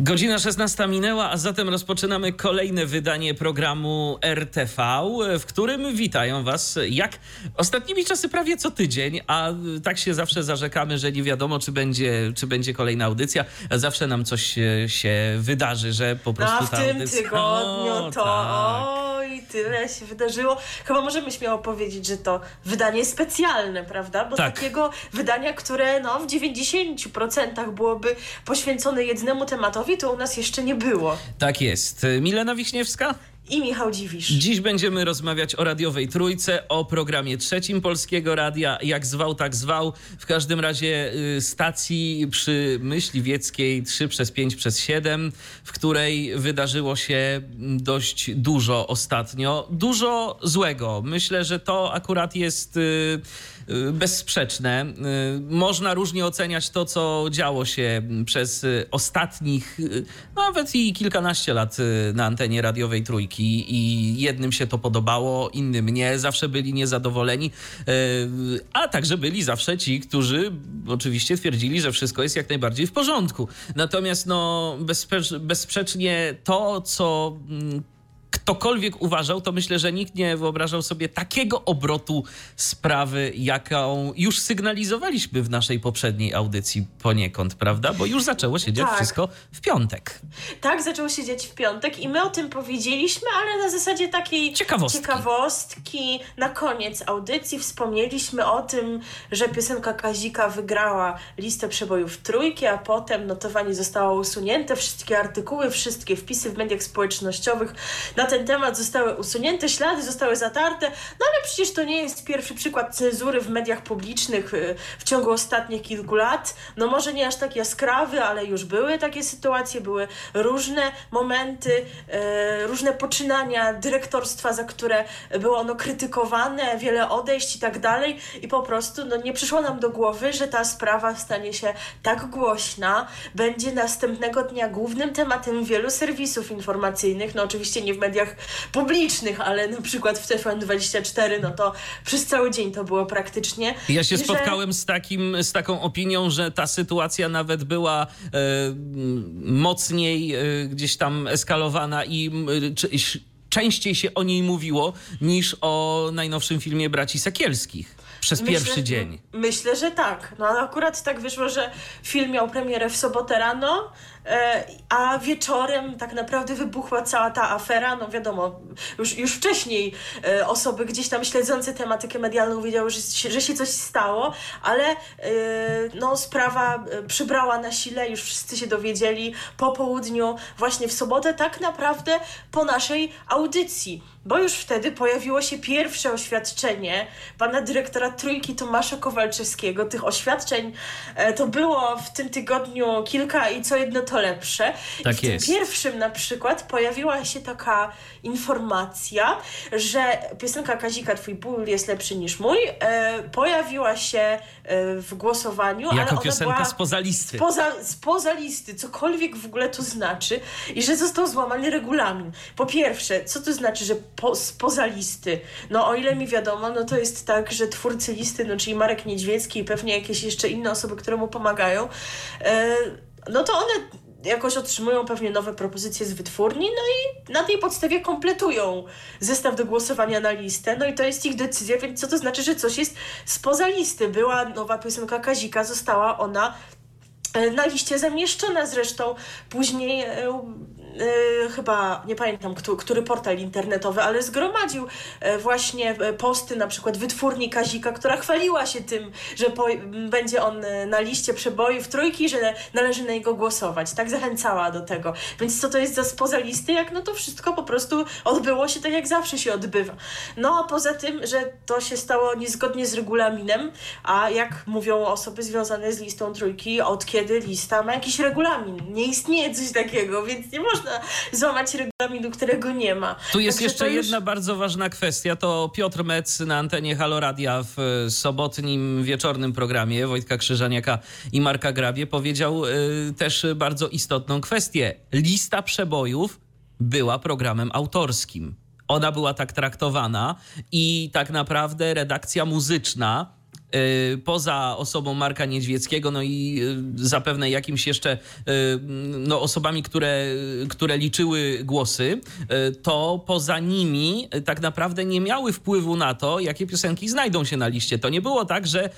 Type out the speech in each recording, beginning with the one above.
Godzina 16 minęła, a zatem rozpoczynamy kolejne wydanie programu RTV, w którym witają Was jak ostatnimi czasy prawie co tydzień, a tak się zawsze zarzekamy, że nie wiadomo, czy będzie kolejna audycja. Zawsze nam coś się wydarzy, że po prostu ta audycja... A w tym tygodniu to... Tak. I tyle się wydarzyło. Chyba możemy śmiało powiedzieć, że to wydanie specjalne, prawda? Bo tak. Takiego wydania, które w 90% byłoby poświęcone jednemu tematowi, to u nas jeszcze nie było. Tak jest. Milena Wiśniewska i Michał Dziwisz. Dziś będziemy rozmawiać o radiowej trójce, o programie trzecim Polskiego Radia, jak zwał, tak zwał. W każdym razie stacji przy Myśliwieckiej 3/5/7, w której wydarzyło się dość dużo ostatnio. Dużo złego. Myślę, że to akurat jest bezsprzeczne. Można różnie oceniać to, co działo się przez ostatnich nawet i kilkanaście lat na antenie radiowej trójki. I jednym się to podobało, innym nie. Zawsze byli niezadowoleni, a także byli zawsze ci, którzy oczywiście twierdzili, że wszystko jest jak najbardziej w porządku. Natomiast bezsprzecznie to, co ktokolwiek uważał, to myślę, że nikt nie wyobrażał sobie takiego obrotu sprawy, jaką już sygnalizowaliśmy w naszej poprzedniej audycji poniekąd, prawda? Bo już zaczęło się dziać wszystko w piątek. Tak, zaczęło się dziać w piątek i my o tym powiedzieliśmy, ale na zasadzie takiej ciekawostki. Na koniec audycji wspomnieliśmy o tym, że piosenka Kazika wygrała listę przebojów trójki, a potem notowanie zostało usunięte. Wszystkie artykuły, wszystkie wpisy w mediach społecznościowych na ten temat zostały usunięte, ślady zostały zatarte, ale przecież to nie jest pierwszy przykład cenzury w mediach publicznych w ciągu ostatnich kilku lat. Może nie aż tak jaskrawy, ale już były takie sytuacje, były różne momenty, różne poczynania dyrektorstwa, za które było ono krytykowane, wiele odejść i tak dalej. I po prostu nie przyszło nam do głowy, że ta sprawa stanie się tak głośna, będzie następnego dnia głównym tematem wielu serwisów informacyjnych, oczywiście nie w mediach publicznych, ale na przykład w TVN24, to przez cały dzień to było praktycznie. Ja się spotkałem z taką opinią, że ta sytuacja nawet była mocniej gdzieś tam eskalowana i częściej się o niej mówiło niż o najnowszym filmie Braci Sekielskich. Przez pierwszy dzień. Myślę, że tak. Akurat tak wyszło, że film miał premierę w sobotę rano, a wieczorem tak naprawdę wybuchła cała ta afera. Wiadomo, już wcześniej osoby gdzieś tam śledzące tematykę medialną wiedziały, że się coś stało, ale sprawa przybrała na sile, już wszyscy się dowiedzieli po południu, właśnie w sobotę, tak naprawdę po naszej audycji. Bo już wtedy pojawiło się pierwsze oświadczenie pana dyrektora Trójki Tomasza Kowalczewskiego. Tych oświadczeń to było w tym tygodniu kilka i co jedno to lepsze. Tak i w jest. Tym pierwszym na przykład pojawiła się taka informacja, że piosenka Kazika Twój ból jest lepszy niż mój pojawiła się w głosowaniu. Jako ale piosenka była spoza listy. Spoza listy, cokolwiek w ogóle to znaczy i że został złamany regulamin. Po pierwsze, co to znaczy, że spoza listy. O ile mi wiadomo, to jest tak, że twórcy listy, czyli Marek Niedźwiecki i pewnie jakieś jeszcze inne osoby, które mu pomagają, to one jakoś otrzymują pewnie nowe propozycje z wytwórni, i na tej podstawie kompletują zestaw do głosowania na listę, i to jest ich decyzja, więc co to znaczy, że coś jest spoza listy. Była nowa piosenka Kazika, została ona na liście zamieszczona zresztą. Później chyba, nie pamiętam, który portal internetowy, ale zgromadził właśnie posty na przykład wytwórni Kazika, która chwaliła się tym, że będzie on na liście przebojów trójki, że należy na niego głosować. Tak zachęcała do tego. Więc co to jest za spoza listy? To wszystko po prostu odbyło się tak, jak zawsze się odbywa. A poza tym, że to się stało niezgodnie z regulaminem, a jak mówią osoby związane z listą trójki, od kiedy lista ma jakiś regulamin? Nie istnieje coś takiego, więc nie można można złamać regulaminu, którego nie ma. Tu jest jeszcze jedna bardzo ważna kwestia. To Piotr Mec na antenie Halo Radia w sobotnim wieczornym programie Wojtka Krzyżaniaka i Marka Grabie powiedział też bardzo istotną kwestię. Lista przebojów była programem autorskim. Ona była tak traktowana i tak naprawdę redakcja muzyczna poza osobą Marka Niedźwieckiego, no i zapewne jakimś jeszcze osobami, które liczyły głosy, to poza nimi tak naprawdę nie miały wpływu na to, jakie piosenki znajdą się na liście. To nie było tak, że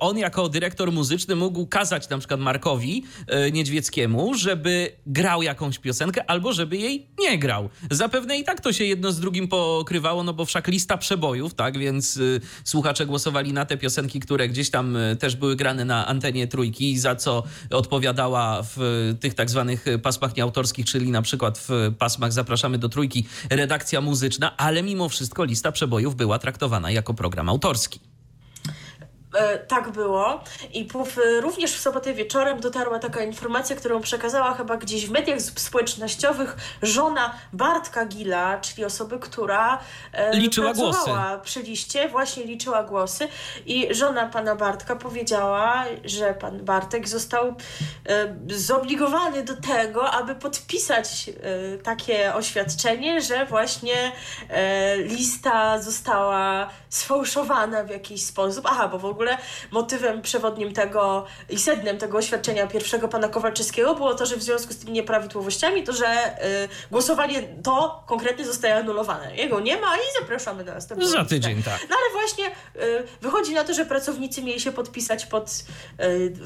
on jako dyrektor muzyczny mógł kazać na przykład Markowi Niedźwieckiemu, żeby grał jakąś piosenkę albo żeby jej nie grał. Zapewne i tak to się jedno z drugim pokrywało, no bo wszak lista przebojów, tak, więc słuchacze głosowali na te piosenki, które gdzieś tam też były grane na antenie Trójki, za co odpowiadała w tych tak zwanych pasmach nieautorskich, czyli na przykład w pasmach Zapraszamy do Trójki redakcja muzyczna, ale mimo wszystko lista przebojów była traktowana jako program autorski. Tak było i również w sobotę wieczorem dotarła taka informacja, którą przekazała chyba gdzieś w mediach społecznościowych żona Bartka Gila, czyli osoby, która liczyła głosy przy liście, właśnie liczyła głosy, i żona pana Bartka powiedziała, że pan Bartek został zobligowany do tego, aby podpisać takie oświadczenie, że właśnie lista została sfałszowana w jakiś sposób. Aha, bo w ogóle motywem przewodnim tego i sednem tego oświadczenia pierwszego pana Kowalczyckiego było to, że w związku z tymi nieprawidłowościami, to że głosowanie to konkretnie zostaje anulowane. Jego nie ma i zapraszamy na następne. Za tydzień, tak. No ale właśnie wychodzi na to, że pracownicy mieli się podpisać pod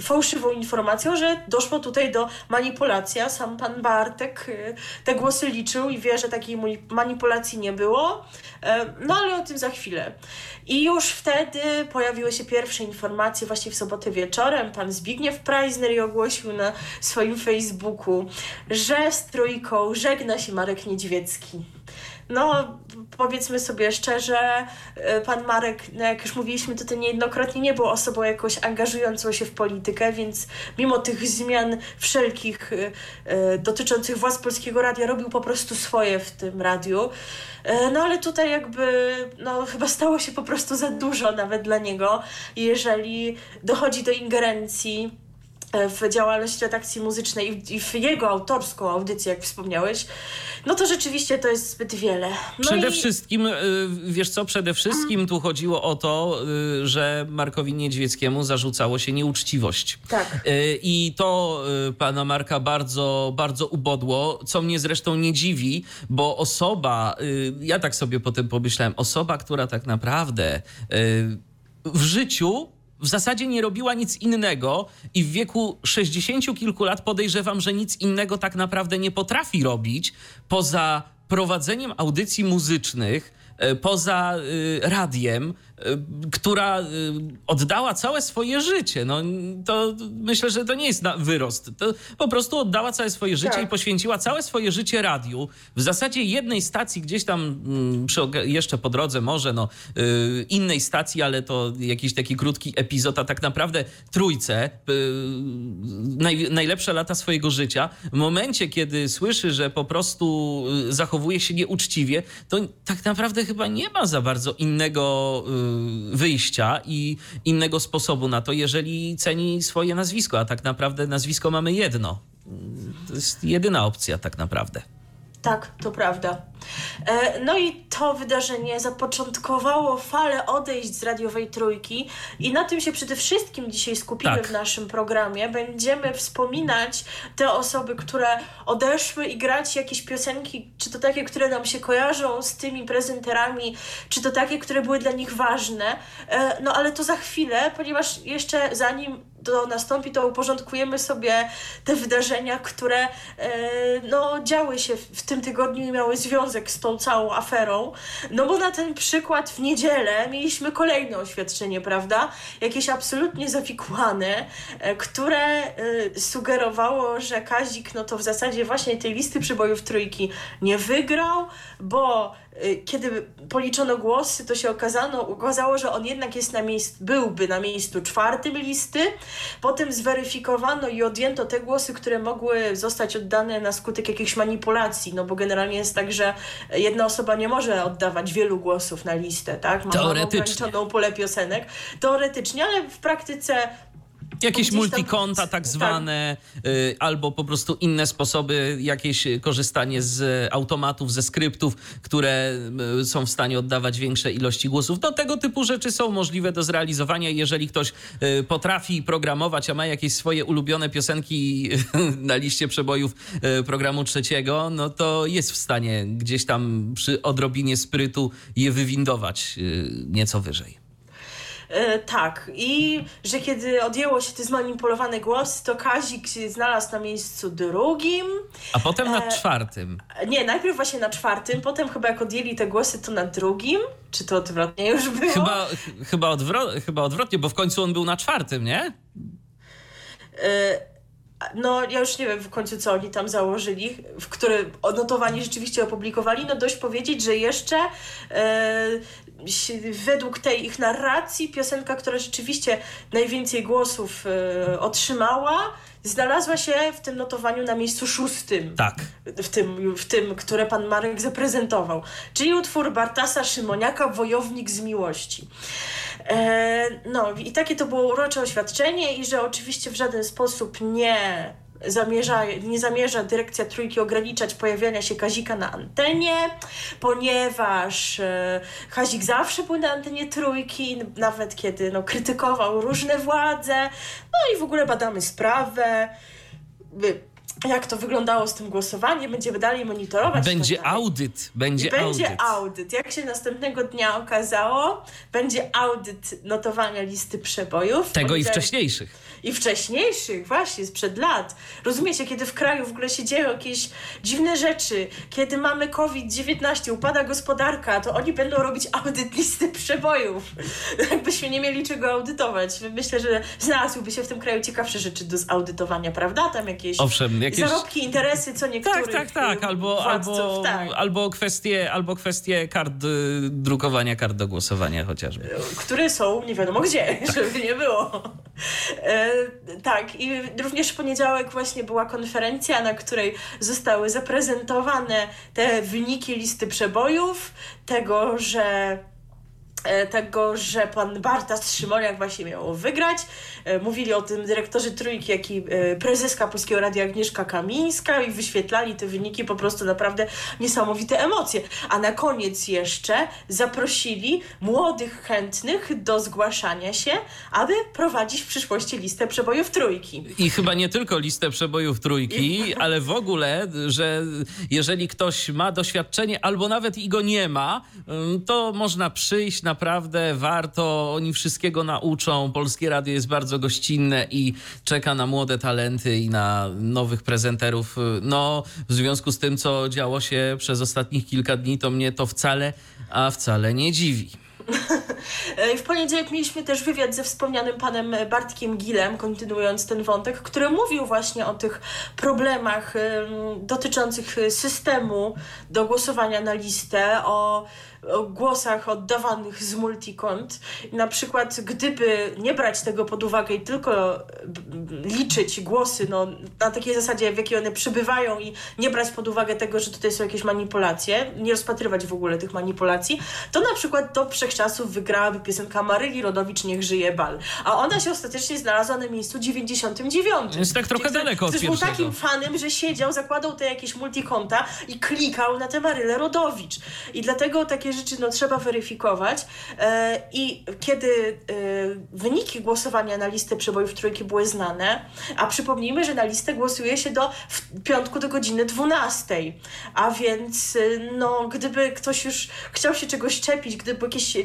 fałszywą informacją, że doszło tutaj do manipulacji. Sam pan Bartek te głosy liczył i wie, że takiej manipulacji nie było. No ale o tym za chwilę. I już wtedy pojawiły się pierwsze informacje właśnie w sobotę wieczorem. Pan Zbigniew Preissner ogłosił na swoim Facebooku, że z Trójką żegna się Marek Niedźwiecki. No, powiedzmy sobie szczerze, pan Marek, no jak już mówiliśmy, to niejednokrotnie nie był osobą jakoś angażującą się w politykę, więc mimo tych zmian wszelkich dotyczących władz Polskiego Radia robił po prostu swoje w tym radiu. No ale tutaj jakby, no chyba stało się po prostu za dużo nawet dla niego, jeżeli dochodzi do ingerencji w działalność redakcji muzycznej i w jego autorską audycję, jak wspomniałeś, no to rzeczywiście to jest zbyt wiele. No przede wszystkim tu chodziło o to, że Markowi Niedźwieckiemu zarzucało się nieuczciwość. Tak. I to pana Marka bardzo, bardzo ubodło, co mnie zresztą nie dziwi, bo osoba, ja tak sobie potem pomyślałem, osoba, która tak naprawdę w życiu w zasadzie nie robiła nic innego i w wieku 60 kilku lat podejrzewam, że nic innego tak naprawdę nie potrafi robić poza prowadzeniem audycji muzycznych, poza radiem, która oddała całe swoje życie. No to myślę, że to nie jest wyrost. To po prostu oddała całe swoje życie i poświęciła całe swoje życie radiu. W zasadzie jednej stacji gdzieś tam, jeszcze po drodze może, innej stacji, ale to jakiś taki krótki epizod, a tak naprawdę Trójce, najlepsze lata swojego życia. W momencie, kiedy słyszy, że po prostu zachowuje się nieuczciwie, to tak naprawdę chyba nie ma za bardzo innego wyjścia i innego sposobu na to, jeżeli ceni swoje nazwisko, a tak naprawdę nazwisko mamy jedno. To jest jedyna opcja tak naprawdę. Tak, to prawda. No i to wydarzenie zapoczątkowało falę odejść z radiowej Trójki i na tym się przede wszystkim dzisiaj skupimy w naszym programie. Będziemy wspominać te osoby, które odeszły i grać jakieś piosenki, czy to takie, które nam się kojarzą z tymi prezenterami, czy to takie, które były dla nich ważne. No ale to za chwilę, ponieważ jeszcze zanim to nastąpi, to uporządkujemy sobie te wydarzenia, które działy się w tym tygodniu i miały związek z tą całą aferą. No bo na ten przykład w niedzielę mieliśmy kolejne oświadczenie, prawda? Jakieś absolutnie zawikłane, które sugerowało, że Kazik, no to w zasadzie właśnie tej listy przebojów Trójki nie wygrał, bo kiedy policzono głosy, to się okazało, że on jednak byłby na miejscu 4 listy, Potem zweryfikowano i odjęto te głosy, które mogły zostać oddane na skutek jakichś manipulacji, no bo generalnie jest tak, że jedna osoba nie może oddawać wielu głosów na listę, tak? Ma ograniczoną pulę piosenek. Teoretycznie, ale w praktyce... Jakieś multikonta tak zwane, tak. Albo po prostu inne sposoby, jakieś korzystanie z automatów, ze skryptów, które są w stanie oddawać większe ilości głosów. No, tego typu rzeczy są możliwe do zrealizowania. Jeżeli ktoś potrafi programować, a ma jakieś swoje ulubione piosenki na liście przebojów programu trzeciego, no to jest w stanie gdzieś tam przy odrobinie sprytu je wywindować nieco wyżej. Tak, i że kiedy odjęło się te zmanipulowane głosy, to Kazik się znalazł na miejscu drugim. A potem na czwartym. Nie, najpierw właśnie na czwartym, potem chyba jak odjęli te głosy, to na drugim. Czy to odwrotnie już było? Chyba odwrotnie, bo w końcu on był na czwartym, nie? No, ja już nie wiem w końcu, co oni tam założyli, w które odnotowanie rzeczywiście opublikowali. No dość powiedzieć, że jeszcze według tej ich narracji piosenka, która rzeczywiście najwięcej głosów otrzymała, znalazła się w tym notowaniu na miejscu 6. Tak. W tym, które pan Marek zaprezentował. Czyli utwór Bartasa Szymoniaka Wojownik z miłości. No i takie to było urocze oświadczenie i że oczywiście w żaden sposób nie zamierza dyrekcja Trójki ograniczać pojawiania się Kazika na antenie, ponieważ Kazik zawsze był na antenie Trójki, nawet kiedy krytykował różne władze. No i w ogóle badamy sprawę, jak to wyglądało z tym głosowaniem, będziemy dalej monitorować. Będzie audyt. Jak się następnego dnia okazało, będzie audyt notowania listy przebojów. Tego i wcześniejszych. I wcześniejszych, właśnie, sprzed lat. Rozumiecie, kiedy w kraju w ogóle się dzieją jakieś dziwne rzeczy, kiedy mamy COVID-19, upada gospodarka, to oni będą robić audyt listy przebojów. Jakbyśmy nie mieli czego audytować. Myślę, że znalazłyby się w tym kraju ciekawsze rzeczy do zaudytowania, prawda? Tam jakieś... Owszem, zarobki, interesy, co niektórych tak. Albo kwestie kart, drukowania kart do głosowania chociażby. Które są nie wiadomo gdzie, tak. Żeby nie było. Tak, i również w poniedziałek właśnie była konferencja, na której zostały zaprezentowane te wyniki listy przebojów, tego, że pan Bartas Szymoniak właśnie miał wygrać. Mówili o tym dyrektorzy Trójki, jak i prezeska Polskiego Radia Agnieszka Kamińska i wyświetlali te wyniki, po prostu naprawdę niesamowite emocje. A na koniec jeszcze zaprosili młodych chętnych do zgłaszania się, aby prowadzić w przyszłości listę przebojów Trójki. I chyba nie tylko listę przebojów Trójki, ale w ogóle, że jeżeli ktoś ma doświadczenie albo nawet i go nie ma, to można przyjść, naprawdę warto, oni wszystkiego nauczą. Polskie Radio jest bardzo gościnne i czeka na młode talenty i na nowych prezenterów. No, w związku z tym, co działo się przez ostatnich kilka dni, to mnie to wcale nie dziwi. W poniedziałek mieliśmy też wywiad ze wspomnianym panem Bartkiem Gilem, kontynuując ten wątek, który mówił właśnie o tych problemach dotyczących systemu do głosowania na listę, o głosach oddawanych z multikont. Na przykład, gdyby nie brać tego pod uwagę i tylko liczyć głosy na takiej zasadzie, w jakiej one przybywają i nie brać pod uwagę tego, że tutaj są jakieś manipulacje, nie rozpatrywać w ogóle tych manipulacji, to na przykład do wszechczasów wygrałaby piosenka Maryli Rodowicz Niech żyje bal. A ona się ostatecznie znalazła na miejscu 99. Jest tak trochę daleko od pierwszego. Był takim fanem, że siedział, zakładał te jakieś multikonta i klikał na tę Marylę Rodowicz. I dlatego takie rzeczy trzeba weryfikować. I kiedy wyniki głosowania na listę przebojów Trójki były znane, a przypomnijmy, że na listę głosuje się w piątku do godziny 12. A więc gdyby ktoś już chciał się czegoś szczepić, gdyby jakieś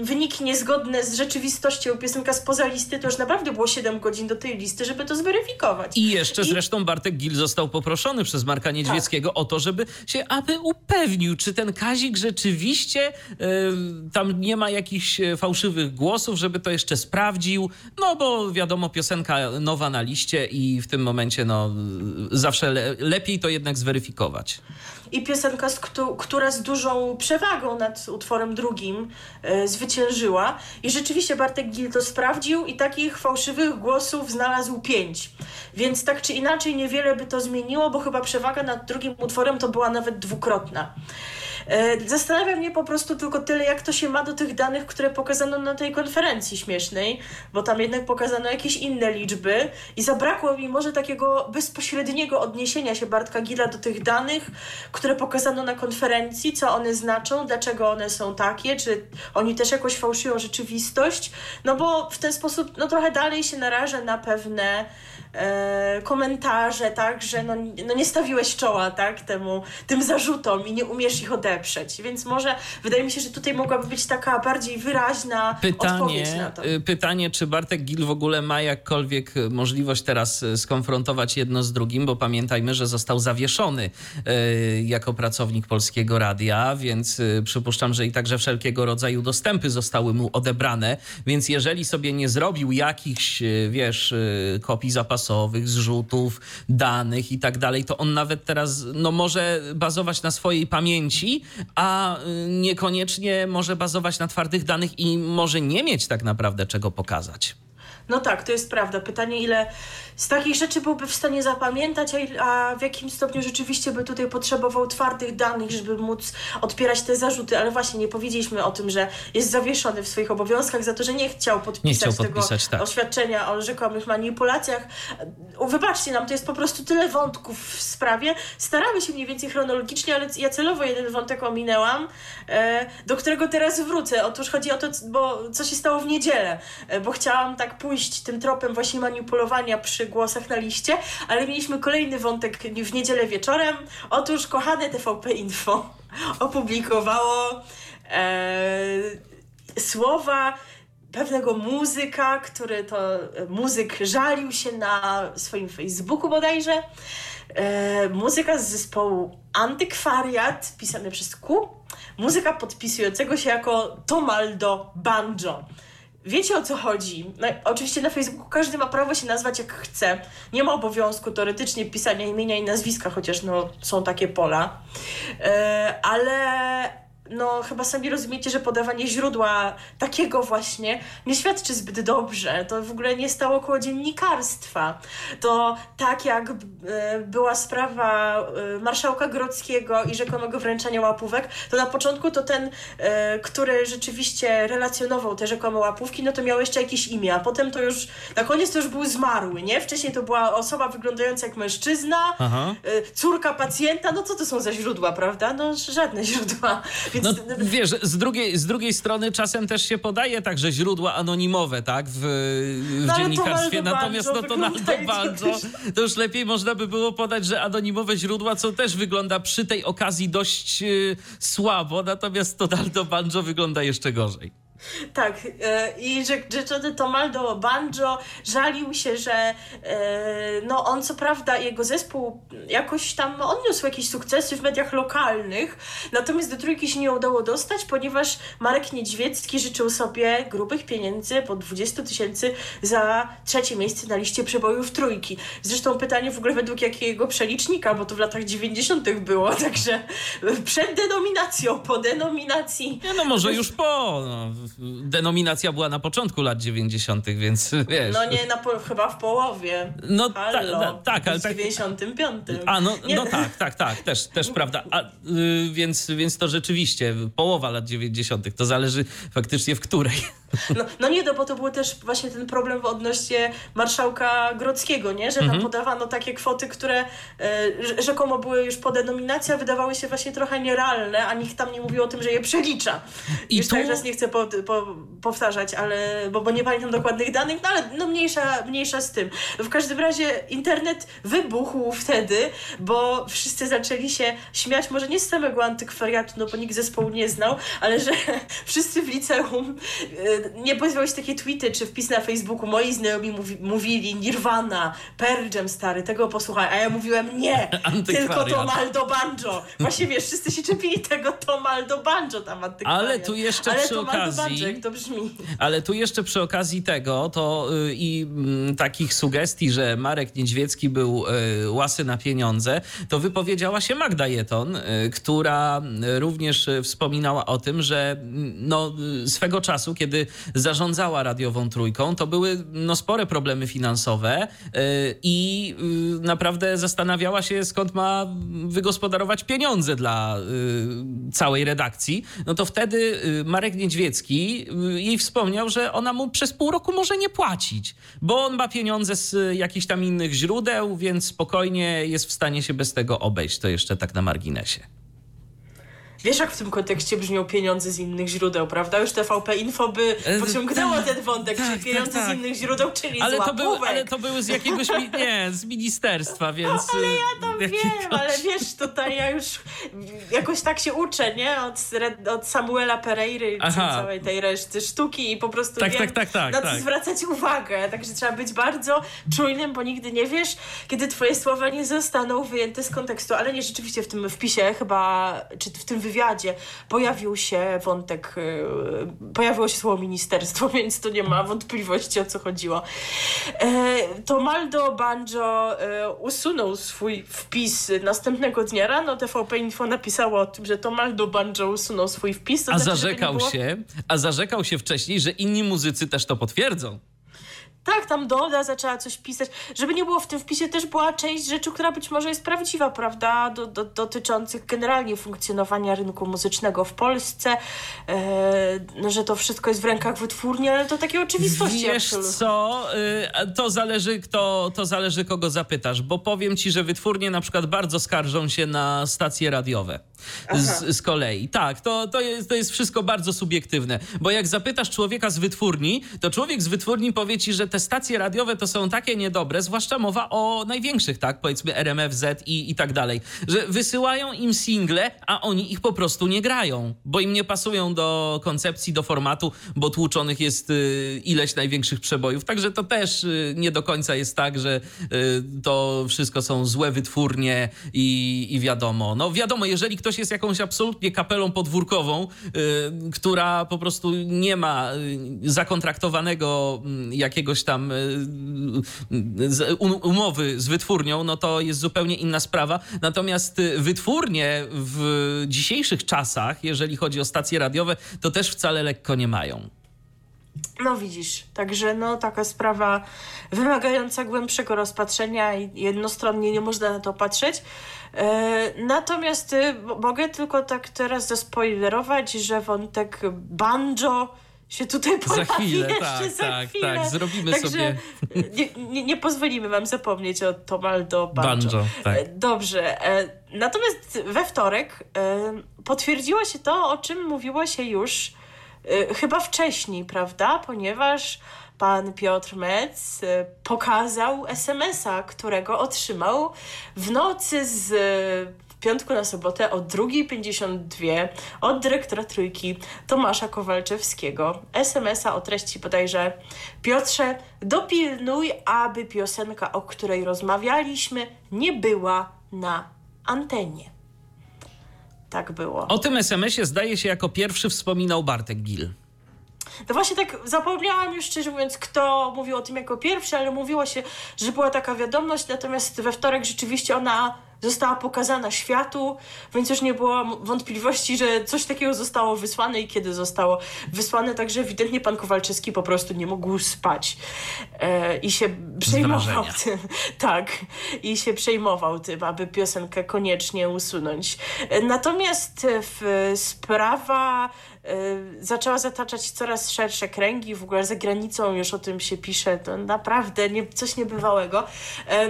wyniki niezgodne z rzeczywistością, piosenka spoza listy, to już naprawdę było 7 godzin do tej listy, żeby to zweryfikować. I jeszcze zresztą Bartek Gil został poproszony przez Marka Niedźwieckiego o to, aby upewnił, czy ten Kazik rzeczywiście tam nie ma jakichś fałszywych głosów, żeby to jeszcze sprawdził, bo wiadomo, piosenka nowa na liście i w tym momencie zawsze lepiej to jednak zweryfikować. i piosenka, która z dużą przewagą nad utworem drugim zwyciężyła. I rzeczywiście Bartek Gil to sprawdził i takich fałszywych głosów znalazł 5. Więc tak czy inaczej niewiele by to zmieniło, bo chyba przewaga nad drugim utworem to była nawet dwukrotna. Zastanawia mnie po prostu tylko tyle, jak to się ma do tych danych, które pokazano na tej konferencji śmiesznej, bo tam jednak pokazano jakieś inne liczby i zabrakło mi może takiego bezpośredniego odniesienia się Bartka Gila do tych danych, które pokazano na konferencji, co one znaczą, dlaczego one są takie, czy oni też jakoś fałszują rzeczywistość, no bo w ten sposób no trochę dalej się naraża na pewne komentarze, tak, że no nie stawiłeś czoła, tak, tym zarzutom i nie umiesz ich odeprzeć. Więc może wydaje mi się, że tutaj mogłaby być taka bardziej wyraźna odpowiedź na to. Pytanie, czy Bartek Gil w ogóle ma jakkolwiek możliwość teraz skonfrontować jedno z drugim, bo pamiętajmy, że został zawieszony jako pracownik Polskiego Radia, więc przypuszczam, że i także wszelkiego rodzaju dostępy zostały mu odebrane, więc jeżeli sobie nie zrobił jakichś, kopii zapasowych, zrzutów, danych i tak dalej, to on nawet teraz może bazować na swojej pamięci, a niekoniecznie może bazować na twardych danych i może nie mieć tak naprawdę czego pokazać. No tak, to jest prawda. Pytanie, ile z takich rzeczy byłby w stanie zapamiętać, a w jakim stopniu rzeczywiście by tutaj potrzebował twardych danych, żeby móc odpierać te zarzuty. Ale właśnie nie powiedzieliśmy o tym, że jest zawieszony w swoich obowiązkach za to, że nie chciał podpisać tego oświadczenia o rzekomych manipulacjach. Wybaczcie nam, to jest po prostu tyle wątków w sprawie. Staramy się mniej więcej chronologicznie, ale ja celowo jeden wątek ominęłam, do którego teraz wrócę. Otóż chodzi o to, co się stało w niedzielę, bo chciałam tak pójść tym tropem właśnie manipulowania przy głosach na liście, ale mieliśmy kolejny wątek w niedzielę wieczorem. Otóż kochane TVP Info opublikowało słowa pewnego muzyka, który to muzyk żalił się na swoim Facebooku bodajże. Muzyka z zespołu Antykwariat, pisane przez Q. Muzyka podpisującego się jako Tomaldo Banjo. Wiecie, o co chodzi? No, oczywiście na Facebooku każdy ma prawo się nazwać jak chce. Nie ma obowiązku teoretycznie pisania imienia i nazwiska, chociaż są takie pola. Ale chyba sami rozumiecie, że podawanie źródła takiego właśnie nie świadczy zbyt dobrze. To w ogóle nie stało koło dziennikarstwa. To tak jak była sprawa marszałka Grodzkiego i rzekomego wręczania łapówek, to na początku to ten, który rzeczywiście relacjonował te rzekome łapówki, to miał jeszcze jakieś imię, a potem to już, na koniec to już był zmarły, nie? Wcześniej to była osoba wyglądająca jak mężczyzna, córka pacjenta, co to są za źródła, prawda? Żadne źródła. Wiesz, z drugiej strony czasem też się podaje także źródła anonimowe, tak, w dziennikarstwie, natomiast to już lepiej można by było podać, że anonimowe źródła, co też wygląda przy tej okazji dość słabo, natomiast Tomaldo Banjo wygląda jeszcze gorzej. Tak, i rzeczony Tomaldo Banjo żalił się, że on co prawda, jego zespół jakoś tam odniósł jakieś sukcesy w mediach lokalnych, natomiast do trójki się nie udało dostać, ponieważ Marek Niedźwiecki życzył sobie grubych pieniędzy po 20 000 za 3 miejsce na liście przebojów trójki. Zresztą pytanie w ogóle według jakiego przelicznika, bo to w latach 90. było, także przed denominacją, po denominacji. Może już po... Denominacja była na początku lat 90., więc wiesz... Chyba w połowie. Ale w 95. Też prawda. Więc to rzeczywiście połowa lat 90. To zależy faktycznie w której. Bo to był też właśnie ten problem w odnośnie marszałka Grodzkiego, nie? Że tam podawano takie kwoty, które rzekomo były już po denominacji, a wydawały się właśnie trochę nierealne, a nikt tam nie mówił o tym, że je przelicza. Teraz nie chcę powtarzać, ale, bo nie pamiętam dokładnych danych, ale mniejsza z tym. W każdym razie internet wybuchł wtedy, bo wszyscy zaczęli się śmiać, może nie z samego Antykwariatu, bo nikt zespołu nie znał, ale że wszyscy w liceum nie pojawiały się takie tweety, czy wpis na Facebooku, moi znajomi mówili Nirvana, Pearl Jam, stary, tego posłuchaj, a ja mówiłem nie, tylko Tomaldo Banjo. Właśnie wiesz, wszyscy się czepili tego Tomaldo Banjo tam Antykwariat. Ale tu jeszcze przy okazji, Andrzej, to brzmi. Ale tu jeszcze przy okazji tego, to i takich sugestii, że Marek Niedźwiecki był łasy na pieniądze, to wypowiedziała się Magda Jeton, która również wspominała o tym, że no, swego czasu, kiedy zarządzała Radiową Trójką, to były no, spore problemy finansowe i naprawdę zastanawiała się, skąd ma wygospodarować pieniądze dla całej redakcji. No to wtedy Marek Niedźwiecki jej wspomniał, że ona mu przez pół roku może nie płacić, bo on ma pieniądze z jakichś tam innych źródeł, więc spokojnie jest w stanie się bez tego obejść. To jeszcze tak na marginesie. Wiesz, jak w tym kontekście brzmią pieniądze z innych źródeł, prawda? Już TVP Info by pociągnęło ten wątek, tak, czyli pieniądze tak. z innych źródeł, czyli ale z łapówek. Ale to były z jakiegoś, z ministerstwa, więc... Ale ja to wiem, ale wiesz, tutaj ja już jakoś tak się uczę, nie? Od Samuela Pereiry, całej tej reszty sztuki i po prostu wiem, na co zwracać uwagę. Także trzeba być bardzo czujnym, bo nigdy nie wiesz, kiedy twoje słowa nie zostaną wyjęte z kontekstu. Ale nie, rzeczywiście w tym wpisie chyba, czy w tym wywiadzie pojawiło się słowo ministerstwo, więc tu nie ma wątpliwości, o co chodziło. To Maldo Banjo usunął swój wpis następnego dnia rano. TVP Info napisało o tym, że to Maldo Banjo usunął swój wpis. A zarzekał się wcześniej, że inni muzycy też to potwierdzą. Tak, tam Doda zaczęła coś pisać. Żeby nie było, w tym wpisie też była część rzeczy, która być może jest prawdziwa, prawda, dotyczących generalnie funkcjonowania rynku muzycznego w Polsce, że to wszystko jest w rękach wytwórni, ale to takie oczywistości. Wiesz co, to zależy kogo zapytasz, bo powiem ci, że wytwórnie na przykład bardzo skarżą się na stacje radiowe. Z kolei. Tak, to jest wszystko bardzo subiektywne, bo jak zapytasz człowieka z wytwórni, to człowiek z wytwórni powie ci, że te stacje radiowe to są takie niedobre, zwłaszcza mowa o największych, tak, powiedzmy RMFZ i tak dalej, że wysyłają im single, a oni ich po prostu nie grają, bo im nie pasują do koncepcji, do formatu, bo tłuczonych jest ileś największych przebojów, także to też nie do końca jest tak, że to wszystko są złe wytwórnie i wiadomo. No wiadomo, jeżeli ktoś jest jakąś absolutnie kapelą podwórkową, która po prostu nie ma zakontraktowanego jakiegoś tam umowy z wytwórnią, no to jest zupełnie inna sprawa. Natomiast wytwórnie w dzisiejszych czasach, jeżeli chodzi o stacje radiowe, to też wcale lekko nie mają. No widzisz, także no taka sprawa wymagająca głębszego rozpatrzenia i jednostronnie nie można na to patrzeć. Natomiast mogę tylko tak teraz zaspoilerować, że wątek banjo się tutaj pojawi za chwilę. Tak, zrobimy także sobie... Nie pozwolimy wam zapomnieć o Tomaldo Banjo. Tak. Dobrze. Natomiast we wtorek potwierdziło się to, o czym mówiło się już chyba wcześniej, prawda? Ponieważ pan Piotr Metz pokazał SMS-a, którego otrzymał w nocy z piątku na sobotę o 2:52 od dyrektora Trójki Tomasza Kowalczewskiego. SMS-a o treści bodajże: Piotrze, dopilnuj, aby piosenka, o której rozmawialiśmy, nie była na antenie. Tak było. O tym SMS-ie, zdaje się, jako pierwszy wspominał Bartek Gil. No właśnie, tak zapomniałam już, szczerze mówiąc, kto mówił o tym jako pierwszy, ale mówiło się, że była taka wiadomość, natomiast we wtorek rzeczywiście ona została pokazana światu, więc już nie było wątpliwości, że coś takiego zostało wysłane i kiedy zostało wysłane, także ewidentnie pan Kowalczycki po prostu nie mógł spać i się przejmował tym. Tak, i się przejmował tym, aby piosenkę koniecznie usunąć. Natomiast sprawa zaczęła zataczać coraz szersze kręgi, w ogóle za granicą już o tym się pisze, to naprawdę coś niebywałego.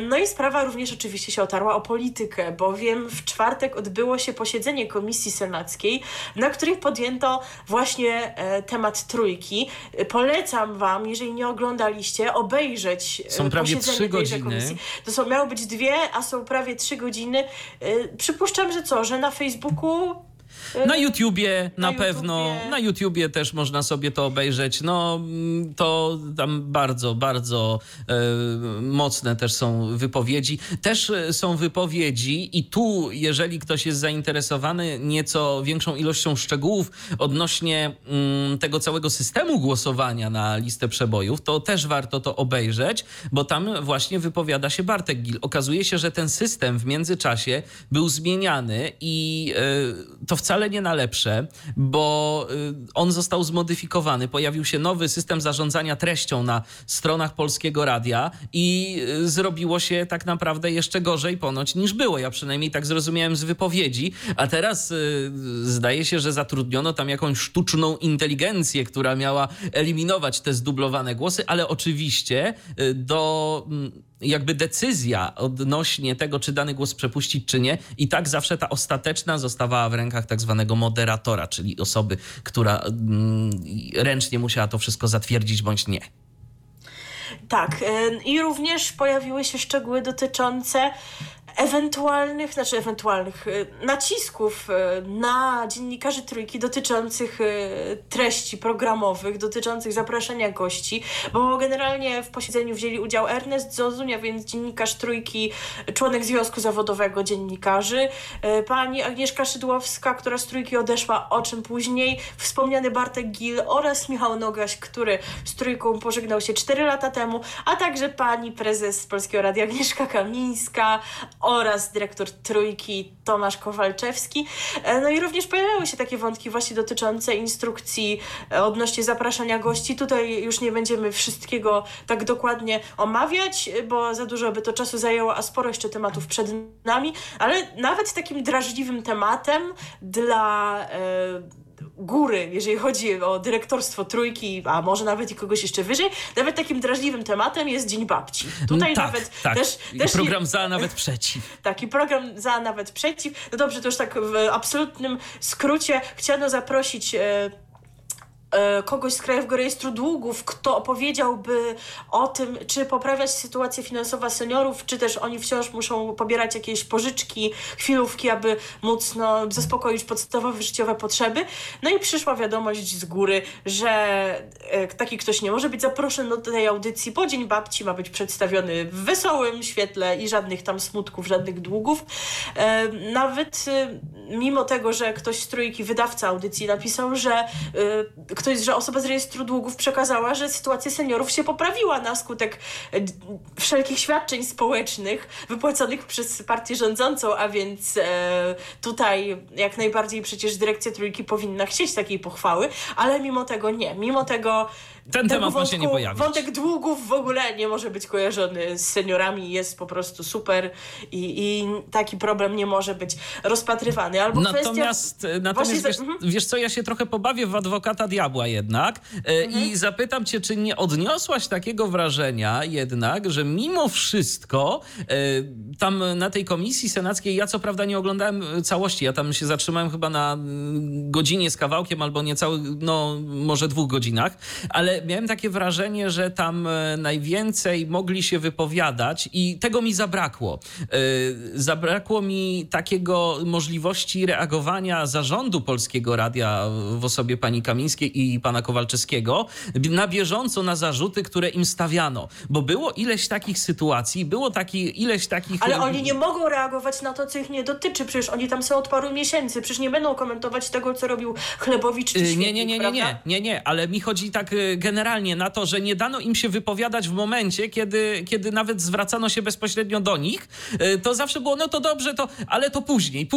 No i sprawa również oczywiście się otarła o politykę, bowiem w czwartek odbyło się posiedzenie Komisji Senackiej, na której podjęto właśnie temat Trójki. Polecam wam, jeżeli nie oglądaliście, obejrzeć posiedzenie tejże komisji. To miały być 2, a są prawie 3 godziny. Przypuszczam, że na Facebooku Na YouTubie na pewno, na YouTubie też można sobie to obejrzeć. No to tam bardzo, bardzo mocne też są wypowiedzi. Też są wypowiedzi i tu, jeżeli ktoś jest zainteresowany nieco większą ilością szczegółów odnośnie tego całego systemu głosowania na listę przebojów, to też warto to obejrzeć, bo tam właśnie wypowiada się Bartek Gil. Okazuje się, że ten system w międzyczasie był zmieniany i to wcale nie na lepsze, bo on został zmodyfikowany. Pojawił się nowy system zarządzania treścią na stronach Polskiego Radia i zrobiło się tak naprawdę jeszcze gorzej ponoć niż było. Ja przynajmniej tak zrozumiałem z wypowiedzi, a teraz zdaje się, że zatrudniono tam jakąś sztuczną inteligencję, która miała eliminować te zdublowane głosy, ale oczywiście do... jakby decyzja odnośnie tego, czy dany głos przepuścić, czy nie, i tak zawsze ta ostateczna zostawała w rękach tak zwanego moderatora, czyli osoby, która ręcznie musiała to wszystko zatwierdzić bądź nie. Tak, i również pojawiły się szczegóły dotyczące ewentualnych nacisków na dziennikarzy Trójki dotyczących treści programowych, dotyczących zapraszania gości, bo generalnie w posiedzeniu wzięli udział Ernest Zozunia, więc dziennikarz Trójki, członek Związku Zawodowego Dziennikarzy, pani Agnieszka Szydłowska, która z Trójki odeszła, o czym później, wspomniany Bartek Gil oraz Michał Nogaś, który z Trójką pożegnał się 4 lata temu, a także pani prezes Polskiego Radia Agnieszka Kamińska oraz dyrektor Trójki Tomasz Kowalczewski. No i również pojawiały się takie wątki właśnie dotyczące instrukcji odnośnie zapraszania gości. Tutaj już nie będziemy wszystkiego tak dokładnie omawiać, bo za dużo by to czasu zajęło, a sporo jeszcze tematów przed nami, ale nawet takim drażliwym tematem dla góry, jeżeli chodzi o dyrektorstwo Trójki, a może nawet i kogoś jeszcze wyżej, nawet takim drażliwym tematem jest Dzień Babci. Tutaj tak, nawet tak. Też program za, nawet przeciw. Tak, i program za, nawet przeciw. No dobrze, to już tak w absolutnym skrócie chciano zaprosić kogoś z Krajowego Rejestru Długów, kto opowiedziałby o tym, czy poprawia się sytuacja finansowa seniorów, czy też oni wciąż muszą pobierać jakieś pożyczki, chwilówki, aby móc zaspokoić podstawowe życiowe potrzeby. No i przyszła wiadomość z góry, że taki ktoś nie może być zaproszony do tej audycji, bo Dzień Babci ma być przedstawiony w wesołym świetle i żadnych tam smutków, żadnych długów. Nawet mimo tego, że ktoś z Trójki, wydawca audycji, napisał, że osoba z Rejestru Długów przekazała, że sytuacja seniorów się poprawiła na skutek wszelkich świadczeń społecznych wypłaconych przez partię rządzącą, a więc tutaj jak najbardziej przecież dyrekcja Trójki powinna chcieć takiej pochwały, ale mimo tego nie. Mimo tego ten temat ma się nie pojawić. Wątek długów w ogóle nie może być kojarzony z seniorami, jest po prostu super i taki problem nie może być rozpatrywany. Albo natomiast wiesz co, ja się trochę pobawię w adwokata diabła jednak i zapytam cię, czy nie odniosłaś takiego wrażenia jednak, że mimo wszystko tam na tej komisji senackiej, ja co prawda nie oglądałem całości, ja tam się zatrzymałem chyba na godzinie z kawałkiem albo niecały, no może 2 godzinach, ale miałem takie wrażenie, że tam najwięcej mogli się wypowiadać i tego mi zabrakło. Zabrakło mi takiego możliwości reagowania zarządu Polskiego Radia w osobie pani Kamińskiej i pana Kowalczewskiego na bieżąco na zarzuty, które im stawiano. Bo było ileś takich sytuacji, Ale oni nie mogą reagować na to, co ich nie dotyczy. Przecież oni tam są od paru miesięcy. Przecież nie będą komentować tego, co robił Chlebowicz czy Świetlik, nie, ale mi chodzi tak generalnie na to, że nie dano im się wypowiadać w momencie, kiedy nawet zwracano się bezpośrednio do nich, to zawsze było, no to dobrze, to, ale to później.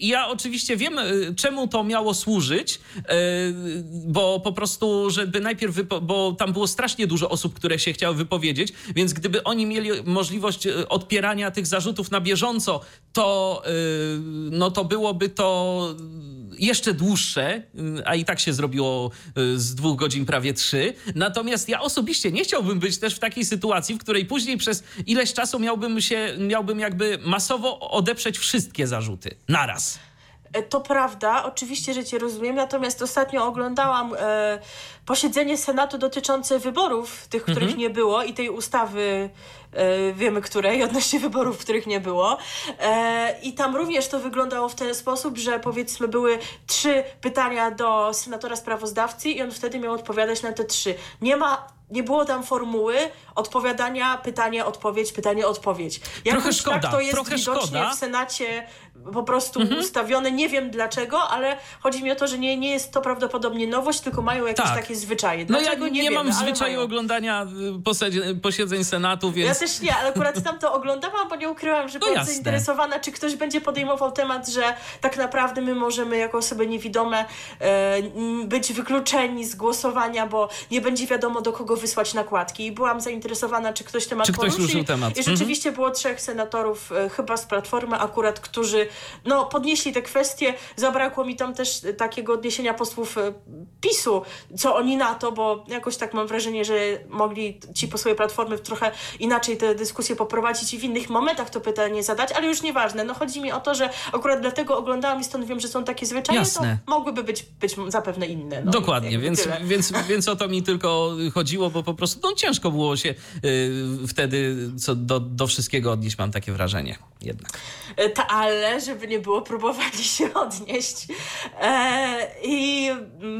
I ja oczywiście wiem, czemu to miało służyć, bo po prostu, żeby najpierw, bo tam było strasznie dużo osób, które się chciały wypowiedzieć, więc gdyby oni mieli możliwość odpierania tych zarzutów na bieżąco, to no to byłoby to jeszcze dłuższe, a i tak się zrobiło z 2 godzin prawie 3. Natomiast ja osobiście nie chciałbym być też w takiej sytuacji, w której później przez ileś czasu miałbym jakby masowo odeprzeć wszystkie zarzuty naraz. To prawda, oczywiście, że cię rozumiem, natomiast ostatnio oglądałam posiedzenie Senatu dotyczące wyborów, tych, których nie było, i tej ustawy wiemy której, odnośnie wyborów, których nie było. I tam również to wyglądało w ten sposób, że powiedzmy były 3 pytania do senatora sprawozdawcy i on wtedy miał odpowiadać na te 3. Nie było tam formuły odpowiadania, pytanie, odpowiedź, pytanie, odpowiedź. Trochę szkoda. Tak to jest widocznie szkoda. W Senacie po prostu ustawione. Nie wiem dlaczego, ale chodzi mi o to, że nie jest to prawdopodobnie nowość, tylko mają jakieś takie zwyczaje. Dlaczego? No ja nie wiemy, mam zwyczaju oglądania posiedzeń Senatu, więc... Ja też nie, ale akurat tam to oglądałam, bo nie ukrywam, że byłam zainteresowana, czy ktoś będzie podejmował temat, że tak naprawdę my możemy jako osoby niewidome być wykluczeni z głosowania, bo nie będzie wiadomo, do kogo wysłać nakładki. I byłam zainteresowana, czy ktoś temat poruszył. I rzeczywiście było 3 senatorów chyba z Platformy akurat, którzy podnieśli te kwestie. Zabrakło mi tam też takiego odniesienia posłów PiSu, co oni na to, bo jakoś tak mam wrażenie, że mogli ci posłowie Platformy trochę inaczej te dyskusje poprowadzić i w innych momentach to pytanie zadać, ale już nieważne. Chodzi mi o to, że akurat dlatego oglądałam i stąd wiem, że są takie zwyczaje. Jasne. To mogłyby być zapewne inne. Dokładnie, więc o to mi tylko chodziło, bo po prostu ciężko było się wtedy do wszystkiego odnieść, mam takie wrażenie jednak. Ale żeby nie było, próbowali się odnieść i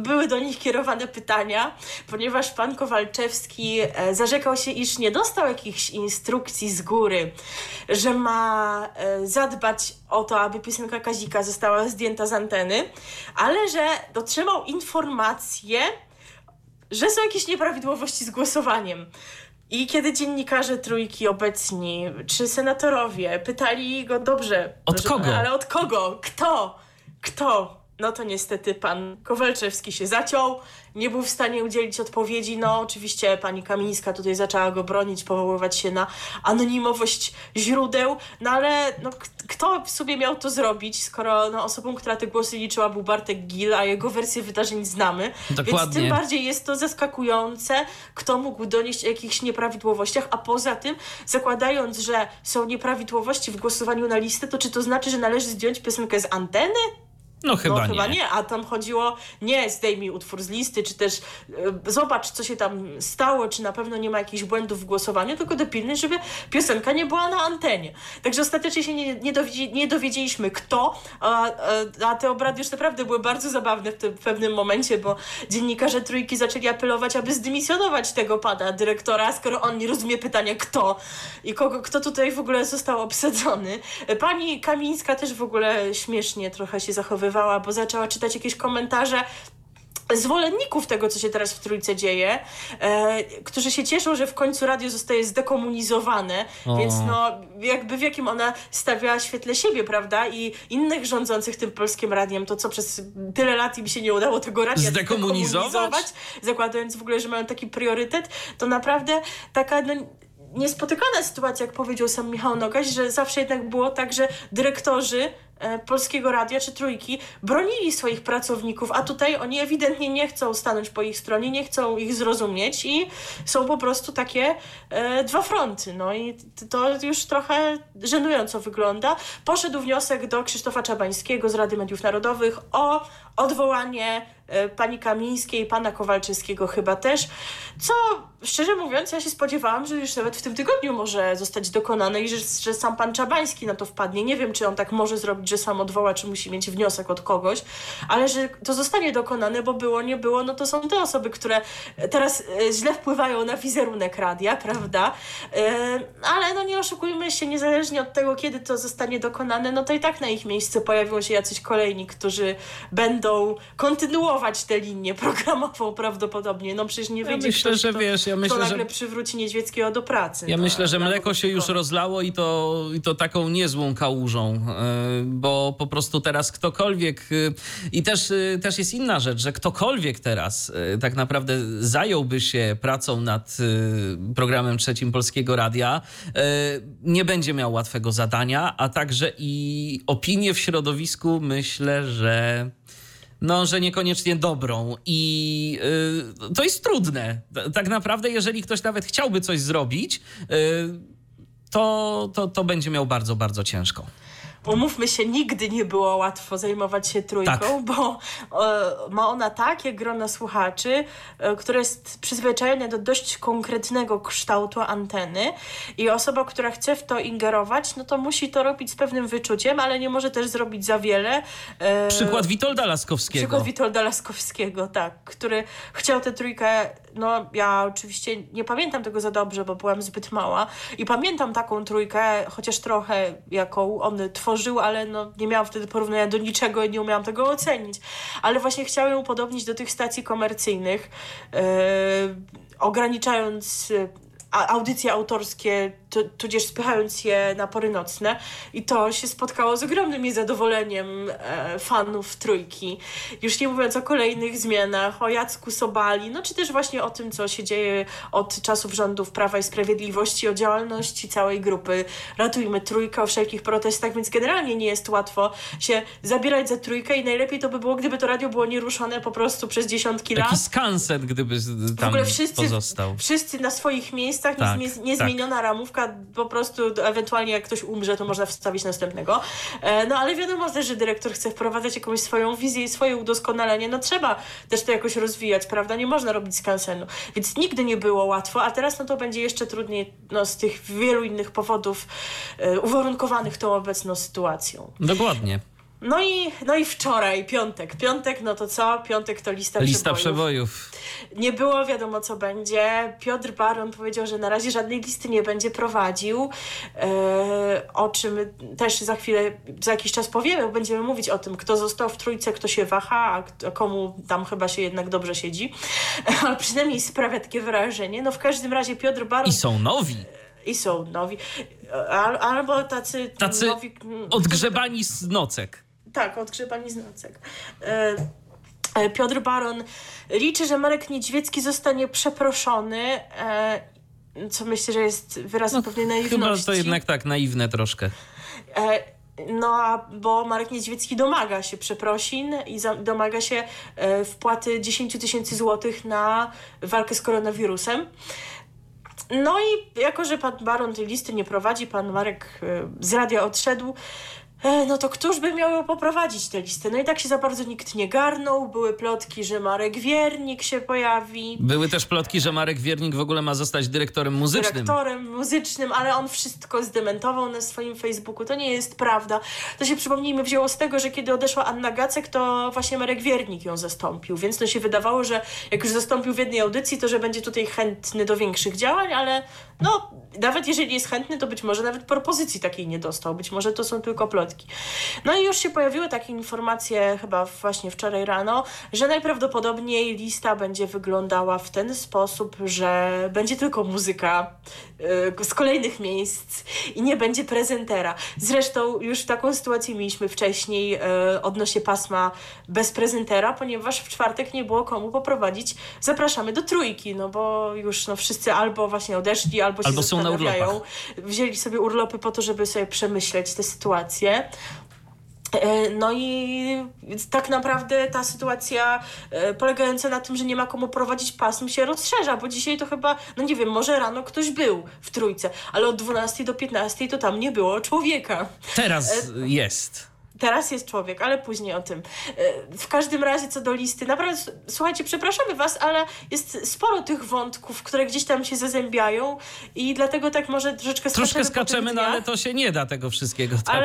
były do nich kierowane pytania, ponieważ pan Kowalczewski zarzekał się, iż nie dostał jakichś instrukcji z góry, że ma zadbać o to, aby piosenka Kazika została zdjęta z anteny, ale że dotrzymał informację, że są jakieś nieprawidłowości z głosowaniem. I kiedy dziennikarze Trójki obecni, czy senatorowie pytali go dobrze... kogo? Ale od kogo? Kto? No to niestety pan Kowalczewski się zaciął, nie był w stanie udzielić odpowiedzi. Oczywiście pani Kamińska tutaj zaczęła go bronić, powoływać się na anonimowość źródeł, ale kto w sobie miał to zrobić, skoro osobą, która te głosy liczyła, był Bartek Gil, a jego wersję wydarzeń znamy. Dokładnie. Więc tym bardziej jest to zaskakujące, kto mógł donieść o jakichś nieprawidłowościach, a poza tym zakładając, że są nieprawidłowości w głosowaniu na listę, to czy to znaczy, że należy zdjąć piosenkę z anteny? Chyba nie, a tam chodziło zdejmij utwór z listy, czy też zobacz, co się tam stało, czy na pewno nie ma jakichś błędów w głosowaniu, tylko dopilnuj, żeby piosenka nie była na antenie. Także ostatecznie się nie dowiedzieliśmy kto, a te obrady już naprawdę były bardzo zabawne w pewnym momencie, bo dziennikarze Trójki zaczęli apelować, aby zdymisjonować tego pana dyrektora, skoro on nie rozumie pytania kto i kto tutaj w ogóle został obsadzony. Pani Kamińska też w ogóle śmiesznie trochę się zachowywała, bo zaczęła czytać jakieś komentarze zwolenników tego, co się teraz w Trójce dzieje, którzy się cieszą, że w końcu radio zostaje zdekomunizowane, więc jakby w jakim ona stawiała świetle siebie, prawda, i innych rządzących tym Polskim Radiem, to co przez tyle lat im się nie udało tego radia zdekomunizować, zakładając w ogóle, że mają taki priorytet, to naprawdę taka... niespotykana sytuacja, jak powiedział sam Michał Nogaś, że zawsze jednak było tak, że dyrektorzy Polskiego Radia czy Trójki bronili swoich pracowników, a tutaj oni ewidentnie nie chcą stanąć po ich stronie, nie chcą ich zrozumieć i są po prostu takie 2 fronty. I to już trochę żenująco wygląda. Poszedł wniosek do Krzysztofa Czabańskiego z Rady Mediów Narodowych o odwołanie pani Kamińskiej, pana Kowalczyckiego chyba też, co szczerze mówiąc ja się spodziewałam, że już nawet w tym tygodniu może zostać dokonane i że sam pan Czabański na to wpadnie. Nie wiem, czy on tak może zrobić, że sam odwoła, czy musi mieć wniosek od kogoś, ale że to zostanie dokonane, bo było, nie było, to są te osoby, które teraz źle wpływają na wizerunek radia, prawda? Ale nie oszukujmy się, niezależnie od tego, kiedy to zostanie dokonane, to i tak na ich miejsce pojawią się jacyś kolejni, którzy będą kontynuować tę linię programową prawdopodobnie. Przecież nie wyjdzie, myślę, że przywróci Niedźwieckiego do pracy. Ja myślę, że mleko się już rozlało i to taką niezłą kałużą, bo po prostu teraz ktokolwiek i też jest inna rzecz, że ktokolwiek teraz tak naprawdę zająłby się pracą nad programem Trzecim Polskiego Radia, nie będzie miał łatwego zadania, a także i opinie w środowisku, myślę, że że niekoniecznie dobrą i to jest trudne. Tak naprawdę, jeżeli ktoś nawet chciałby coś zrobić, to będzie miał bardzo, bardzo ciężko. umówmy się, nigdy nie było łatwo zajmować się Trójką, tak, bo ma ona takie grono słuchaczy, które jest przyzwyczajone do dość konkretnego kształtu anteny i osoba, która chce w to ingerować, no to musi to robić z pewnym wyczuciem, ale nie może też zrobić za wiele. Przykład Witolda Laskowskiego. Tak, który chciał tę Trójkę, no ja oczywiście nie pamiętam tego za dobrze, bo byłam zbyt mała i pamiętam taką Trójkę, chociaż trochę jaką on tworzył, ale no, nie miałam wtedy porównania do niczego i nie umiałam tego ocenić. Ale właśnie chciał ją upodobnić do tych stacji komercyjnych, ograniczając audycje autorskie, tudzież spychając je na pory nocne i to się spotkało z ogromnym niezadowoleniem fanów Trójki. Już nie mówiąc o kolejnych zmianach, o Jacku Sobali, no czy też właśnie o tym, co się dzieje od czasów rządów Prawa i Sprawiedliwości, o działalności całej grupy Ratujmy Trójkę, o wszelkich protestach, więc generalnie nie jest łatwo się zabierać za Trójkę i najlepiej to by było, gdyby to radio było nieruszone po prostu przez dziesiątki lat. Taki skansen, gdyby tam w ogóle pozostał. Wszyscy na swoich miejscach, tak, niezmieniona ramówka, po prostu ewentualnie jak ktoś umrze, to można wstawić następnego. No ale wiadomo też, że dyrektor chce wprowadzać jakąś swoją wizję i swoje udoskonalenie. No trzeba też to jakoś rozwijać, prawda? Nie można robić skansenu. Więc nigdy nie było łatwo, a teraz no to będzie jeszcze trudniej no, z tych wielu innych powodów uwarunkowanych tą obecną sytuacją. Dokładnie. No i wczoraj, piątek, no to co? Piątek to lista przebojów. Nie było wiadomo, co będzie. Piotr Baron powiedział, że na razie żadnej listy nie będzie prowadził, o czym też za chwilę, za jakiś czas powiemy, bo będziemy mówić o tym, kto został w Trójce, kto się waha, a komu tam chyba się jednak dobrze siedzi. Ale przynajmniej sprawia takie wrażenie. No w każdym razie Piotr Baron... I są nowi. Albo tacy nowi... odgrzebani z nocek. Tak, odgrzebani z nocek. Piotr Baron liczy, że Marek Niedźwiecki zostanie przeproszony, co myślę, że jest wyrazem pewnej naiwności. Chyba to jednak tak, naiwne troszkę. Bo Marek Niedźwiecki domaga się przeprosin i domaga się wpłaty 10 000 złotych na walkę z koronawirusem. No i jako, że pan Baron tej listy nie prowadzi, pan Marek z radia odszedł, no to któż by miał poprowadzić tę listę? No i tak się za bardzo nikt nie garnął. Były plotki, że Marek Wiernik się pojawi. Były też plotki, że Marek Wiernik w ogóle ma zostać dyrektorem muzycznym. Ale on wszystko zdementował na swoim Facebooku. To nie jest prawda. To się, przypomnijmy, wzięło z tego, że kiedy odeszła Anna Gacek, to właśnie Marek Wiernik ją zastąpił. Więc no się wydawało, że jak już zastąpił w jednej audycji, to że będzie tutaj chętny do większych działań, ale no nawet jeżeli jest chętny, to być może nawet propozycji takiej nie dostał. Być może to są tylko plotki. No i już się pojawiły takie informacje chyba właśnie wczoraj rano, że najprawdopodobniej lista będzie wyglądała w ten sposób, że będzie tylko muzyka z kolejnych miejsc i nie będzie prezentera. Zresztą już taką sytuację mieliśmy wcześniej odnośnie pasma bez prezentera, ponieważ w czwartek nie było komu poprowadzić Zapraszamy do Trójki, no bo już wszyscy albo właśnie odeszli, albo się zastanawiają. Wzięli sobie urlopy po to, żeby sobie przemyśleć tę sytuację. No i tak naprawdę ta sytuacja polegająca na tym, że nie ma komu prowadzić pasm, się rozszerza, bo dzisiaj to chyba, no nie wiem, może rano ktoś był w Trójce, ale od 12 do 15 to tam nie było człowieka. Teraz jest człowiek, ale później o tym. W każdym razie co do listy, naprawdę, słuchajcie, przepraszamy was, ale jest sporo tych wątków, które gdzieś tam się zazębiają i dlatego tak może troszkę skaczemy, no ale to się nie da tego wszystkiego. Tak.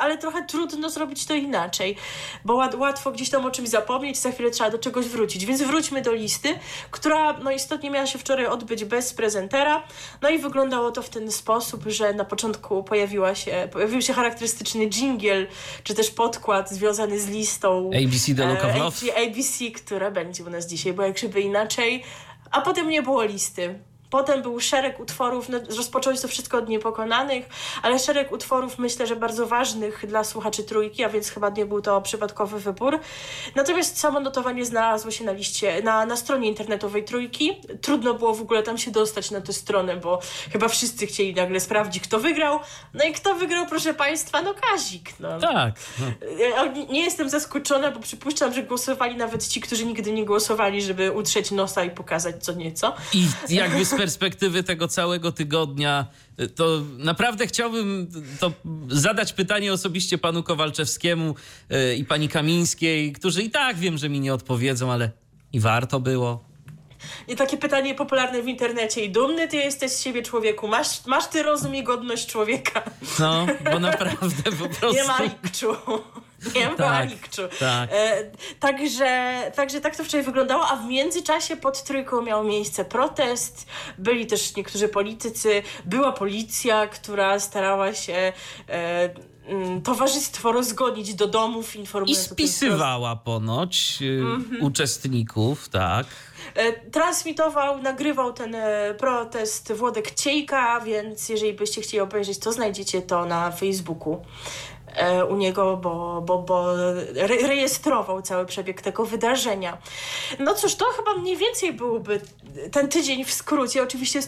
Ale trochę trudno zrobić to inaczej, bo łatwo gdzieś tam o czymś zapomnieć, za chwilę trzeba do czegoś wrócić. Więc wróćmy do listy, która no istotnie miała się wczoraj odbyć bez prezentera. No i wyglądało to w ten sposób, że na początku pojawił się charakterystyczny dżingiel, czy też podkład związany z listą ABC do Look of Love. ABC, która będzie u nas dzisiaj, bo jak żeby inaczej. A potem nie było listy. Potem był szereg utworów, no, rozpocząć to wszystko od Niepokonanych, ale szereg utworów, myślę, że bardzo ważnych dla słuchaczy Trójki, a więc chyba nie był to przypadkowy wybór. Natomiast samo notowanie znalazło się na liście, na stronie internetowej Trójki. Trudno było w ogóle tam się dostać na tę stronę, bo chyba wszyscy chcieli nagle sprawdzić, kto wygrał. No i kto wygrał, proszę państwa? No Kazik. No. Tak. No. Nie jestem zaskoczona, bo przypuszczam, że głosowali nawet ci, którzy nigdy nie głosowali, żeby utrzeć nosa i pokazać co nieco. I jakby perspektywy tego całego tygodnia, to naprawdę chciałbym to zadać pytanie osobiście panu Kowalczewskiemu i pani Kamińskiej, którzy i tak wiem, że mi nie odpowiedzą, ale i warto było. I takie pytanie popularne w internecie. I dumny ty jesteś z siebie, człowieku? Masz ty rozum i godność człowieka? No, bo naprawdę po prostu... Nie ma nikczu. Nie ma nikczu. Tak. Także tak to wczoraj wyglądało, a w międzyczasie pod Trójką miał miejsce protest. Byli też niektórzy politycy. Była policja, która starała się... towarzystwo rozgonić do domów, informując... I spisywała ponoć uczestników, tak. Transmitował, nagrywał ten protest Włodek Ciejka, więc jeżeli byście chcieli obejrzeć, to znajdziecie to na Facebooku u niego, bo rejestrował cały przebieg tego wydarzenia. No cóż, to chyba mniej więcej byłby ten tydzień w skrócie. Oczywiście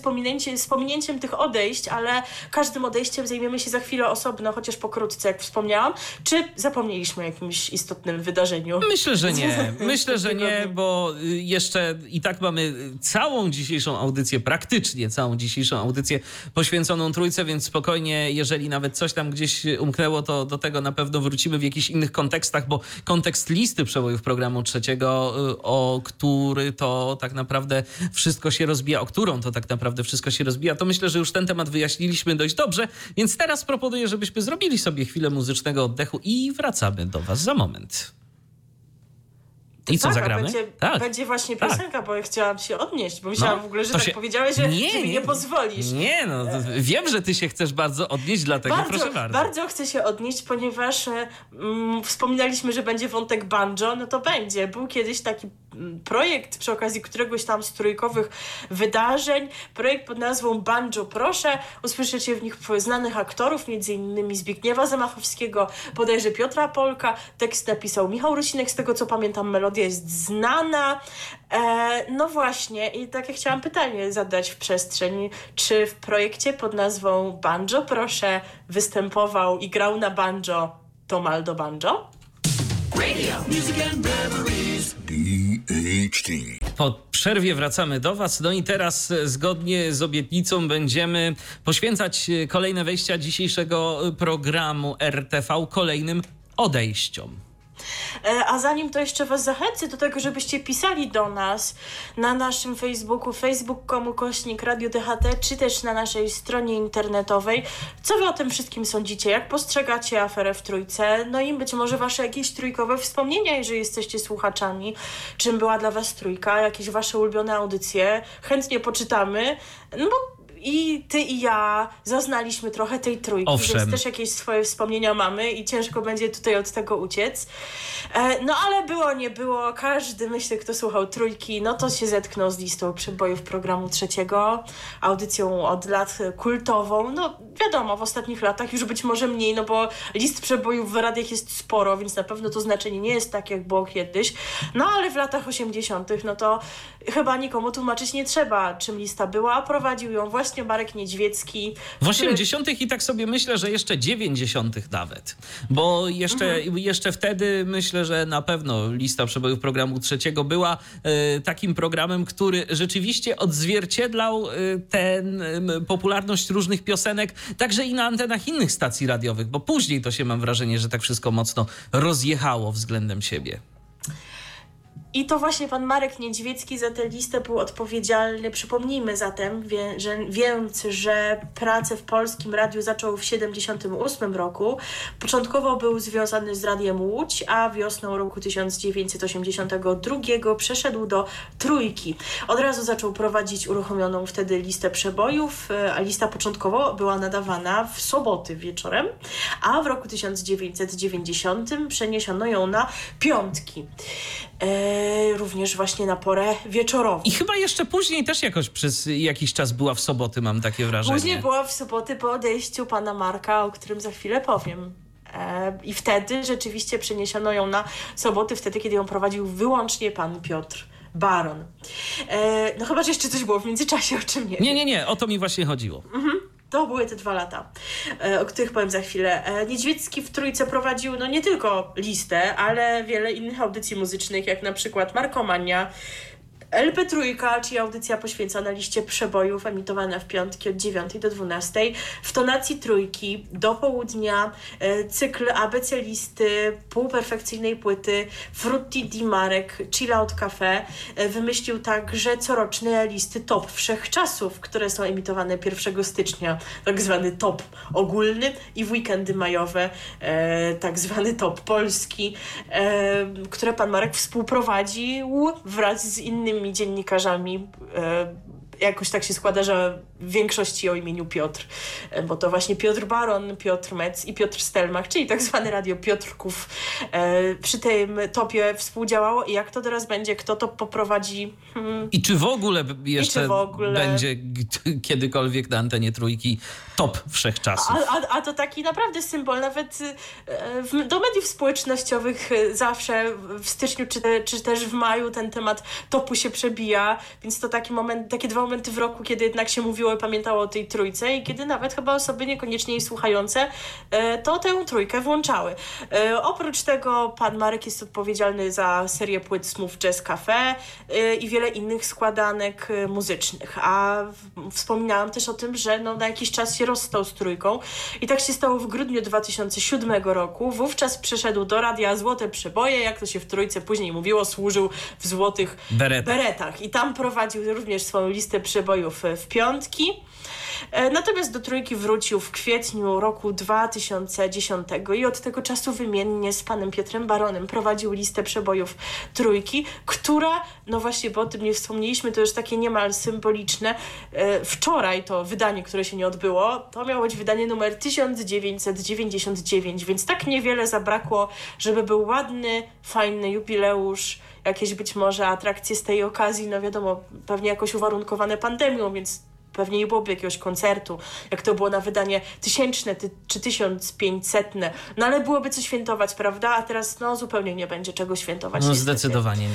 z pominięciem tych odejść, ale każdym odejściem zajmiemy się za chwilę osobno, chociaż pokrótce, jak wspomniałam. Czy zapomnieliśmy o jakimś istotnym wydarzeniu? Myślę, że nie. Myślę, że nie, bo jeszcze i tak mamy całą dzisiejszą audycję, praktycznie całą dzisiejszą audycję poświęconą Trójce, więc spokojnie, jeżeli nawet coś tam gdzieś umknęło, to do tego na pewno wrócimy w jakichś innych kontekstach, bo kontekst listy przebojów programu trzeciego, o który to tak naprawdę wszystko się rozbija, o którą to tak naprawdę wszystko się rozbija, to myślę, że już ten temat wyjaśniliśmy dość dobrze, więc teraz proponuję, żebyśmy zrobili sobie chwilę muzycznego oddechu i wracamy do was za moment. I co, zagramy? Będzie właśnie piosenka, bo ja chciałam się odnieść, bo myślałam w ogóle, że tak się... powiedziałeś, że mi nie pozwolisz. Nie, no wiem, że ty się chcesz bardzo odnieść, dlatego proszę bardzo. Bardzo chcę się odnieść, ponieważ wspominaliśmy, że będzie wątek banjo, no to będzie. Był kiedyś taki projekt przy okazji któregoś tam z trójkowych wydarzeń, projekt pod nazwą Banjo Proszę. Usłyszycie w nich znanych aktorów, m.in. Zbigniewa Zamachowskiego, bodajże Piotra Polka. Tekst napisał Michał Rusinek, z tego co pamiętam melodia jest znana. No właśnie, i takie chciałam pytanie zadać w przestrzeni. Czy w projekcie pod nazwą Banjo Proszę występował i grał na banjo Tomaldo Banjo? Radio, music and memories. DHT. Po przerwie wracamy do was. No i teraz zgodnie z obietnicą będziemy poświęcać kolejne wejścia dzisiejszego programu RTV kolejnym odejściom. A zanim to jeszcze was zachęcę do tego, żebyście pisali do nas na naszym Facebooku, facebook.com/Radio DHT, czy też na naszej stronie internetowej, co wy o tym wszystkim sądzicie, jak postrzegacie aferę w Trójce, no i być może wasze jakieś trójkowe wspomnienia, jeżeli jesteście słuchaczami, czym była dla was Trójka, jakieś wasze ulubione audycje, chętnie poczytamy, no bo i ty i ja zaznaliśmy trochę tej Trójki, owszem, więc też jakieś swoje wspomnienia mamy i ciężko będzie tutaj od tego uciec. No ale było, nie było. Każdy, myślę, kto słuchał Trójki, no to się zetknął z listą przebojów programu trzeciego, audycją od lat kultową. No wiadomo, w ostatnich latach już być może mniej, no bo list przebojów w radiach jest sporo, więc na pewno to znaczenie nie jest tak, jak było kiedyś. No ale w latach 80. no to chyba nikomu tłumaczyć nie trzeba, czym lista była, a prowadził ją właśnie Marek Niedźwiecki. W 80-tych i tak sobie myślę, że jeszcze 90-tych nawet, bo jeszcze wtedy myślę, że na pewno lista przebojów programu trzeciego była takim programem, który rzeczywiście odzwierciedlał popularność różnych piosenek, także i na antenach innych stacji radiowych, bo później to się, mam wrażenie, że tak wszystko mocno rozjechało względem siebie. I to właśnie pan Marek Niedźwiecki za tę listę był odpowiedzialny. Przypomnijmy zatem, że pracę w Polskim Radiu zaczął w 1978 roku. Początkowo był związany z Radiem Łódź, a wiosną roku 1982 przeszedł do Trójki. Od razu zaczął prowadzić uruchomioną wtedy listę przebojów, a lista początkowo była nadawana w soboty wieczorem, a w roku 1990 przeniesiono ją na piątki. Również właśnie na porę wieczorową. I chyba jeszcze później też jakoś przez jakiś czas była w soboty, mam takie wrażenie. Później była w soboty po odejściu pana Marka, o którym za chwilę powiem. I wtedy rzeczywiście przeniesiono ją na soboty, wtedy kiedy ją prowadził wyłącznie pan Piotr Baron. No chyba, że jeszcze coś było w międzyczasie, o czym nie wiem. Nie, o to mi właśnie chodziło. To były te 2 lata, o których powiem za chwilę. Niedźwiecki w Trójce prowadził no nie tylko listę, ale wiele innych audycji muzycznych, jak na przykład Markomania, LP3, czyli audycja poświęcona liście przebojów, emitowana w piątki od 9 do 12, w tonacji trójki, do południa, cykl ABC listy, półperfekcyjnej płyty, Frutti di Marek, Chill Out Cafe. Wymyślił także coroczne listy top wszechczasów, które są emitowane 1 stycznia, tak zwany top ogólny, i w weekendy majowe, tak zwany top polski, które pan Marek współprowadził wraz z innymi dziennikarzami. Jakoś tak się składa, że w większości o imieniu Piotr, bo to właśnie Piotr Baron, Piotr Metz i Piotr Stelmach, czyli tak zwane Radio Piotrków, przy tym topie współdziałało. I jak to teraz będzie, kto to poprowadzi? I czy w ogóle jeszcze będzie kiedykolwiek na antenie trójki top wszechczasów? A to taki naprawdę symbol, nawet do mediów społecznościowych zawsze w styczniu czy też w maju ten temat topu się przebija, więc to taki moment, takie dwa momenty w roku, kiedy jednak się mówiło i pamiętało o tej trójce i kiedy nawet chyba osoby niekoniecznie jej słuchające to tę trójkę włączały. Oprócz tego pan Marek jest odpowiedzialny za serię płyt Smooth Jazz Cafe i wiele innych składanek muzycznych. A wspominałam też o tym, że no, na jakiś czas się rozstał z trójką i tak się stało w grudniu 2007 roku. Wówczas przeszedł do radia Złote Przeboje, jak to się w trójce później mówiło, służył w złotych beretach. I tam prowadził również swoją listę przebojów w piątki. Natomiast do trójki wrócił w kwietniu roku 2010 i od tego czasu wymiennie z panem Piotrem Baronem prowadził listę przebojów trójki, która, no właśnie, bo o tym nie wspomnieliśmy, to już takie niemal symboliczne. Wczoraj to wydanie, które się nie odbyło, to miało być wydanie numer 1999, więc tak niewiele zabrakło, żeby był ładny, fajny jubileusz, jakieś być może atrakcje z tej okazji, no wiadomo, pewnie jakoś uwarunkowane pandemią, więc pewnie nie byłoby jakiegoś koncertu, jak to było na wydanie 1000 czy 1500, no ale byłoby co świętować, prawda? A teraz no zupełnie nie będzie czego świętować. No niestety. Zdecydowanie nie.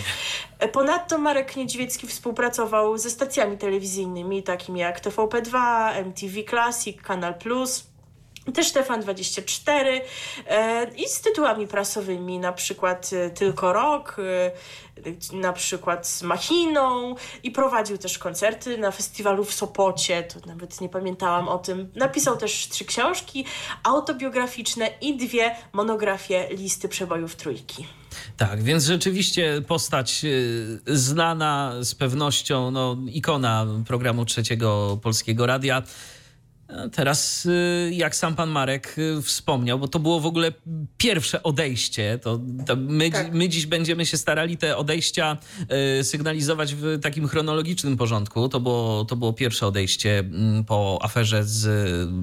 Ponadto Marek Niedźwiecki współpracował ze stacjami telewizyjnymi takimi jak TVP2, MTV Classic, Kanal Plus, też TVN24 i z tytułami prasowymi, na przykład Tylko Rok, na przykład z Machiną, i prowadził też koncerty na festiwalu w Sopocie, to nawet nie pamiętałam o tym. Napisał też 3 książki autobiograficzne i 2 monografie listy przebojów trójki. Tak, więc rzeczywiście postać znana, z pewnością no, ikona programu Trzeciego Polskiego Radia. Teraz, jak sam pan Marek wspomniał, bo to było w ogóle pierwsze odejście, my dziś będziemy się starali te odejścia sygnalizować w takim chronologicznym porządku. To było pierwsze odejście po aferze z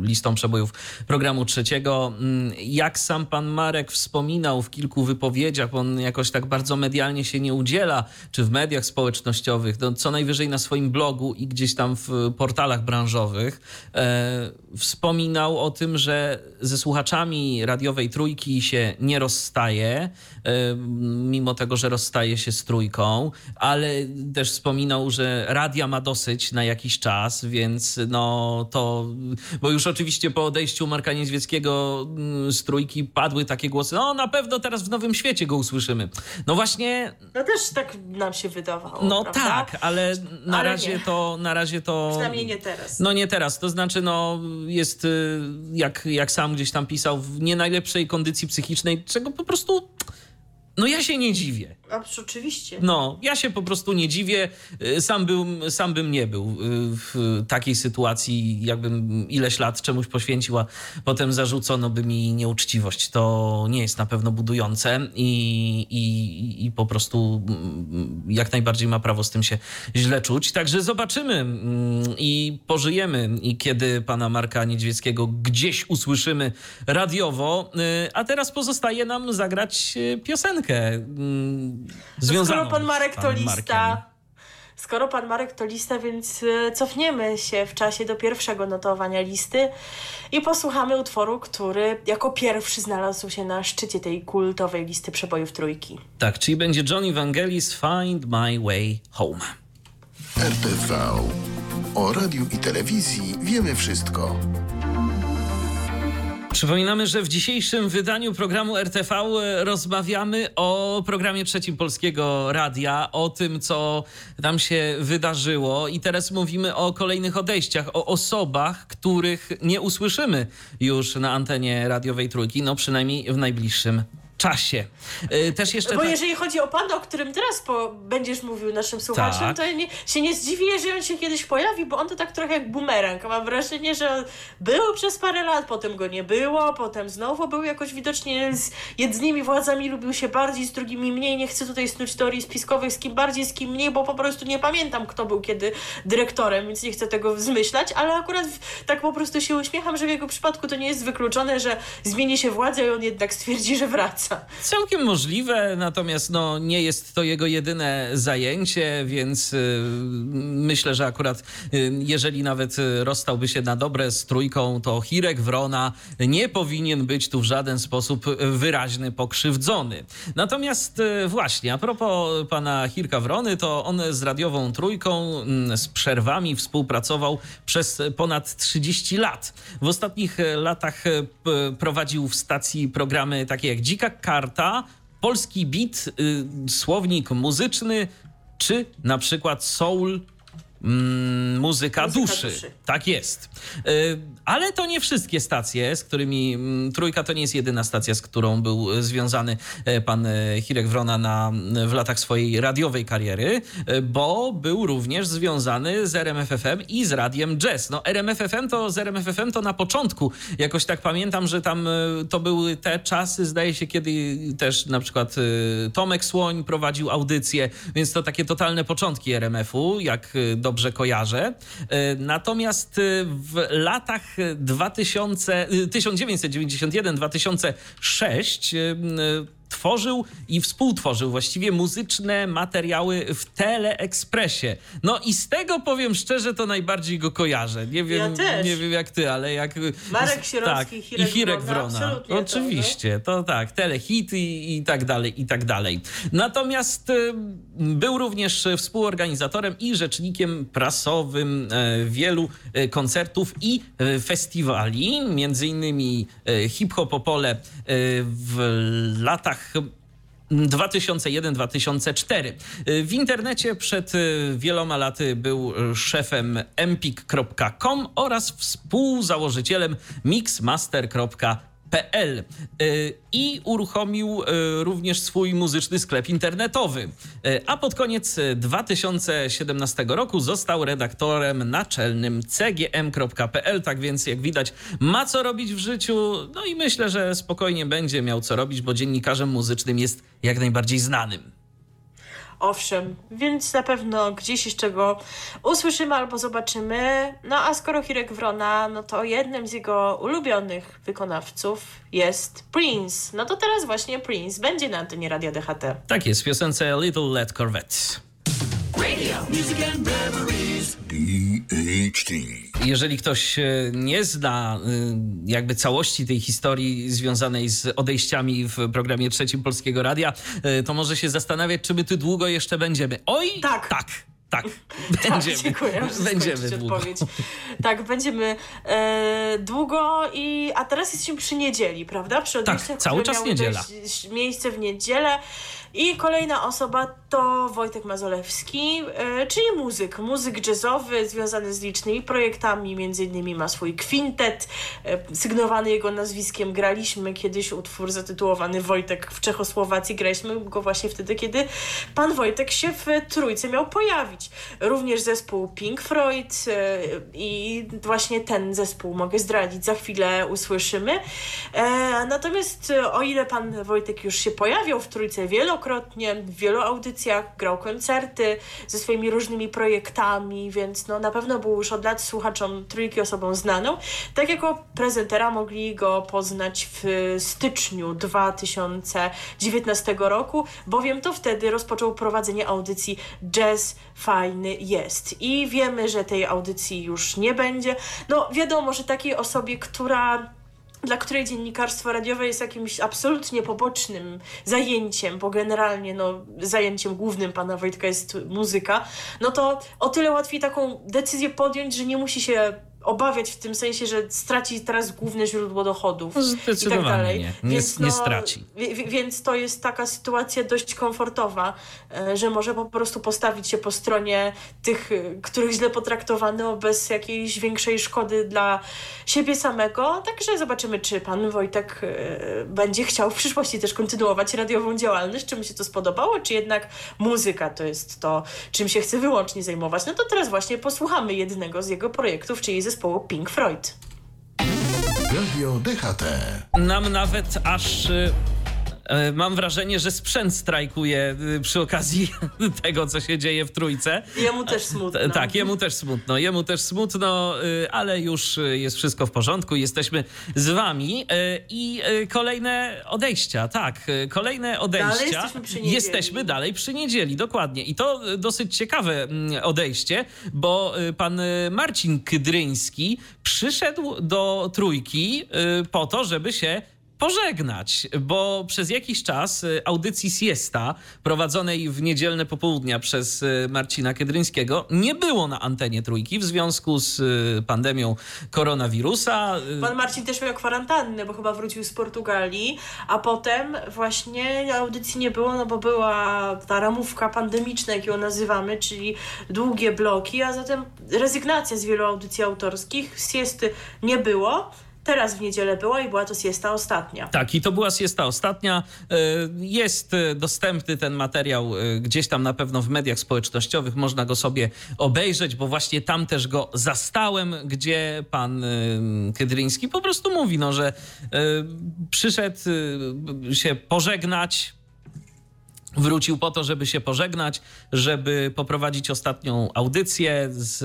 listą przebojów programu trzeciego. Jak sam pan Marek wspominał w kilku wypowiedziach, on jakoś tak bardzo medialnie się nie udziela, czy w mediach społecznościowych, no, co najwyżej na swoim blogu i gdzieś tam w portalach branżowych, wspominał o tym, że ze słuchaczami radiowej trójki się nie rozstaje, mimo tego, że rozstaje się z trójką, ale też wspominał, że radia ma dosyć na jakiś czas, więc no to... Bo już oczywiście po odejściu Marka Niedźwieckiego z trójki padły takie głosy, no na pewno teraz w Nowym Świecie go usłyszymy. No właśnie... No też tak nam się wydawało, no prawda? Tak, ale na razie to... Przynajmniej nie teraz. No nie teraz, to znaczy no jest, jak sam gdzieś tam pisał, w nie najlepszej kondycji psychicznej, czego po prostu... No ja się nie dziwię. Oczywiście. No, ja się po prostu nie dziwię. Sam bym nie był w takiej sytuacji, jakbym ileś lat czemuś poświęciła, potem zarzucono by mi nieuczciwość. To nie jest na pewno budujące i po prostu jak najbardziej ma prawo z tym się źle czuć. Także zobaczymy i pożyjemy, i kiedy pana Marka Niedźwieckiego gdzieś usłyszymy radiowo. A teraz pozostaje nam zagrać piosenkę związaną. Skoro pan Marek to lista, więc cofniemy się w czasie do pierwszego notowania listy i posłuchamy utworu, który jako pierwszy znalazł się na szczycie tej kultowej listy przebojów trójki. Tak, czyli będzie John Evangelis, Find My Way Home. RTV. O radiu i telewizji wiemy wszystko. Przypominamy, że w dzisiejszym wydaniu programu RTV rozmawiamy o programie Trzecim Polskiego Radia, o tym, co tam się wydarzyło, i teraz mówimy o kolejnych odejściach, o osobach, których nie usłyszymy już na antenie radiowej Trójki, no przynajmniej w najbliższym czasie. Też jeszcze bo jeżeli chodzi o pana, o którym teraz będziesz mówił naszym słuchaczom, tak, to ja się nie zdziwię, że on się kiedyś pojawi, bo on to tak trochę jak bumerang. Mam wrażenie, że był przez parę lat, potem go nie było, potem znowu był jakoś widocznie z jednymi władzami lubił się bardziej, z drugimi mniej. Nie chcę tutaj snuć teorii spiskowych, z kim bardziej, z kim mniej, bo po prostu nie pamiętam, kto był kiedy dyrektorem, więc nie chcę tego zmyślać, ale akurat tak po prostu się uśmiecham, że w jego przypadku to nie jest wykluczone, że zmieni się władza i on jednak stwierdzi, że wraca. Całkiem możliwe, natomiast no, nie jest to jego jedyne zajęcie, więc myślę, że akurat jeżeli nawet rozstałby się na dobre z Trójką, to Hirek Wrona nie powinien być tu w żaden sposób wyraźny pokrzywdzony. Natomiast właśnie, a propos pana Hirka Wrony, to on z radiową Trójką z przerwami współpracował przez ponad 30 lat. W ostatnich latach prowadził w stacji programy takie jak Dzika Karta, Polski Beat, Słownik Muzyczny, czy na przykład Soul, Muzyka duszy. Tak jest. Ale to nie wszystkie stacje, z którymi Trójka to nie jest jedyna stacja, z którą był związany pan Hirek Wrona w latach swojej radiowej kariery, bo był również związany z RMF FM i z Radiem Jazz. No RMF FM to na początku, jakoś tak pamiętam, że tam to były te czasy, zdaje się, kiedy też na przykład Tomek Słoń prowadził audycję, więc to takie totalne początki RMF-u, jak dobrze kojarzę. Natomiast w latach 1991-2006 tworzył i współtworzył właściwie muzyczne materiały w Teleekspresie. No i z tego, powiem szczerze, to najbardziej go kojarzę. Nie wiem jak ty, ale jak... Marek Sierowski, tak, i Hirek Wrona. Oczywiście, to tak, Telehit i tak dalej, i tak dalej. Natomiast był również współorganizatorem i rzecznikiem prasowym wielu koncertów i festiwali, między innymi Hip-Hop Opole w latach 2001-2004. W internecie przed wieloma laty był szefem empik.com oraz współzałożycielem mixmaster.pl i uruchomił również swój muzyczny sklep internetowy. A pod koniec 2017 roku został redaktorem naczelnym cgm.pl, tak więc jak widać, ma co robić w życiu, no i myślę, że spokojnie będzie miał co robić, bo dziennikarzem muzycznym jest jak najbardziej znanym. Owszem, więc na pewno gdzieś jeszcze go usłyszymy albo zobaczymy. No a skoro Hirek Wrona, no to jednym z jego ulubionych wykonawców jest Prince. No to teraz właśnie Prince będzie na antenie Radia DHT. Tak jest, w piosence Little Led Corvette. Radio, music and memories. Jeżeli ktoś nie zna jakby całości tej historii związanej z odejściami w programie Trzecim Polskiego Radia, to może się zastanawiać, czy my tu długo jeszcze będziemy. Oj, tak. Tak, będziemy. Tak, dziękuję. Będziemy długo. Odpowiedź. Tak, będziemy długo i... A teraz jesteśmy przy niedzieli, prawda? Przy odejściach, tak, cały czas niedziela. Miejsce w niedzielę. I kolejna osoba to Wojtek Mazolewski, czyli muzyk jazzowy związany z licznymi projektami, między innymi ma swój kwintet, sygnowany jego nazwiskiem. Graliśmy kiedyś utwór zatytułowany Wojtek w Czechosłowacji, graliśmy go właśnie wtedy, kiedy pan Wojtek się w Trójce miał pojawić. Również zespół Pink Floyd i właśnie ten zespół, mogę zdradzić, za chwilę usłyszymy. Natomiast o ile pan Wojtek już się pojawiał w Trójce wielokrotnie, w wielu audycjach, grał koncerty ze swoimi różnymi projektami, więc no, na pewno był już od lat słuchaczom Trójki, osobą znaną. Tak jako prezentera mogli go poznać w styczniu 2019 roku, bowiem to wtedy rozpoczął prowadzenie audycji Jazz Fajny Jest. I wiemy, że tej audycji już nie będzie. No wiadomo, że takiej osobie, dla której dziennikarstwo radiowe jest jakimś absolutnie pobocznym zajęciem, bo generalnie no, zajęciem głównym pana Wojtka jest muzyka, no to o tyle łatwiej taką decyzję podjąć, że nie musi się obawiać w tym sensie, że straci teraz główne źródło dochodów i tak dalej. Nie straci. Więc to jest taka sytuacja dość komfortowa, że może po prostu postawić się po stronie tych, których źle potraktowano, bez jakiejś większej szkody dla siebie samego. Także zobaczymy, czy pan Wojtek będzie chciał w przyszłości też kontynuować radiową działalność, czy mu się to spodobało, czy jednak muzyka to jest to, czym się chce wyłącznie zajmować. No to teraz właśnie posłuchamy jednego z jego projektów, czyli zespołu Pink Floyd. Radio DHT. Nam nawet aż... Mam wrażenie, że sprzęt strajkuje przy okazji tego, co się dzieje w Trójce. Jemu też smutno. Tak, jemu też smutno, ale już jest wszystko w porządku. Jesteśmy z wami i kolejne odejścia, tak, Dalej jesteśmy przy niedzieli. Jesteśmy dalej przy niedzieli, dokładnie. I to dosyć ciekawe odejście, bo pan Marcin Kydryński przyszedł do Trójki po to, żeby się pożegnać, bo przez jakiś czas audycji Siesta prowadzonej w niedzielne popołudnia przez Marcina Kydryńskiego nie było na antenie Trójki w związku z pandemią koronawirusa. Pan Marcin też miał kwarantannę, bo chyba wrócił z Portugalii, a potem właśnie audycji nie było, no bo była ta ramówka pandemiczna, jak ją nazywamy, czyli długie bloki, a zatem rezygnacja z wielu audycji autorskich. Siesty nie było. Teraz w niedzielę była i była to siesta ostatnia. Tak, i to była siesta ostatnia. Jest dostępny ten materiał gdzieś tam na pewno w mediach społecznościowych. Można go sobie obejrzeć, bo właśnie tam też go zastałem, gdzie pan Kydryński po prostu mówi, no, że przyszedł się pożegnać. Wrócił po to, żeby się pożegnać, żeby poprowadzić ostatnią audycję z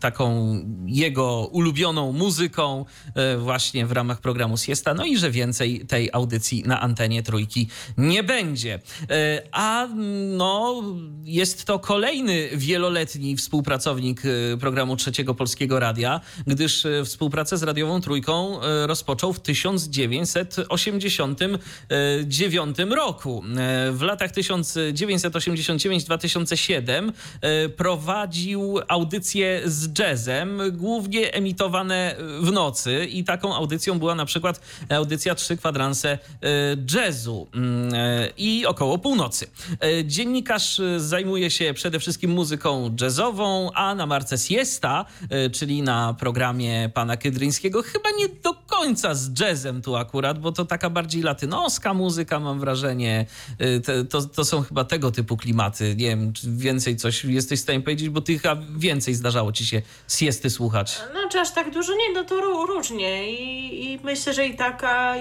taką jego ulubioną muzyką właśnie w ramach programu Siesta, no i że więcej tej audycji na antenie Trójki nie będzie. A no jest to kolejny wieloletni współpracownik programu Trzeciego Polskiego Radia, gdyż współpracę z Radiową Trójką rozpoczął w 1989 roku. W latach 1989-2007 prowadził audycje z jazzem, głównie emitowane w nocy, i taką audycją była na przykład audycja 3 kwadranse jazzu i około północy. Dziennikarz zajmuje się przede wszystkim muzyką jazzową, a na marce Siesta, czyli na programie pana Kydryńskiego, chyba nie do końca z jazzem tu akurat, bo to taka bardziej latynoska muzyka, mam wrażenie, to są chyba tego typu klimaty. Nie wiem, czy więcej coś jesteś w stanie powiedzieć, bo tych więcej zdarzało ci się siesty słuchać. No, czy aż tak dużo? Nie, no to różnie. I myślę, że i taka,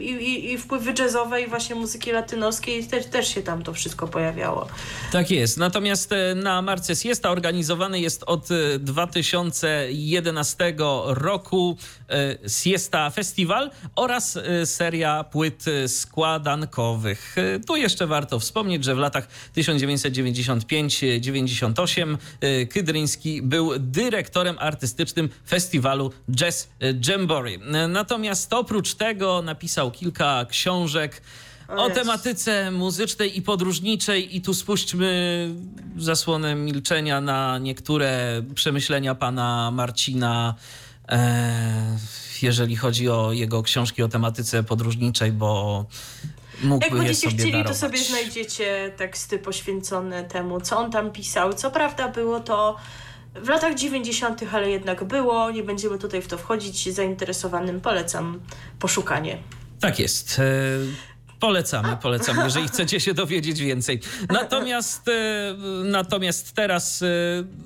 i wpływy jazzowe, i właśnie muzyki latynoskiej też się tam to wszystko pojawiało. Tak jest. Natomiast na marce Siesta organizowany jest od 2011 roku Siesta Festiwal oraz seria płyt składankowych. Tu jeszcze warto wspomnieć, że w latach 1995-98 Kydryński był dyrektorem artystycznym festiwalu Jazz Jamboree. Natomiast oprócz tego napisał kilka książek o tematyce muzycznej i podróżniczej, i tu spuśćmy zasłonę milczenia na niektóre przemyślenia pana Marcina, jeżeli chodzi o jego książki o tematyce podróżniczej, bo jak będziecie chcieli, darować, to sobie znajdziecie teksty poświęcone temu, co on tam pisał. Co prawda było to w latach 90., ale jednak było. Nie będziemy tutaj w to wchodzić. Zainteresowanym polecam poszukanie. Tak jest. Polecamy, jeżeli chcecie się dowiedzieć więcej. Natomiast teraz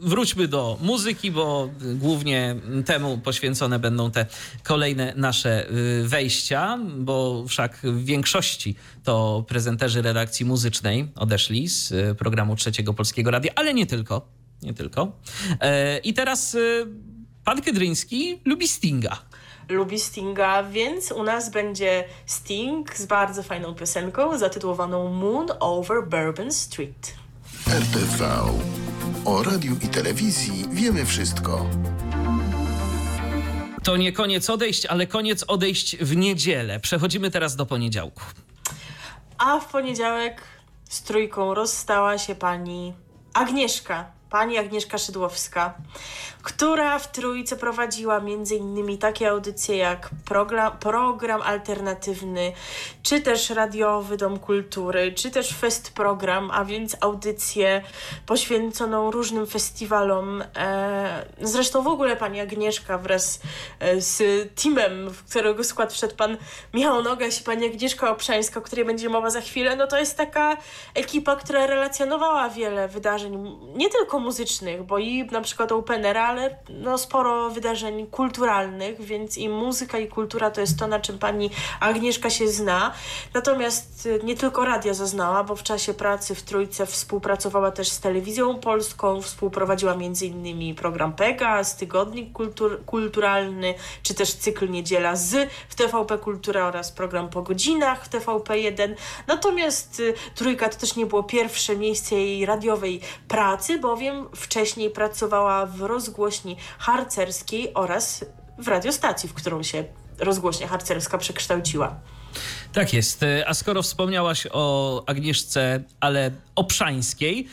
wróćmy do muzyki, bo głównie temu poświęcone będą te kolejne nasze wejścia, bo wszak w większości to prezenterzy redakcji muzycznej odeszli z programu Trzeciego Polskiego Radia, ale nie tylko. Nie tylko. I teraz pan Kydryński lubi Stinga, więc u nas będzie Sting z bardzo fajną piosenką zatytułowaną Moon Over Bourbon Street. RTV. O radiu i telewizji wiemy wszystko. To nie koniec odejść, ale koniec odejść w niedzielę. Przechodzimy teraz do poniedziałku. A w poniedziałek z Trójką rozstała się pani Agnieszka pani Agnieszka Szydłowska, która w Trójce prowadziła m.in. takie audycje jak program alternatywny, czy też radiowy Dom Kultury, czy też Fest Program, a więc audycję poświęconą różnym festiwalom. Zresztą w ogóle pani Agnieszka wraz z teamem, w którego skład wszedł pan Michał Nogaś i pani Agnieszka Obszańska, o której będzie mowa za chwilę, no to jest taka ekipa, która relacjonowała wiele wydarzeń, nie tylko muzycznych, bo i na przykład openera, ale no sporo wydarzeń kulturalnych, więc i muzyka, i kultura to jest to, na czym pani Agnieszka się zna. Natomiast nie tylko radia zaznała, bo w czasie pracy w Trójce współpracowała też z Telewizją Polską, współprowadziła m.in. program Pegas, Tygodnik Kulturalny, czy też cykl Niedziela Z w TVP Kultura oraz program Po godzinach w TVP1. Natomiast Trójka to też nie było pierwsze miejsce jej radiowej pracy, bowiem wcześniej pracowała w rozgłośni harcerskiej oraz w radiostacji, w którą się rozgłośnia harcerska przekształciła. Tak jest. A skoro wspomniałaś o Agnieszce, ale Obszańskiej,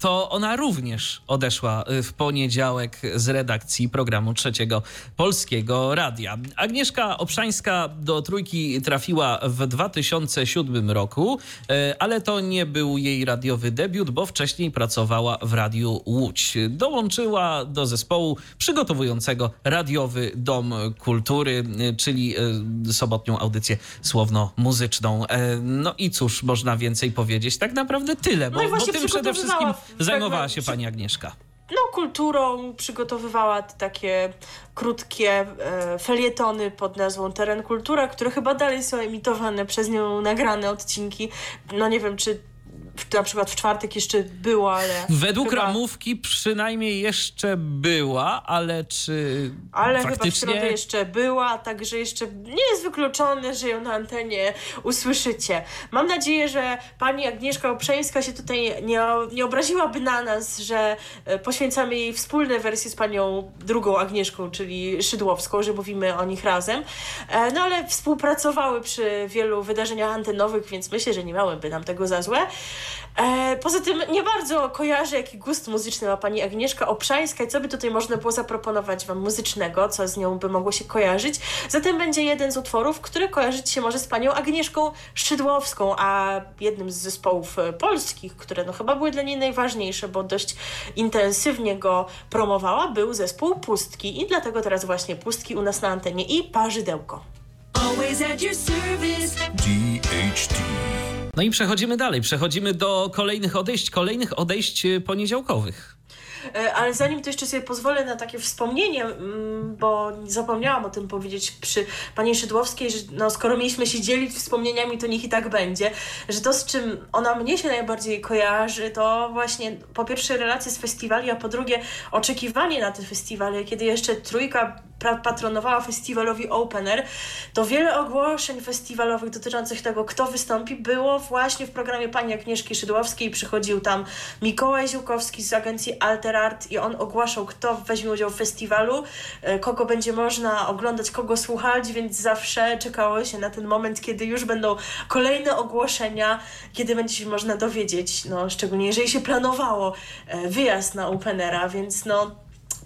to ona również odeszła w poniedziałek z redakcji programu Trzeciego Polskiego Radia. Agnieszka Obszańska do Trójki trafiła w 2007 roku, ale to nie był jej radiowy debiut, bo wcześniej pracowała w Radiu Łódź. Dołączyła do zespołu przygotowującego radiowy Dom Kultury, czyli sobotnią audycję słowno-muzyczną. No i cóż, można więcej powiedzieć? Tak naprawdę tyle, bo, no bo tym przede wszystkim zajmowała się pani Agnieszka. No, kulturą przygotowywała takie krótkie felietony pod nazwą Teren Kultura, które chyba dalej są emitowane przez nią, nagrane odcinki. No nie wiem, czy na przykład w czwartek jeszcze była, ale... Według chyba... ramówki przynajmniej jeszcze była, ale czy ale faktycznie... chyba w środę jeszcze była, także jeszcze nie jest wykluczone, że ją na antenie usłyszycie. Mam nadzieję, że pani Agnieszka Obszańska się tutaj nie obraziłaby na nas, że poświęcamy jej wspólne wersje z panią drugą Agnieszką, czyli Szydłowską, że mówimy o nich razem. No ale współpracowały przy wielu wydarzeniach antenowych, więc myślę, że nie miałyby nam tego za złe. Poza tym nie bardzo kojarzę, jaki gust muzyczny ma pani Agnieszka Obszańska i co by tutaj można było zaproponować wam muzycznego, co z nią by mogło się kojarzyć. Zatem będzie jeden z utworów, który kojarzyć się może z panią Agnieszką Szydłowską, a jednym z zespołów polskich, które no chyba były dla niej najważniejsze, bo dość intensywnie go promowała, był zespół Pustki i dlatego teraz właśnie Pustki u nas na antenie i Parzydełko. Always at your service. DHT. No i przechodzimy dalej, przechodzimy do kolejnych odejść poniedziałkowych. Ale zanim to jeszcze sobie pozwolę na takie wspomnienie, bo zapomniałam o tym powiedzieć przy pani Szydłowskiej, że no, skoro mieliśmy się dzielić wspomnieniami, to niech i tak będzie, że to, z czym ona mnie się najbardziej kojarzy, to właśnie po pierwsze relacje z festiwali, a po drugie oczekiwanie na te festiwale. Kiedy jeszcze Trójka patronowała festiwalowi Open Air, to wiele ogłoszeń festiwalowych dotyczących tego, kto wystąpi, było właśnie w programie pani Agnieszki Szydłowskiej. Przychodził tam Mikołaj Ziółkowski z agencji Alter Art i on ogłaszał, kto weźmie udział w festiwalu, kogo będzie można oglądać, kogo słuchać, więc zawsze czekało się na ten moment, kiedy już będą kolejne ogłoszenia, kiedy będzie się można dowiedzieć, no szczególnie jeżeli się planowało wyjazd na Open Aira, więc no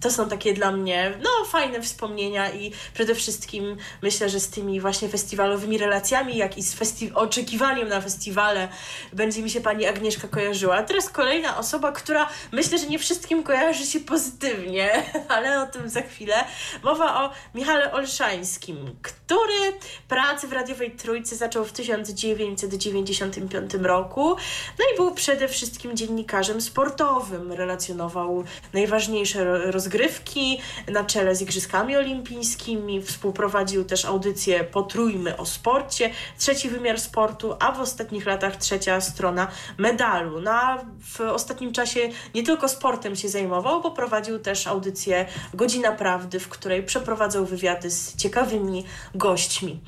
to są takie dla mnie no fajne wspomnienia i przede wszystkim myślę, że z tymi właśnie festiwalowymi relacjami, jak i z oczekiwaniem na festiwale będzie mi się pani Agnieszka kojarzyła. Teraz kolejna osoba, która myślę, że nie wszystkim kojarzy się pozytywnie, ale o tym za chwilę. Mowa o Michale Olszańskim, który pracę w radiowej Trójce zaczął w 1995 roku. No i był przede wszystkim dziennikarzem sportowym. Relacjonował najważniejsze rozgrywki na czele z Igrzyskami Olimpijskimi. Współprowadził też audycję Potrójmy o sporcie, Trzeci wymiar sportu, a w ostatnich latach Trzecia strona medalu. No a w ostatnim czasie nie tylko sportem się zajmował, bo prowadził też audycję Godzina Prawdy, w której przeprowadzał wywiady z ciekawymi gośćmi.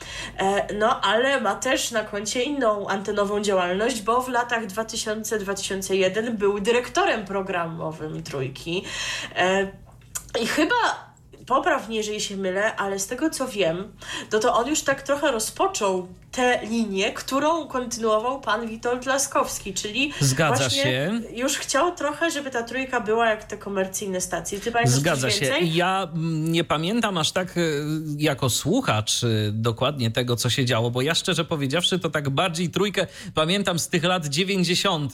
No ale ma też na koncie inną antenową działalność, bo w latach 2000-2001 był dyrektorem programowym Trójki. I chyba popraw mnie, jeżeli się mylę, ale z tego co wiem, no to on już tak trochę rozpoczął tę linię, którą kontynuował pan Witold Laskowski, czyli zgadza się. Już chciał trochę, żeby ta trójka była jak te komercyjne stacje. Ty zgadza się. Więcej? Ja nie pamiętam aż tak jako słuchacz dokładnie tego, co się działo, bo ja szczerze powiedziawszy to tak bardziej trójkę pamiętam z tych lat 90.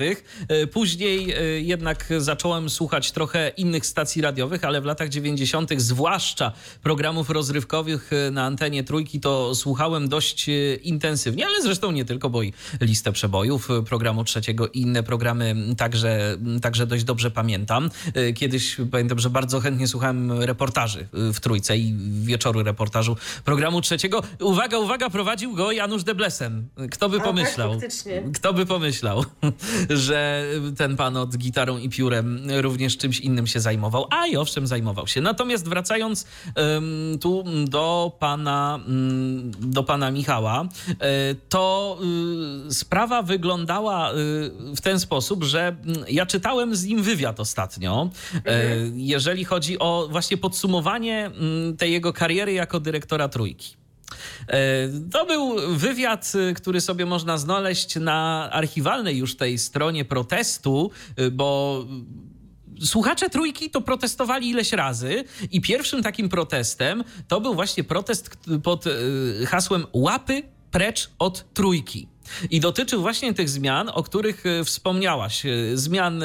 Później jednak zacząłem słuchać trochę innych stacji radiowych, ale w latach 90. zwłaszcza programów rozrywkowych na antenie trójki to słuchałem dość intensywnie, ale zresztą nie tylko, bo i listę przebojów programu trzeciego i inne programy także dość dobrze pamiętam. Kiedyś pamiętam, że bardzo chętnie słuchałem reportaży w trójce i wieczoru reportażu programu trzeciego. Uwaga, uwaga, prowadził go Janusz Deblesen. Kto by pomyślał? Tak, kto by pomyślał, że ten pan od gitarą i piórem również czymś innym się zajmował, a i owszem zajmował się. Natomiast wracając tu do pana Michała, to sprawa wyglądała w ten sposób, że ja czytałem z nim wywiad ostatnio, jeżeli chodzi o właśnie podsumowanie tej jego kariery jako dyrektora Trójki. To był wywiad, który sobie można znaleźć na archiwalnej już tej stronie protestu, bo słuchacze Trójki to protestowali ileś razy i pierwszym takim protestem to był właśnie protest pod hasłem Łapy precz od Trójki. I dotyczył właśnie tych zmian, o których wspomniałaś. Zmian,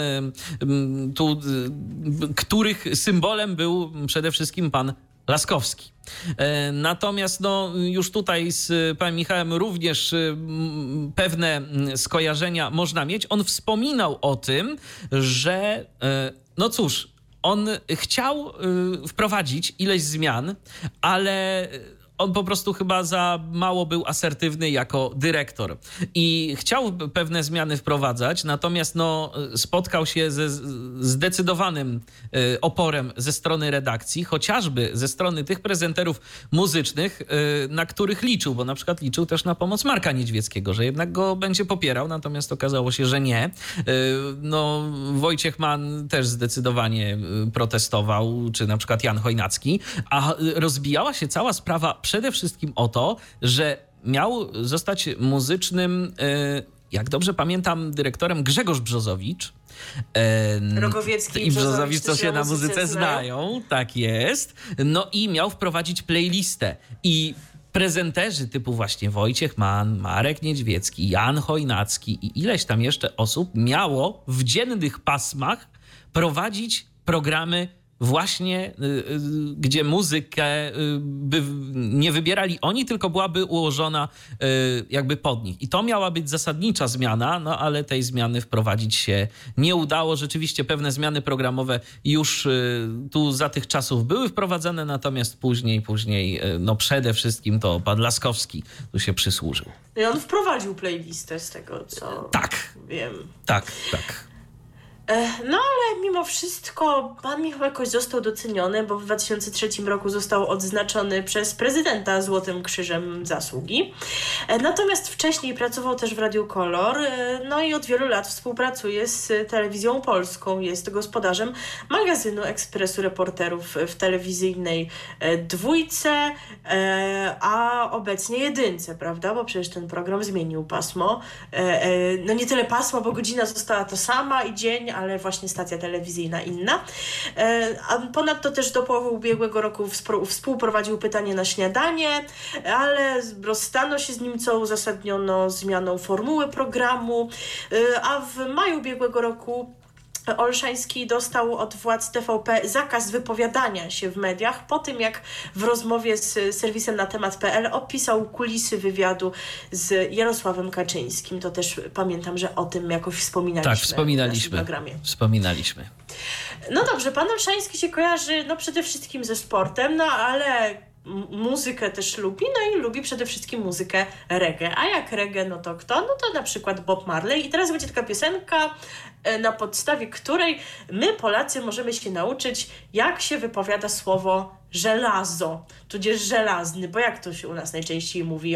których symbolem był przede wszystkim pan Laskowski. Natomiast już tutaj z panem Michałem również pewne skojarzenia można mieć. On wspominał o tym, że on chciał wprowadzić ileś zmian, ale on po prostu chyba za mało był asertywny jako dyrektor i chciał pewne zmiany wprowadzać, natomiast spotkał się ze zdecydowanym oporem ze strony redakcji, chociażby ze strony tych prezenterów muzycznych, na których liczył, bo na przykład liczył też na pomoc Marka Niedźwieckiego, że jednak go będzie popierał, natomiast okazało się, że nie. Wojciech Mann też zdecydowanie protestował, czy na przykład Jan Chojnacki, a rozbijała się cała sprawa przede wszystkim o to, że miał zostać muzycznym, jak dobrze pamiętam, dyrektorem Grzegorz Brzozowicz. Rogowiecki i Brzozowicz, co się na muzyce znają. Tak jest. I miał wprowadzić playlistę. I prezenterzy typu właśnie Wojciech Mann, Marek Niedźwiecki, Jan Chojnacki i ileś tam jeszcze osób miało w dziennych pasmach prowadzić programy właśnie, gdzie muzykę by nie wybierali oni, tylko byłaby ułożona jakby pod nich. I to miała być zasadnicza zmiana, ale tej zmiany wprowadzić się nie udało. Rzeczywiście pewne zmiany programowe już tu za tych czasów były wprowadzane, natomiast później przede wszystkim to pan Laskowski tu się przysłużył. I on wprowadził playlistę z tego, co wiem. Tak. Ale mimo wszystko pan Michał jakoś został doceniony, bo w 2003 roku został odznaczony przez prezydenta Złotym Krzyżem Zasługi. Natomiast wcześniej pracował też w Radiu Kolor, i od wielu lat współpracuje z Telewizją Polską. Jest gospodarzem magazynu Ekspresu Reporterów w telewizyjnej dwójce, a obecnie jedynce, prawda? Bo przecież ten program zmienił pasmo. Nie tyle pasmo, bo godzina została to sama i dzień, ale właśnie stacja telewizyjna inna. A ponadto też do połowy ubiegłego roku współprowadził Pytanie na śniadanie, ale rozstano się z nim, co uzasadniono zmianą formuły programu, a w maju ubiegłego roku Olszański dostał od władz TVP zakaz wypowiadania się w mediach po tym, jak w rozmowie z serwisem na temat.pl opisał kulisy wywiadu z Jarosławem Kaczyńskim. To też pamiętam, że o tym jakoś wspominaliśmy. Tak, wspominaliśmy w programie. Wspominaliśmy. Dobrze, pan Olszański się kojarzy przede wszystkim ze sportem, ale muzykę też lubi, i lubi przede wszystkim muzykę reggae. A jak reggae, to kto? To na przykład Bob Marley. I teraz będzie taka piosenka, na podstawie której my Polacy możemy się nauczyć, jak się wypowiada słowo żelazo, tudzież żelazny, bo jak to się u nas najczęściej mówi?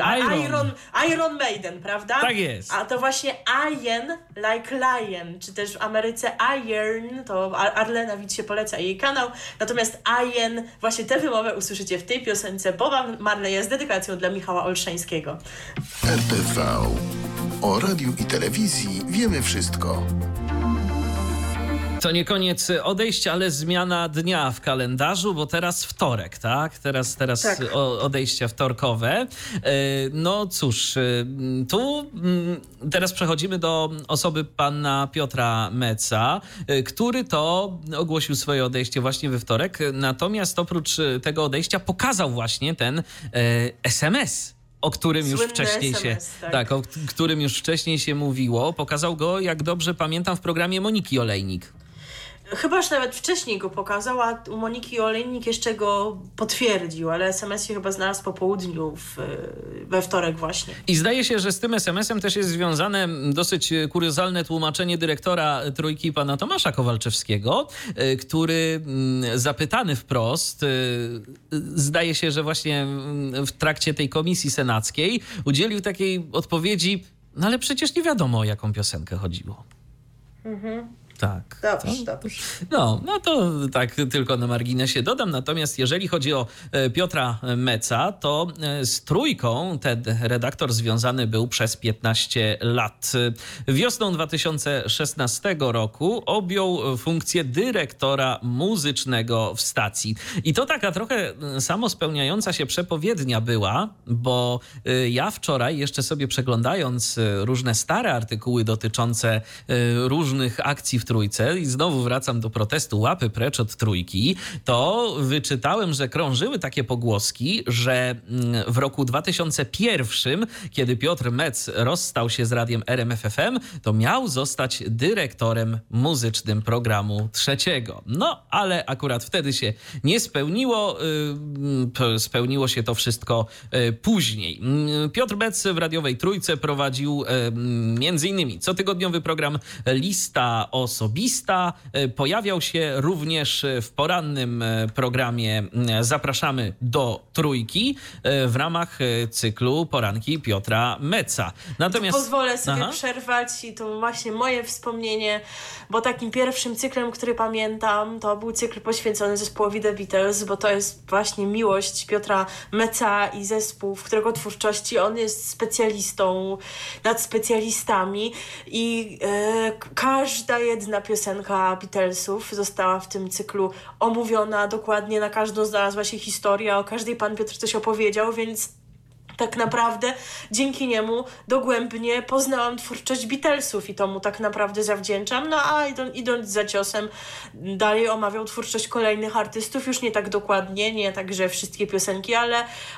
Iron Maiden, prawda? Tak jest. A to właśnie Iron like Lion, czy też w Ameryce Iron, to Arlena Witt się poleca jej kanał, natomiast Iron, właśnie tę wymowę usłyszycie w tej piosence Boba Marleya z dedykacją dla Michała Olszańskiego. RTV. O radiu i telewizji wiemy wszystko. To nie koniec odejścia, ale zmiana dnia w kalendarzu, bo teraz wtorek, tak? Teraz tak. Odejścia wtorkowe. No cóż, tu teraz przechodzimy do osoby pana Piotra Meca, który to ogłosił swoje odejście właśnie we wtorek. Natomiast oprócz tego odejścia pokazał właśnie ten SMS. O którym już wcześniej SMS, tak, o którym już wcześniej się mówiło. Pokazał go, jak dobrze pamiętam, w programie Moniki Olejnik. Chyba już nawet wcześniej go pokazała, u Moniki Olejnik jeszcze go potwierdził, ale SMS się chyba znalazł po południu we wtorek właśnie. I zdaje się, że z tym SMS-em też jest związane dosyć kuriozalne tłumaczenie dyrektora Trójki pana Tomasza Kowalczewskiego, który zapytany wprost, zdaje się, że właśnie w trakcie tej komisji senackiej udzielił takiej odpowiedzi, no ale przecież nie wiadomo, o jaką piosenkę chodziło. Mhm. Tak. Dobrze. No to tak tylko na marginesie dodam. Natomiast jeżeli chodzi o Piotra Meca, to z Trójką ten redaktor związany był przez 15 lat. Wiosną 2016 roku objął funkcję dyrektora muzycznego w stacji. I to taka trochę samospełniająca się przepowiednia była, bo ja wczoraj jeszcze sobie przeglądając różne stare artykuły dotyczące różnych akcji w Trójce i znowu wracam do protestu łapy precz od Trójki, to wyczytałem, że krążyły takie pogłoski, że w roku 2001, kiedy Piotr Mec rozstał się z radiem RMF FM, to miał zostać dyrektorem muzycznym programu trzeciego. No, ale akurat wtedy się nie spełniło. Spełniło się to wszystko później. Piotr Mec w radiowej Trójce prowadził m.in. cotygodniowy program Lista Osobista. Pojawiał się również w porannym programie Zapraszamy do Trójki w ramach cyklu Poranki Piotra Meca. Natomiast... Pozwolę sobie przerwać i to właśnie moje wspomnienie, bo takim pierwszym cyklem, który pamiętam, to był cykl poświęcony zespołowi The Beatles, bo to jest właśnie miłość Piotra Meca i zespół, w którego twórczości on jest specjalistą nad specjalistami i każda jedna piosenka Beatlesów została w tym cyklu omówiona dokładnie, na każdą znalazła się historia, o każdej pan Piotr coś opowiedział, więc tak naprawdę dzięki niemu dogłębnie poznałam twórczość Beatlesów i to mu tak naprawdę zawdzięczam, no a idąc za ciosem dalej omawiał twórczość kolejnych artystów, już nie tak dokładnie, nie także wszystkie piosenki,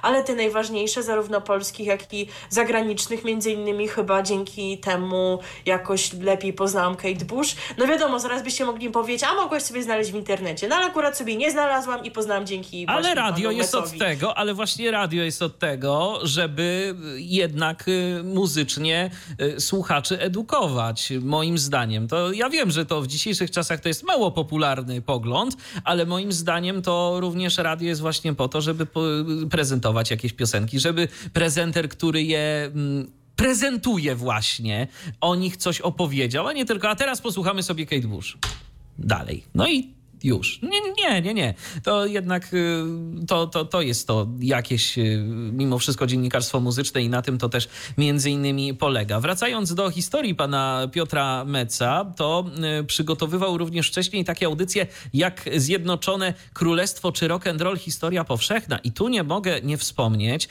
ale te najważniejsze, zarówno polskich, jak i zagranicznych, między innymi chyba dzięki temu jakoś lepiej poznałam Kate Bush. No wiadomo, zaraz byście mogli powiedzieć, a mogłaś sobie znaleźć w internecie, no ale akurat sobie nie znalazłam i poznałam dzięki właśnie panu Mecowi. Ale radio jest od tego, żeby jednak muzycznie słuchaczy edukować, moim zdaniem. To ja wiem, że to w dzisiejszych czasach to jest mało popularny pogląd, ale moim zdaniem to również radio jest właśnie po to, żeby prezentować jakieś piosenki, żeby prezenter, który je prezentuje właśnie, o nich coś opowiedział, a nie tylko, a teraz posłuchamy sobie Kate Bush. Dalej. No i już. Nie. To jednak to jest to jakieś mimo wszystko dziennikarstwo muzyczne i na tym to też między innymi polega. Wracając do historii pana Piotra Meca, to przygotowywał również wcześniej takie audycje jak Zjednoczone Królestwo czy Rock and Roll Historia Powszechna. I tu nie mogę nie wspomnieć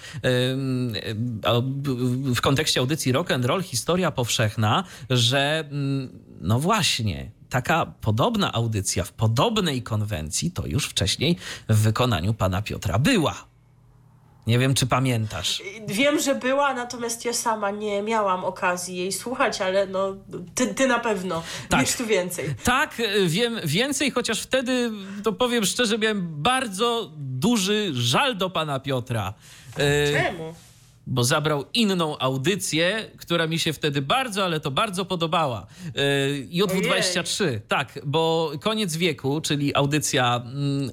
w kontekście audycji Rock and Roll Historia Powszechna, że no właśnie... Taka podobna audycja w podobnej konwencji to już wcześniej w wykonaniu pana Piotra była. Nie wiem, czy pamiętasz. Wiem, że była, natomiast ja sama nie miałam okazji jej słuchać, ale no ty na pewno tak. Wiesz tu więcej. Tak, wiem więcej, chociaż wtedy, to powiem szczerze, miałem bardzo duży żal do pana Piotra. Czemu? bo zabrał inną audycję, która mi się wtedy bardzo, ale to bardzo podobała. J23, tak, bo Koniec wieku, czyli audycja,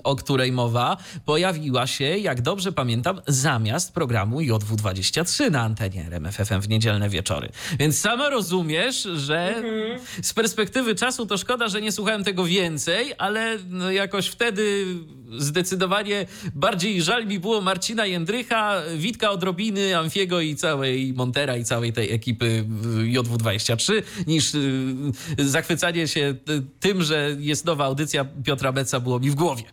o której mowa, pojawiła się, jak dobrze pamiętam, zamiast programu JW23 na antenie RMF FM w niedzielne wieczory. Więc sama rozumiesz, że z perspektywy czasu to szkoda, że nie słuchałem tego więcej, ale no jakoś wtedy zdecydowanie bardziej żal mi było Marcina Jędrycha, Witka Odrobiny, Amfiego i całej Montera i całej tej ekipy JW23, niż zachwycanie się tym, że jest nowa audycja Piotra Beca było mi w głowie.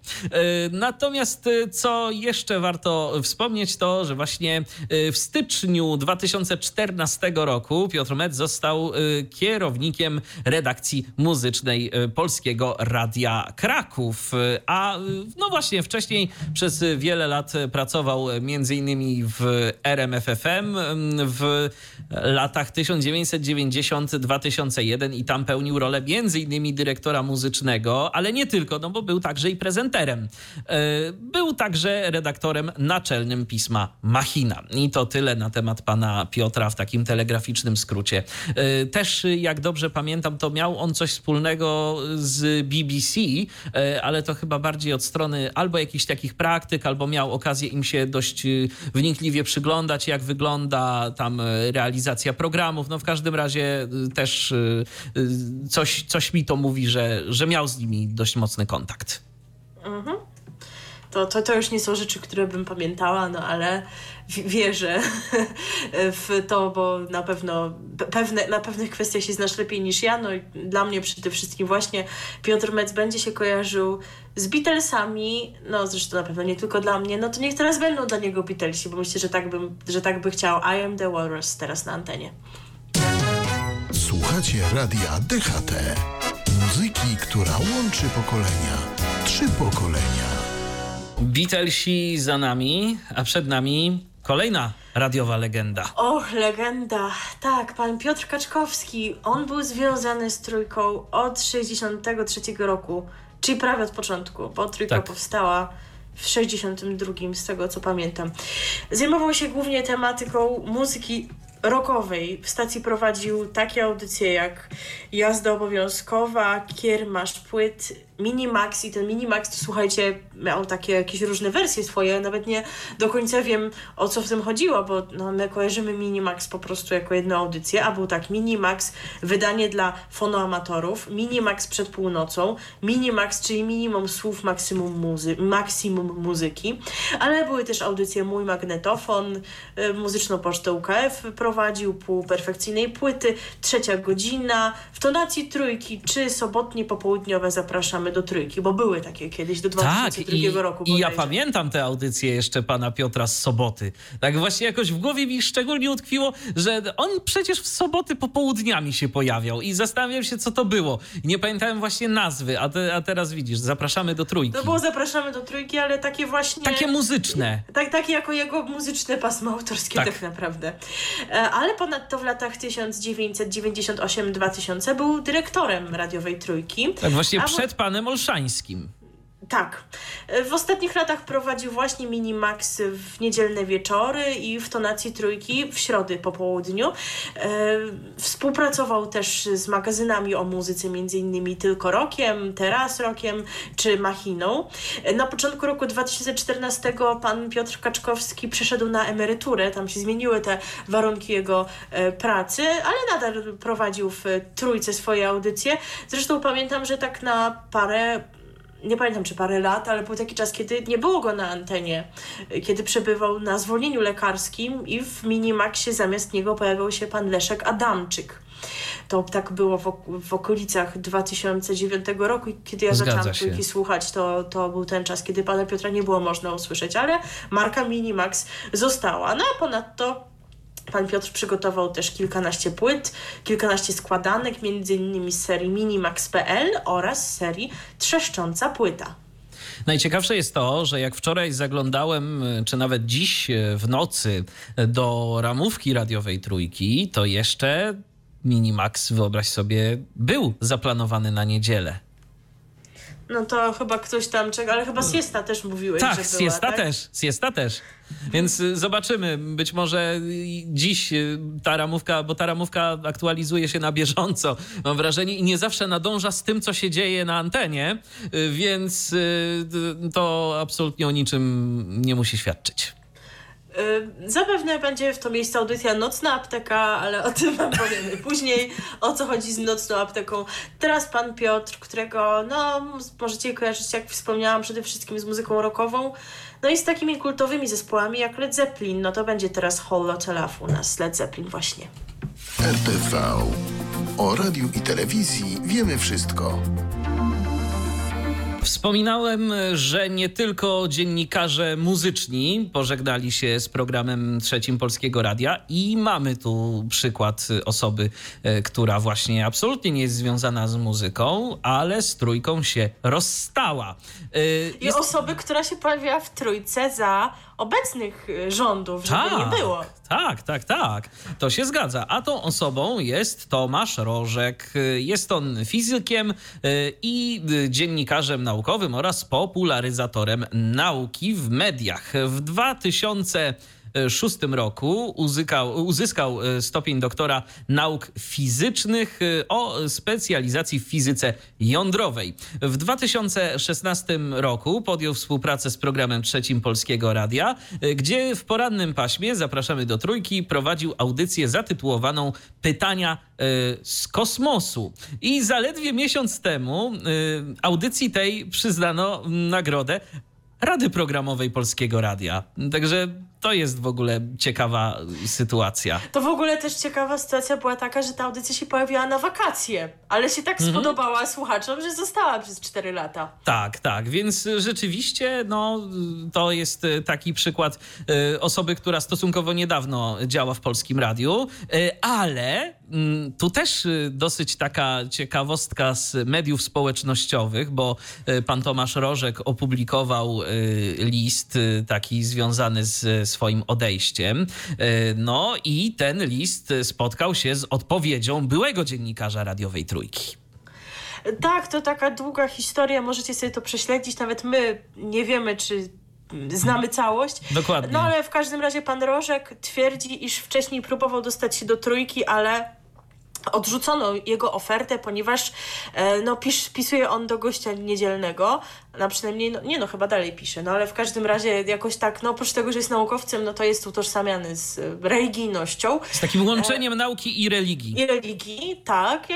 Natomiast co jeszcze warto wspomnieć, to że właśnie w styczniu 2014 roku Piotr Mec został kierownikiem redakcji muzycznej Polskiego Radia Kraków, a no właśnie wcześniej przez wiele lat pracował m.in. w RMF FM w latach 1990-2001 i tam pełnił rolę m.in. dyrektora muzycznego, ale nie tylko, no bo był także i prezenterem. Był także redaktorem naczelnym pisma Machina. I to tyle na temat pana Piotra w takim telegraficznym skrócie. Też, jak dobrze pamiętam, to miał on coś wspólnego z BBC, ale to chyba bardziej od strony albo jakichś takich praktyk, albo miał okazję im się dość wnikliwie przyglądać, jak wygląda tam realizacja programów. No w każdym razie też coś mi to mówi, że miał z nimi dość mocny kontakt. Mhm. To już nie są rzeczy, które bym pamiętała, no ale wierzę w to, bo na pewno na pewnych kwestiach się znasz lepiej niż ja. No i dla mnie przede wszystkim właśnie Piotr Mec będzie się kojarzył z Beatlesami, no zresztą na pewno nie tylko dla mnie, no to niech teraz będą dla niego Beatlesi, bo myślę, że tak by chciał. I Am The Walrus teraz na antenie. Słuchacie Radia DHT. Muzyki, która łączy pokolenia. 3 pokolenia. Beatlesi za nami, a przed nami kolejna radiowa legenda. Och, legenda. Tak, pan Piotr Kaczkowski. On był związany z Trójką od 1963 roku, czyli prawie od początku, bo Trójka powstała w 1962, z tego co pamiętam. Zajmował się głównie tematyką muzyki rockowej. W stacji prowadził takie audycje jak Jazda Obowiązkowa, Kiermasz Płyt, Minimax, i ten Minimax to słuchajcie, miał takie jakieś różne wersje swoje, nawet nie do końca wiem, o co w tym chodziło, bo no, my kojarzymy Minimax po prostu jako jedną audycję, a był tak Minimax, wydanie dla fonoamatorów, Minimax przed północą, Minimax, czyli minimum słów, maksimum muzyki, ale były też audycje Mój Magnetofon, Muzyczną Pocztę UKF prowadził, Pół Perfekcyjnej Płyty, Trzecia Godzina, w tonacji Trójki, czy Sobotnie Popołudniowe Zapraszamy do Trójki, bo były takie kiedyś do 2002 roku. I ja pamiętam te audycje jeszcze pana Piotra z soboty. Tak właśnie jakoś w głowie mi szczególnie utkwiło, że on przecież w soboty popołudniami się pojawiał i zastanawiam się, co to było. Nie pamiętałem właśnie nazwy, a teraz widzisz, Zapraszamy do Trójki. To było Zapraszamy do Trójki, ale takie właśnie... Takie muzyczne. Takie jako jego muzyczne pasmo autorskie tak naprawdę. Ale ponadto w latach 1998-2000 był dyrektorem radiowej Trójki. Tak właśnie przed panem Olszańskim. Tak. W ostatnich latach prowadził właśnie Minimax w niedzielne wieczory i w tonacji Trójki w środy po południu. Współpracował też z magazynami o muzyce, m.in. Tylko Rokiem, Teraz Rokiem czy Machiną. Na początku roku 2014 pan Piotr Kaczkowski przeszedł na emeryturę. Tam się zmieniły te warunki jego pracy, ale nadal prowadził w Trójce swoje audycje. Zresztą pamiętam, że tak na parę lat, ale był taki czas, kiedy nie było go na antenie, kiedy przebywał na zwolnieniu lekarskim i w Minimaxie zamiast niego pojawiał się pan Leszek Adamczyk. To tak było w okolicach 2009 roku i kiedy ja zaczęłam Trójki słuchać, to był ten czas, kiedy pana Piotra nie było można usłyszeć, ale marka Minimax została. No a ponadto pan Piotr przygotował też kilkanaście płyt, kilkanaście składanek, m.in. z serii Minimax.pl oraz serii Trzeszcząca Płyta. Najciekawsze jest to, że jak wczoraj zaglądałem, czy nawet dziś w nocy, do ramówki radiowej Trójki, to jeszcze Minimax, wyobraź sobie, był zaplanowany na niedzielę. No to chyba ktoś tam czeka, ale chyba siesta też mówiłeś, tak, że była, siesta, tak? Siesta też. Więc zobaczymy, być może dziś ta ramówka, bo ta ramówka aktualizuje się na bieżąco, mam wrażenie, i nie zawsze nadąża z tym, co się dzieje na antenie, więc to absolutnie o niczym nie musi świadczyć. Zapewne będzie w to miejsce audycja Nocna Apteka, ale o tym wam powiemy później, o co chodzi z Nocną Apteką. Teraz pan Piotr, którego możecie kojarzyć, jak wspomniałam, przede wszystkim z muzyką rockową, no i z takimi kultowymi zespołami jak Led Zeppelin. No to będzie teraz Whole Lotta Love u nas, Led Zeppelin właśnie. RTV. O radiu i telewizji wiemy wszystko. Wspominałem, że nie tylko dziennikarze muzyczni pożegnali się z programem Trzecim Polskiego Radia i mamy tu przykład osoby, która właśnie absolutnie nie jest związana z muzyką, ale z Trójką się rozstała. I osoby, która się pojawiła w Trójce za obecnych rządów, żeby nie było. Tak. To się zgadza. A tą osobą jest Tomasz Rożek. Jest on fizykiem i dziennikarzem naukowym oraz popularyzatorem nauki w mediach. W 2006 roku uzyskał stopień doktora nauk fizycznych o specjalizacji w fizyce jądrowej. W 2016 roku podjął współpracę z programem Trzecim Polskiego Radia, gdzie w porannym paśmie Zapraszamy do Trójki prowadził audycję zatytułowaną Pytania z kosmosu. I zaledwie miesiąc temu audycji tej przyznano nagrodę Rady Programowej Polskiego Radia. Także to jest w ogóle ciekawa sytuacja. To w ogóle też ciekawa sytuacja była taka, że ta audycja się pojawiła na wakacje, ale się tak spodobała słuchaczom, że została przez 4 lata. Tak, więc rzeczywiście to jest taki przykład osoby, która stosunkowo niedawno działa w Polskim Radiu, ale tu też dosyć taka ciekawostka z mediów społecznościowych, bo pan Tomasz Rożek opublikował list taki związany z swoim odejściem. No i ten list spotkał się z odpowiedzią byłego dziennikarza radiowej Trójki. Tak, to taka długa historia, możecie sobie to prześledzić, nawet my nie wiemy, czy znamy całość. Dokładnie. No ale w każdym razie pan Rożek twierdzi, iż wcześniej próbował dostać się do Trójki, ale odrzucono jego ofertę, ponieważ pisuje on do Gościa Niedzielnego, a przynajmniej chyba dalej pisze, ale w każdym razie jakoś tak, oprócz tego, że jest naukowcem, to jest utożsamiany z religijnością. Z takim łączeniem nauki i religii. I religii, tak,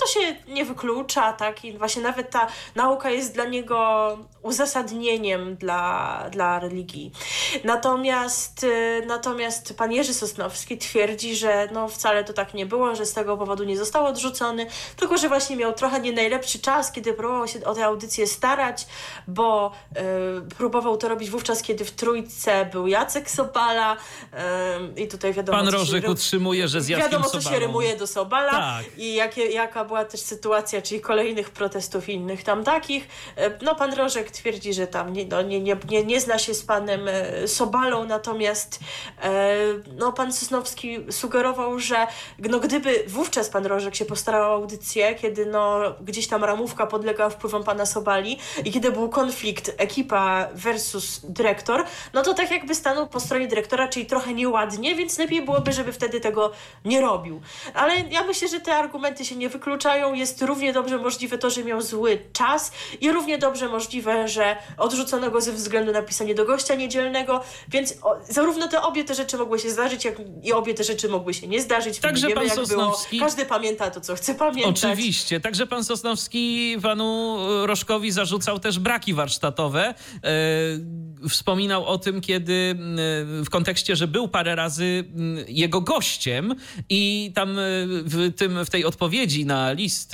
to się nie wyklucza, tak, i właśnie nawet ta nauka jest dla niego uzasadnieniem dla religii. Natomiast pan Jerzy Sosnowski twierdzi, że wcale to tak nie było, że z tego powodu nie został odrzucony, tylko że właśnie miał trochę nie najlepszy czas, kiedy próbował się o tę audycję starać, bo próbował to robić wówczas, kiedy w Trójce był Jacek Sobala i tutaj wiadomo... Pan Rożek utrzymuje, że z Jackiem Sobalą. Wiadomo, co się rymuje do Sobala, tak. I jaka była też sytuacja, czyli kolejnych protestów i innych tam takich. Pan Rożek twierdzi, że tam nie zna się z panem Sobalą, natomiast pan Sosnowski sugerował, że gdyby wówczas pan Rożek się postarał o audycję, kiedy gdzieś tam ramówka podlegała wpływom pana Sobali i kiedy był konflikt ekipa versus dyrektor, to tak jakby stanął po stronie dyrektora, czyli trochę nieładnie, więc lepiej byłoby, żeby wtedy tego nie robił. Ale ja myślę, że te argumenty się nie wykluczają. Jest równie dobrze możliwe to, że miał zły czas i równie dobrze możliwe, że odrzucono go ze względu na pisanie do Gościa Niedzielnego, więc zarówno obie te rzeczy mogły się zdarzyć, jak i obie te rzeczy mogły się nie zdarzyć. Także pan Sosnowski... Każdy pamięta to, co chce pamiętać. Oczywiście. Także pan Sosnowski panu Rożkowi zarzucał też braki warsztatowe. Wspominał o tym, kiedy w kontekście, że był parę razy jego gościem i tam w tej odpowiedzi na list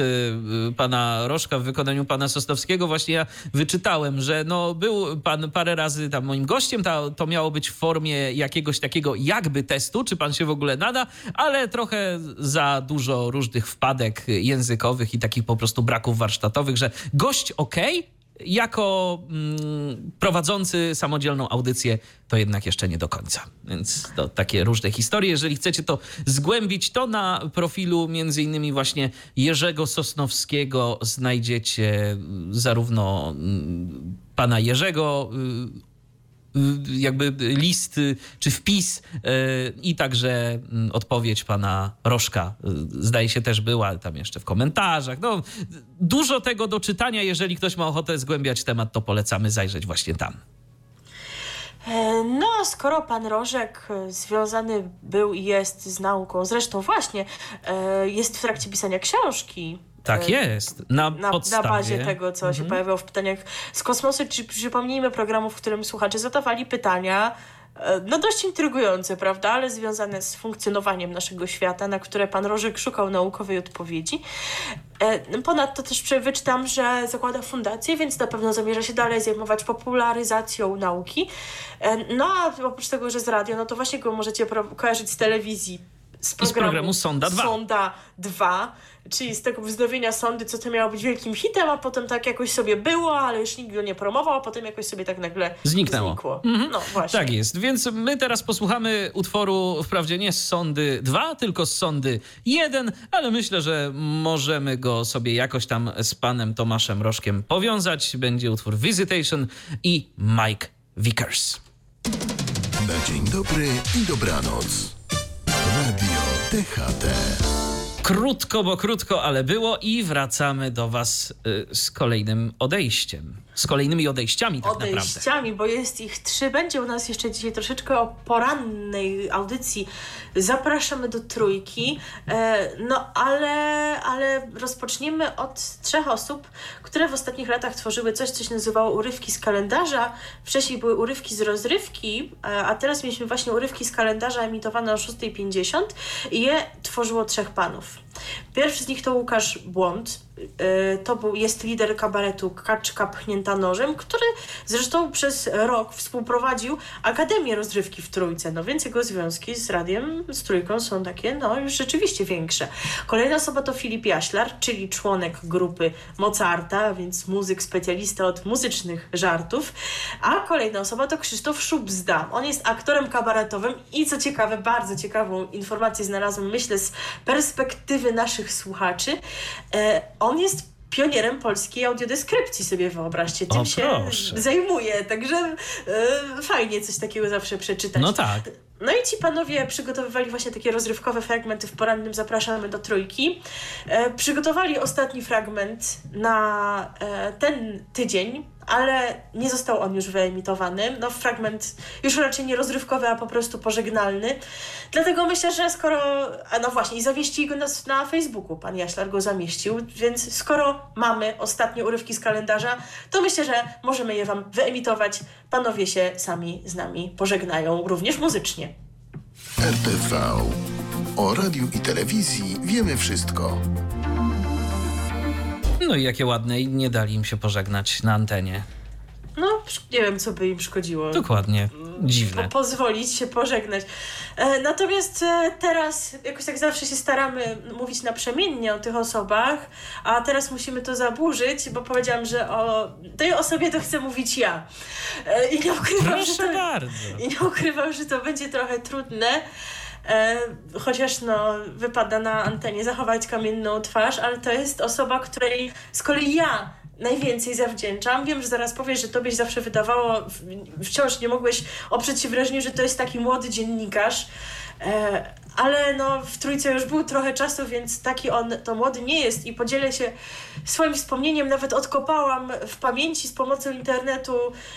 pana Rożka w wykonaniu pana Sosnowskiego właśnie ja wyczytałem, że był pan parę razy tam moim gościem, to miało być w formie jakiegoś takiego jakby testu, czy pan się w ogóle nada, ale trochę za dużo różnych wpadek językowych i takich po prostu braków warsztatowych, że gość okej, jako prowadzący samodzielną audycję to jednak jeszcze nie do końca. Więc to takie różne historie. Jeżeli chcecie to zgłębić, to na profilu między innymi właśnie Jerzego Sosnowskiego znajdziecie zarówno pana Jerzego, jakby list czy wpis i także odpowiedź pana Rożka, zdaje się też była tam jeszcze w komentarzach. No, dużo tego do czytania, jeżeli ktoś ma ochotę zgłębiać temat, to polecamy zajrzeć właśnie tam. No, skoro pan Rożek związany był i jest z nauką, zresztą właśnie jest w trakcie pisania książki. Tak jest. Na bazie tego, co się pojawiało w pytaniach z kosmosu, czy przypomnijmy programu, w którym słuchacze zadawali pytania, no dość intrygujące, prawda, ale związane z funkcjonowaniem naszego świata, na które pan Rożek szukał naukowej odpowiedzi. Ponadto też wyczytam, że zakłada fundację, więc na pewno zamierza się dalej zajmować popularyzacją nauki. No a oprócz tego, że z radio, no to właśnie go możecie kojarzyć z telewizji. Z programu Sonda 2, czyli z tego wznowienia Sondy, co to miało być wielkim hitem, a potem tak jakoś sobie było, ale już nikt go nie promował, a potem jakoś sobie tak nagle znikło. Mm-hmm. No właśnie. Tak jest, więc my teraz posłuchamy utworu wprawdzie nie z Sondy 2, tylko z Sondy 1, ale myślę, że możemy go sobie jakoś tam z panem Tomaszem Rożkiem powiązać. Będzie utwór Visitation i Mike Vickers. Na dzień dobry i dobranoc. Radio THT. Krótko, bo krótko, ale było i wracamy do was z kolejnym odejściem. Z kolejnymi odejściami tak naprawdę. Bo jest ich 3. Będzie u nas jeszcze dzisiaj troszeczkę o porannej audycji. Zapraszamy do 3. No ale rozpoczniemy od 3 osób, które w ostatnich latach tworzyły coś, co się nazywało urywki z kalendarza. Wcześniej były urywki z rozrywki, a teraz mieliśmy właśnie urywki z kalendarza emitowane o 6:50 i je tworzyło 3 panów. Pierwszy z nich to Łukasz Błąd. Jest lider kabaretu Kaczka Pchnięta Nożem, który zresztą przez rok współprowadził Akademię Rozrywki w Trójce, no więc jego związki z radiem, z Trójką są takie, no już rzeczywiście większe. Kolejna osoba to Filip Jaślar, czyli członek grupy Mozarta, więc muzyk, specjalista od muzycznych żartów, a kolejna osoba to Krzysztof Szubzda. On jest aktorem kabaretowym i co ciekawe, bardzo ciekawą informację znalazłem, myślę, z perspektywy naszych słuchaczy. On jest pionierem polskiej audiodeskrypcji, sobie wyobraźcie. Tym się zajmuje, także fajnie coś takiego zawsze przeczytać. No tak. No i ci panowie przygotowywali właśnie takie rozrywkowe fragmenty w porannym Zapraszamy do 3. Przygotowali ostatni fragment na ten tydzień, ale nie został on już wyemitowany. No fragment już raczej nie rozrywkowy, a po prostu pożegnalny. Dlatego myślę, że skoro... No właśnie, i zamieścili go na Facebooku. Pan Jaślar go zamieścił, więc skoro mamy ostatnie urywki z kalendarza, to myślę, że możemy je wam wyemitować. Panowie się sami z nami pożegnają, również muzycznie. RTV. O radiu i telewizji wiemy wszystko. No i jakie ładne, i nie dali im się pożegnać na antenie. No, nie wiem, co by im szkodziło. Dokładnie, dziwne. Pozwolić się pożegnać. Natomiast teraz, jakoś tak zawsze się staramy mówić naprzemiennie o tych osobach, a teraz musimy to zaburzyć, bo powiedziałam, że o tej osobie to chcę mówić ja. I nie ukrywam, że to będzie trochę trudne. Chociaż no, wypada na antenie zachować kamienną twarz, ale to jest osoba, której z kolei ja najwięcej zawdzięczam. Wiem, że zaraz powiesz, że tobie się zawsze wydawało, wciąż nie mogłeś oprzeć się wrażeniu, że to jest taki młody dziennikarz, ale no, w Trójce już był trochę czasu, więc taki on to młody nie jest i podzielę się swoim wspomnieniem, nawet odkopałam w pamięci z pomocą internetu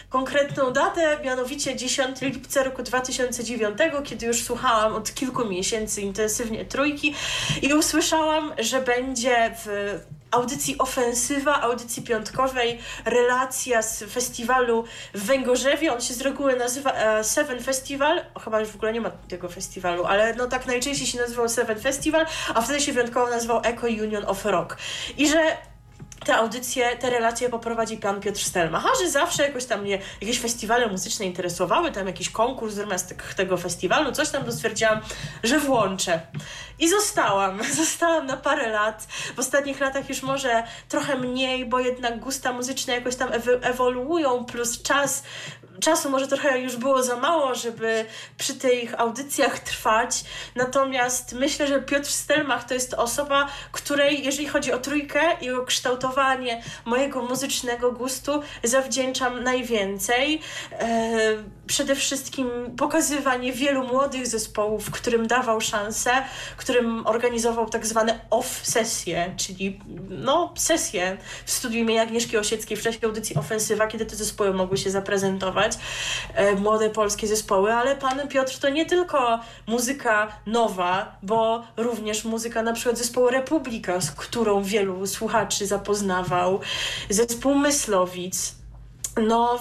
konkretną datę, mianowicie 10 lipca roku 2009, kiedy już słuchałam od kilku miesięcy intensywnie Trójki i usłyszałam, że będzie w audycji Ofensywa, audycji piątkowej, relacja z festiwalu w Węgorzewie. On się z reguły nazywa Seven Festival. Chyba już w ogóle nie ma tego festiwalu, ale no tak najczęściej się nazywał Seven Festival, a wtedy się wyjątkowo nazywał Eco Union of Rock. I że te audycje, te relacje poprowadzi pan Piotr Stelmach, że zawsze jakoś tam mnie jakieś festiwale muzyczne interesowały, tam jakiś konkurs zamiast tego festiwalu, coś tam, to stwierdziłam, że włączę. I zostałam na parę lat, w ostatnich latach już może trochę mniej, bo jednak gusta muzyczne jakoś tam ewoluują, plus czasu może trochę już było za mało, żeby przy tych audycjach trwać, natomiast myślę, że Piotr Stelmach to jest osoba, której, jeżeli chodzi o Trójkę i o kształtowanie mojego muzycznego gustu, zawdzięczam najwięcej. Przede wszystkim pokazywanie wielu młodych zespołów, którym dawał szansę, którym organizował tak zwane off-sesje, czyli no, sesje w studiu imienia Agnieszki Osieckiej w czasie audycji Ofensywa, kiedy te zespoły mogły się zaprezentować, młode polskie zespoły, ale pan Piotr to nie tylko muzyka nowa, bo również muzyka na przykład zespołu Republika, z którą wielu słuchaczy zapoznawał, zespół Myslowic. No,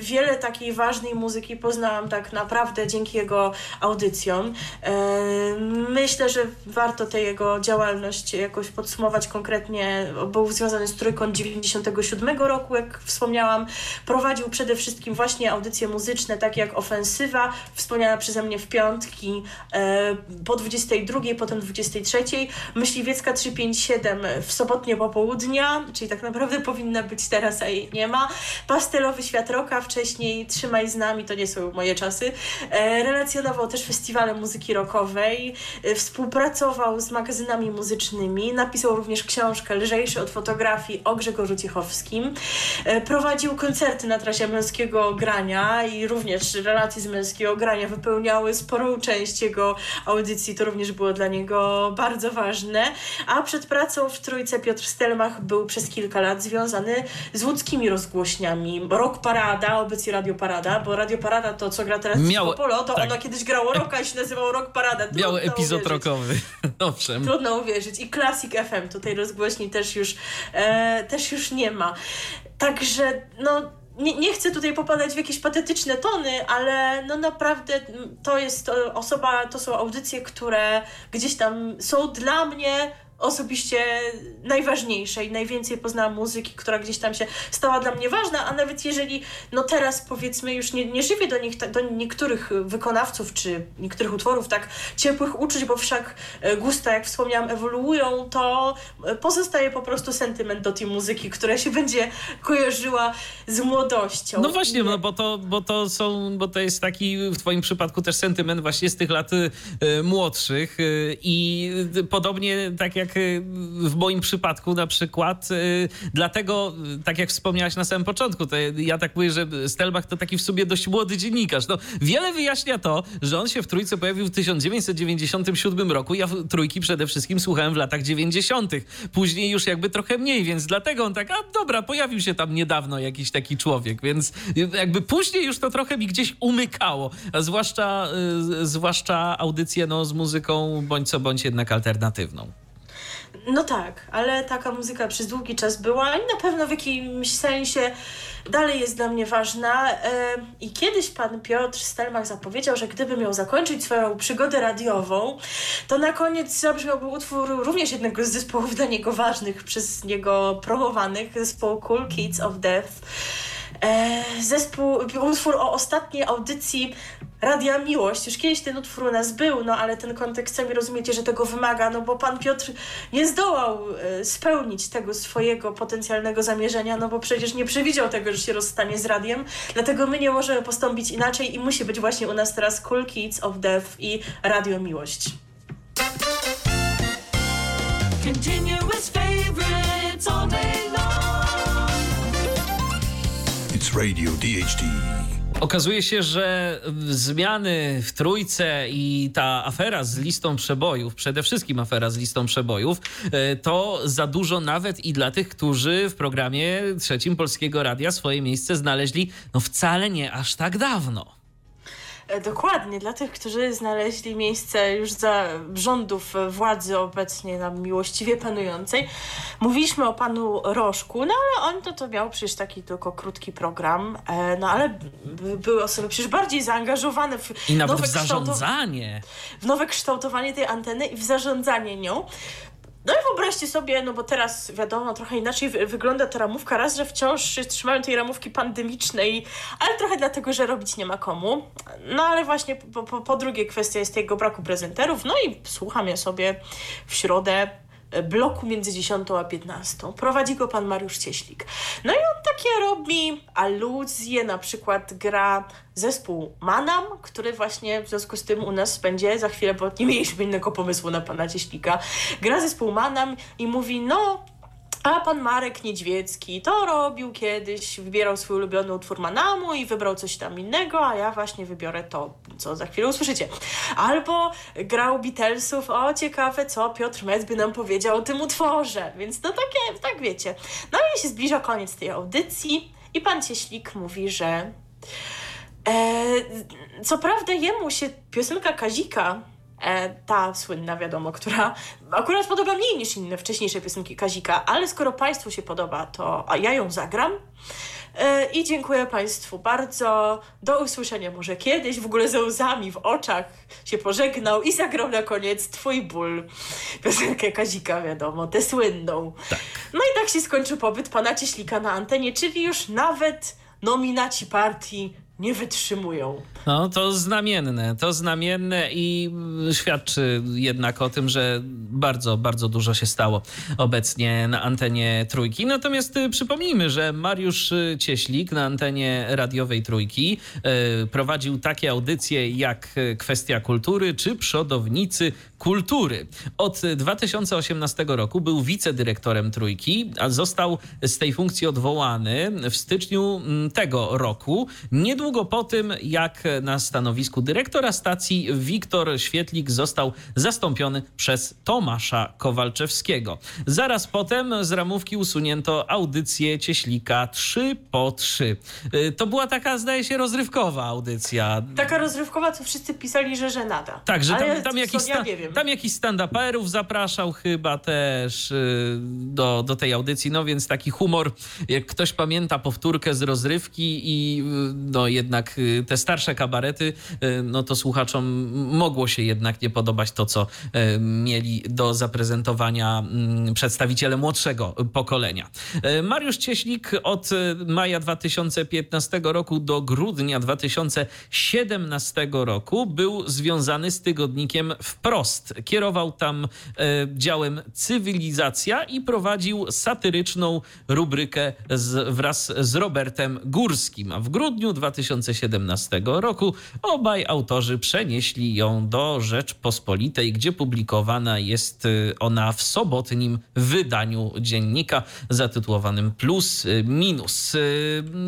wiele takiej ważnej muzyki poznałam tak naprawdę dzięki jego audycjom. Myślę, że warto tę jego działalność jakoś podsumować konkretnie. Był związany z Trójką 97 roku, jak wspomniałam. Prowadził przede wszystkim właśnie audycje muzyczne, takie jak Ofensywa, wspomniana przeze mnie w piątki, po 22, potem 23. Myśliwiecka 357 w sobotnie popołudnia, czyli tak naprawdę powinna być teraz, a jej nie ma. Pastelowy Świat Rocka wcześniej, Trzymaj z nami, to nie są moje czasy. Relacjonował też festiwale muzyki rockowej, współpracował z magazynami muzycznymi, napisał również książkę Lżejszy od fotografii o Grzegorzu Ciechowskim. Prowadził koncerty na trasie męskiego grania i również relacje z męskiego grania wypełniały sporą część jego audycji, to również było dla niego bardzo ważne. A przed pracą w Trójce Piotr Stelmach był przez kilka lat związany z łódzkim rozgłośniami. Rock Parada, obecnie Radio Parada, bo Radio Parada to, co gra teraz w Polo, to tak. Ono kiedyś grało rocka i się nazywało Rock Parada. Trudno miało epizod rockowy. Dobrze. Trudno uwierzyć. I Classic FM, tutaj rozgłośni też już nie ma. Także no, nie chcę tutaj popadać w jakieś patetyczne tony, ale no naprawdę to jest osoba, to są audycje, które gdzieś tam są dla mnie osobiście najważniejsze i najwięcej poznałam muzyki, która gdzieś tam się stała dla mnie ważna, a nawet jeżeli no teraz powiedzmy już nie żywię do niektórych wykonawców czy niektórych utworów tak ciepłych uczuć, bo wszak gusta, jak wspomniałam, ewoluują, to pozostaje po prostu sentyment do tej muzyki, która się będzie kojarzyła z młodością. No właśnie, no bo to jest taki w twoim przypadku też sentyment właśnie z tych lat młodszych i podobnie tak jak w moim przypadku na przykład. Dlatego, tak jak wspomniałaś na samym początku, to ja tak mówię, że Stelmach to taki w sobie dość młody dziennikarz. No, wiele wyjaśnia to, że on się w Trójce pojawił w 1997 roku. Ja Trójki przede wszystkim słuchałem w latach 90. Później już jakby trochę mniej, więc dlatego on tak, a dobra, pojawił się tam niedawno jakiś taki człowiek, więc jakby później już to trochę mi gdzieś umykało. A zwłaszcza audycje no, z muzyką bądź co bądź jednak alternatywną. No tak, ale taka muzyka przez długi czas była i na pewno w jakimś sensie dalej jest dla mnie ważna. I kiedyś pan Piotr Stelmach zapowiedział, że gdyby miał zakończyć swoją przygodę radiową, to na koniec zabrzmiałby utwór również jednego z zespołów dla niego ważnych, przez niego promowanych, zespołu Cool Kids of Death. Utwór o ostatniej audycji Radia Miłość. Już kiedyś ten utwór u nas był, no ale ten kontekst, sami rozumiecie, że tego wymaga, no bo pan Piotr nie zdołał spełnić tego swojego potencjalnego zamierzenia, no bo przecież nie przewidział tego, że się rozstanie z radiem, dlatego my nie możemy postąpić inaczej i musi być właśnie u nas teraz Cool Kids of Death i Radio Miłość. It's Radio DHT. Okazuje się, że zmiany w Trójce i ta afera z listą przebojów, przede wszystkim afera z listą przebojów, to za dużo nawet i dla tych, którzy w programie Trzecim Polskiego Radia swoje miejsce znaleźli no wcale nie aż tak dawno. Dokładnie, dla tych, którzy znaleźli miejsce już za rządów władzy obecnie nam miłościwie panującej. Mówiliśmy o panu Rożku, no ale on to miał przecież taki tylko krótki program, no ale były osoby przecież bardziej zaangażowane w nowe kształtowanie tej anteny i w zarządzanie nią. No i wyobraźcie sobie, no bo teraz wiadomo, trochę inaczej wygląda ta ramówka, raz, że wciąż trzymają tej ramówki pandemicznej, ale trochę dlatego, że robić nie ma komu. No ale właśnie po drugie kwestia jest jego braku prezenterów, no i słucham ja sobie w środę bloku między 10 a 15. Prowadzi go pan Mariusz Cieślik. No i on takie robi aluzje, na przykład gra zespół Manam, który właśnie w związku z tym u nas będzie za chwilę, bo nie mieliśmy innego pomysłu na pana Cieślika. Gra zespół Manam i mówi, no, a pan Marek Niedźwiecki to robił kiedyś, wybierał swój ulubiony utwór Manamu i wybrał coś tam innego, a ja właśnie wybiorę to, co za chwilę usłyszycie. Albo grał Beatlesów, o ciekawe co Piotr Metz by nam powiedział o tym utworze, więc no takie, tak wiecie. No i się zbliża koniec tej audycji i pan Cieślik mówi, że co prawda jemu się piosenka Kazika, ta słynna, wiadomo, która akurat podoba mniej niż inne wcześniejsze piosenki Kazika, ale skoro Państwu się podoba, to ja ją zagram. I dziękuję Państwu bardzo. Do usłyszenia może kiedyś. W ogóle ze łzami w oczach się pożegnał i zagrał na koniec Twój ból. Piosenkę Kazika, wiadomo, tę słynną. Tak. No i tak się skończył pobyt pana Cieślika na antenie, czyli już nawet nominaci partii nie wytrzymują. No to znamienne i świadczy jednak o tym, że bardzo, bardzo dużo się stało obecnie na antenie Trójki. Natomiast przypomnijmy, że Mariusz Cieślik na antenie radiowej Trójki prowadził takie audycje jak Kwestia Kultury czy Przodownicy Kultury. Od 2018 roku był wicedyrektorem Trójki, a został z tej funkcji odwołany w styczniu tego roku. Niedługo po tym, jak na stanowisku dyrektora stacji Wiktor Świetlik został zastąpiony przez Tomasza Kowalczewskiego. Zaraz potem z ramówki usunięto audycję Cieślika 3x3. To była taka, zdaje się, rozrywkowa audycja. Taka rozrywkowa, co wszyscy pisali, że żenada. Tak, że tam jakiś stand-uperów zapraszał chyba też do tej audycji, no więc taki humor, jak ktoś pamięta powtórkę z rozrywki i no jednak te starsze kabarety, no to słuchaczom mogło się jednak nie podobać to, co mieli do zaprezentowania przedstawiciele młodszego pokolenia. Mariusz Cieślik od maja 2015 roku do grudnia 2017 roku był związany z tygodnikiem Wprost. Kierował tam działem Cywilizacja i prowadził satyryczną rubrykę wraz z Robertem Górskim. A w grudniu 2017 roku obaj autorzy przenieśli ją do Rzeczpospolitej, gdzie publikowana jest ona w sobotnim wydaniu dziennika zatytułowanym Plus Minus.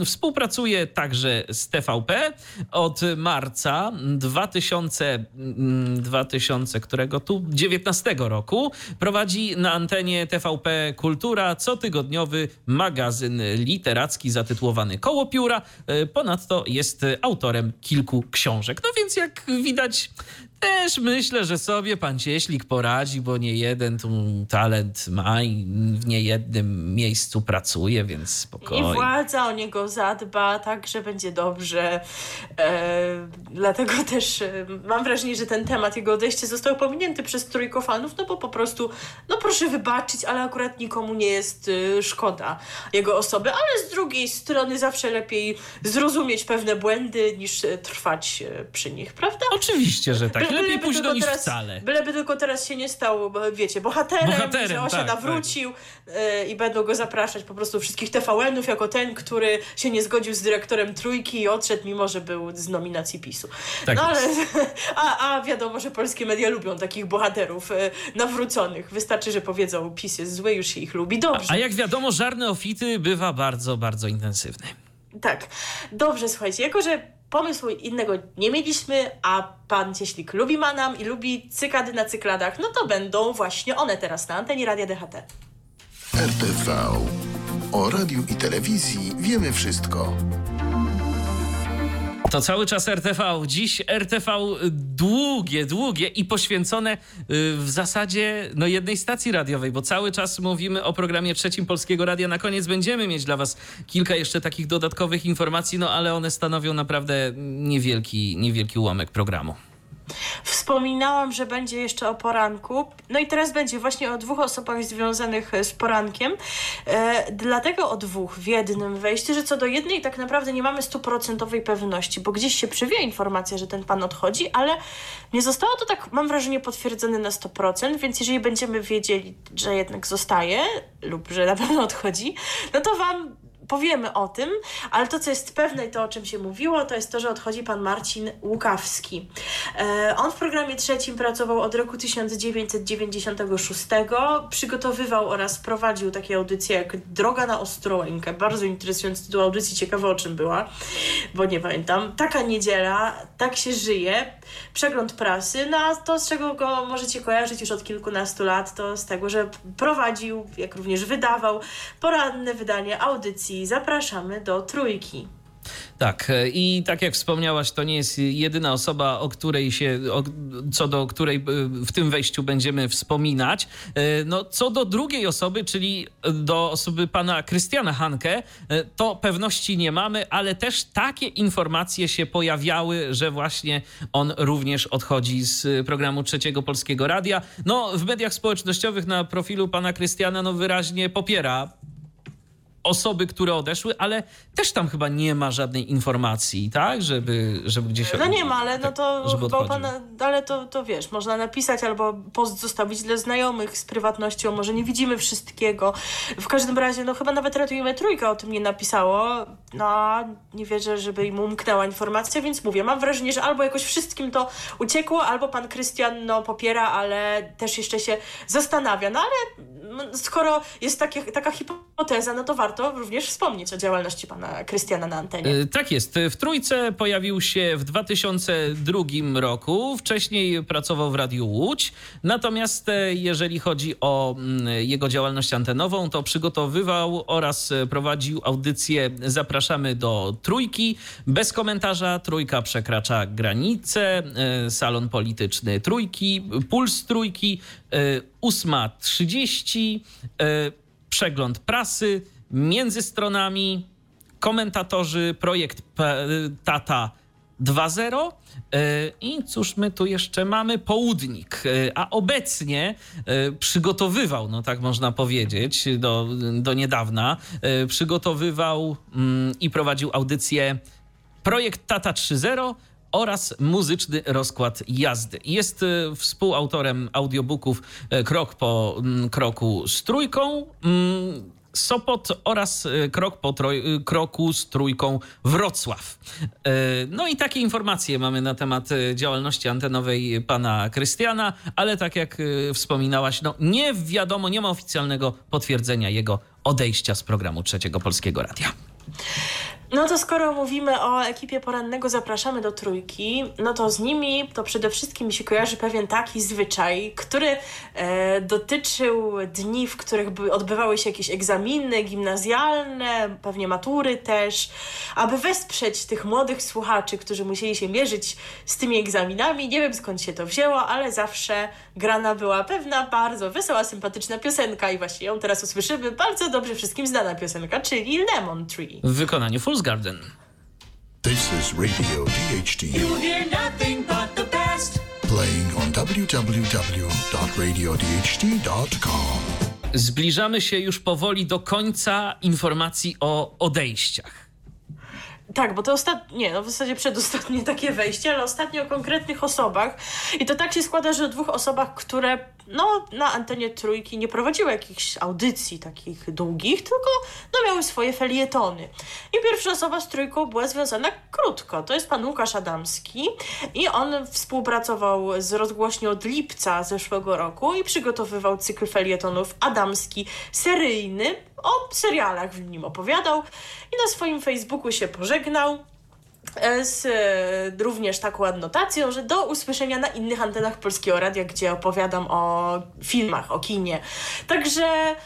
Współpracuje także z TVP od marca 2019 roku. Prowadzi na antenie TVP Kultura cotygodniowy magazyn literacki zatytułowany Koło Pióra. Ponadto jest autorem kilku książek. No więc jak widać, też myślę, że sobie pan Cieślik poradzi, bo nie jeden tu talent ma i w niejednym miejscu pracuje, więc spokojnie. I władza o niego zadba, tak, że będzie dobrze. Dlatego też mam wrażenie, że ten temat jego odejścia został pominięty przez trójkofanów, no bo po prostu, no proszę wybaczyć, ale akurat nikomu nie jest szkoda jego osoby, ale z drugiej strony zawsze lepiej zrozumieć pewne błędy niż trwać przy nich, prawda? Oczywiście, że tak. Lepiej późno niż wcale. Byleby tylko teraz się nie stał, wiecie, bohaterem że on się nawrócił i będą go zapraszać po prostu wszystkich TVN-ów jako ten, który się nie zgodził z dyrektorem Trójki i odszedł, mimo że był z nominacji PiS-u. Tak, no ale wiadomo, że polskie media lubią takich bohaterów nawróconych. Wystarczy, że powiedzą, PiS jest zły, już się ich lubi. Dobrze. A jak wiadomo, żarny ofity bywa bardzo, bardzo intensywny. Tak. Dobrze, słuchajcie, jako że pomysłu innego nie mieliśmy, a pan Cieślik lubi Manam i lubi Cykady na Cykladach, no to będą właśnie one teraz na antenie Radia DHT. RTV. O radiu i telewizji wiemy wszystko. To cały czas RTV. Dziś RTV długie i poświęcone w zasadzie jednej stacji radiowej, bo cały czas mówimy o programie Trzecim Polskiego Radia. Na koniec będziemy mieć dla was kilka jeszcze takich dodatkowych informacji, ale one stanowią naprawdę niewielki ułamek programu. Wspominałam, że będzie jeszcze o poranku. No i teraz będzie właśnie o dwóch osobach związanych z porankiem. Dlatego o dwóch w jednym wejściu, że co do jednej tak naprawdę nie mamy 100% pewności, bo gdzieś się przewija informacja, że ten pan odchodzi, ale nie zostało to tak, mam wrażenie, potwierdzone na 100%, więc jeżeli będziemy wiedzieli, że jednak zostaje lub że na pewno odchodzi, no to wam powiemy o tym, ale to, co jest pewne i to, o czym się mówiło, to jest to, że odchodzi pan Marcin Łukawski. On w programie trzecim pracował od roku 1996, przygotowywał oraz prowadził takie audycje jak Droga na Ostrołękę, bardzo interesujący tytuł audycji, ciekawe o czym była, bo nie pamiętam. Taka niedziela, tak się żyje, przegląd prasy, no a to, z czego go możecie kojarzyć już od kilkunastu lat, to z tego, że prowadził, jak również wydawał poranne wydanie audycji Zapraszamy do Trójki. Tak, i tak jak wspomniałaś, to nie jest jedyna osoba, o której co do której w tym wejściu będziemy wspominać. No, co do drugiej osoby, czyli do osoby pana Krystiana Hanke, to pewności nie mamy, ale też takie informacje się pojawiały, że właśnie on również odchodzi z programu Trzeciego Polskiego Radia. No, w mediach społecznościowych na profilu pana Krystiana wyraźnie popiera osoby, które odeszły, ale też tam chyba nie ma żadnej informacji, tak? Żeby gdzieś... No nie ma, ale no to chyba pan, ale to wiesz, można napisać albo post zostawić dla znajomych z prywatnością, może nie widzimy wszystkiego. W każdym razie, no chyba nawet Ratujmy Trójkę o tym nie napisało, no nie wierzę, żeby im umknęła informacja, więc mówię, mam wrażenie, że albo jakoś wszystkim to uciekło, albo pan Krystian popiera, ale też jeszcze się zastanawia, no ale skoro jest taka hipoteza, no to warto również wspomnieć o działalności pana Krystiana na antenie. Tak jest. W Trójce pojawił się w 2002 roku. Wcześniej pracował w Radiu Łódź. Natomiast jeżeli chodzi o jego działalność antenową, to przygotowywał oraz prowadził audycję Zapraszamy do Trójki. Bez komentarza Trójka przekracza granice. Salon polityczny Trójki. Puls Trójki. 8:30, przegląd prasy, między stronami, komentatorzy, projekt Tata 2.0 i cóż my tu jeszcze mamy? Południk, a obecnie przygotowywał, no tak można powiedzieć, do niedawna, przygotowywał i prowadził audycję projekt Tata 3.0, oraz muzyczny rozkład jazdy. Jest współautorem audiobooków Krok po kroku z Trójką Sopot oraz Krok po kroku z Trójką Wrocław. No i takie informacje mamy na temat działalności antenowej pana Krystiana, ale tak jak wspominałaś, no nie wiadomo, nie ma oficjalnego potwierdzenia jego odejścia z programu Trzeciego Polskiego Radia. No to skoro mówimy o ekipie porannego Zapraszamy do Trójki, no to z nimi to przede wszystkim mi się kojarzy pewien taki zwyczaj, który dotyczył dni, w których odbywały się jakieś egzaminy gimnazjalne, pewnie matury też, aby wesprzeć tych młodych słuchaczy, którzy musieli się mierzyć z tymi egzaminami. Nie wiem skąd się to wzięło, ale zawsze grana była pewna bardzo wesoła, sympatyczna piosenka i właśnie ją teraz usłyszymy. Bardzo dobrze wszystkim znana piosenka, czyli Lemon Tree. W wykonaniu Fools Garden. This is Radio DHT. You hear nothing but the best. Playing on www.radiodht.com. Zbliżamy się już powoli do końca informacji o odejściach. Tak, bo to w zasadzie przedostatnie takie wejście, ale ostatnio o konkretnych osobach. I to tak się składa, że o dwóch osobach, które na antenie Trójki nie prowadziły jakichś audycji takich długich, tylko miały swoje felietony. I pierwsza osoba z Trójką była związana krótko. To jest pan Łukasz Adamski i on współpracował z rozgłośnią od lipca zeszłego roku i przygotowywał cykl felietonów Adamski seryjny. O serialach w nim opowiadał i na swoim Facebooku się pożegnał z również taką adnotacją, że do usłyszenia na innych antenach Polskiego Radia, gdzie opowiadam o filmach, o kinie. Także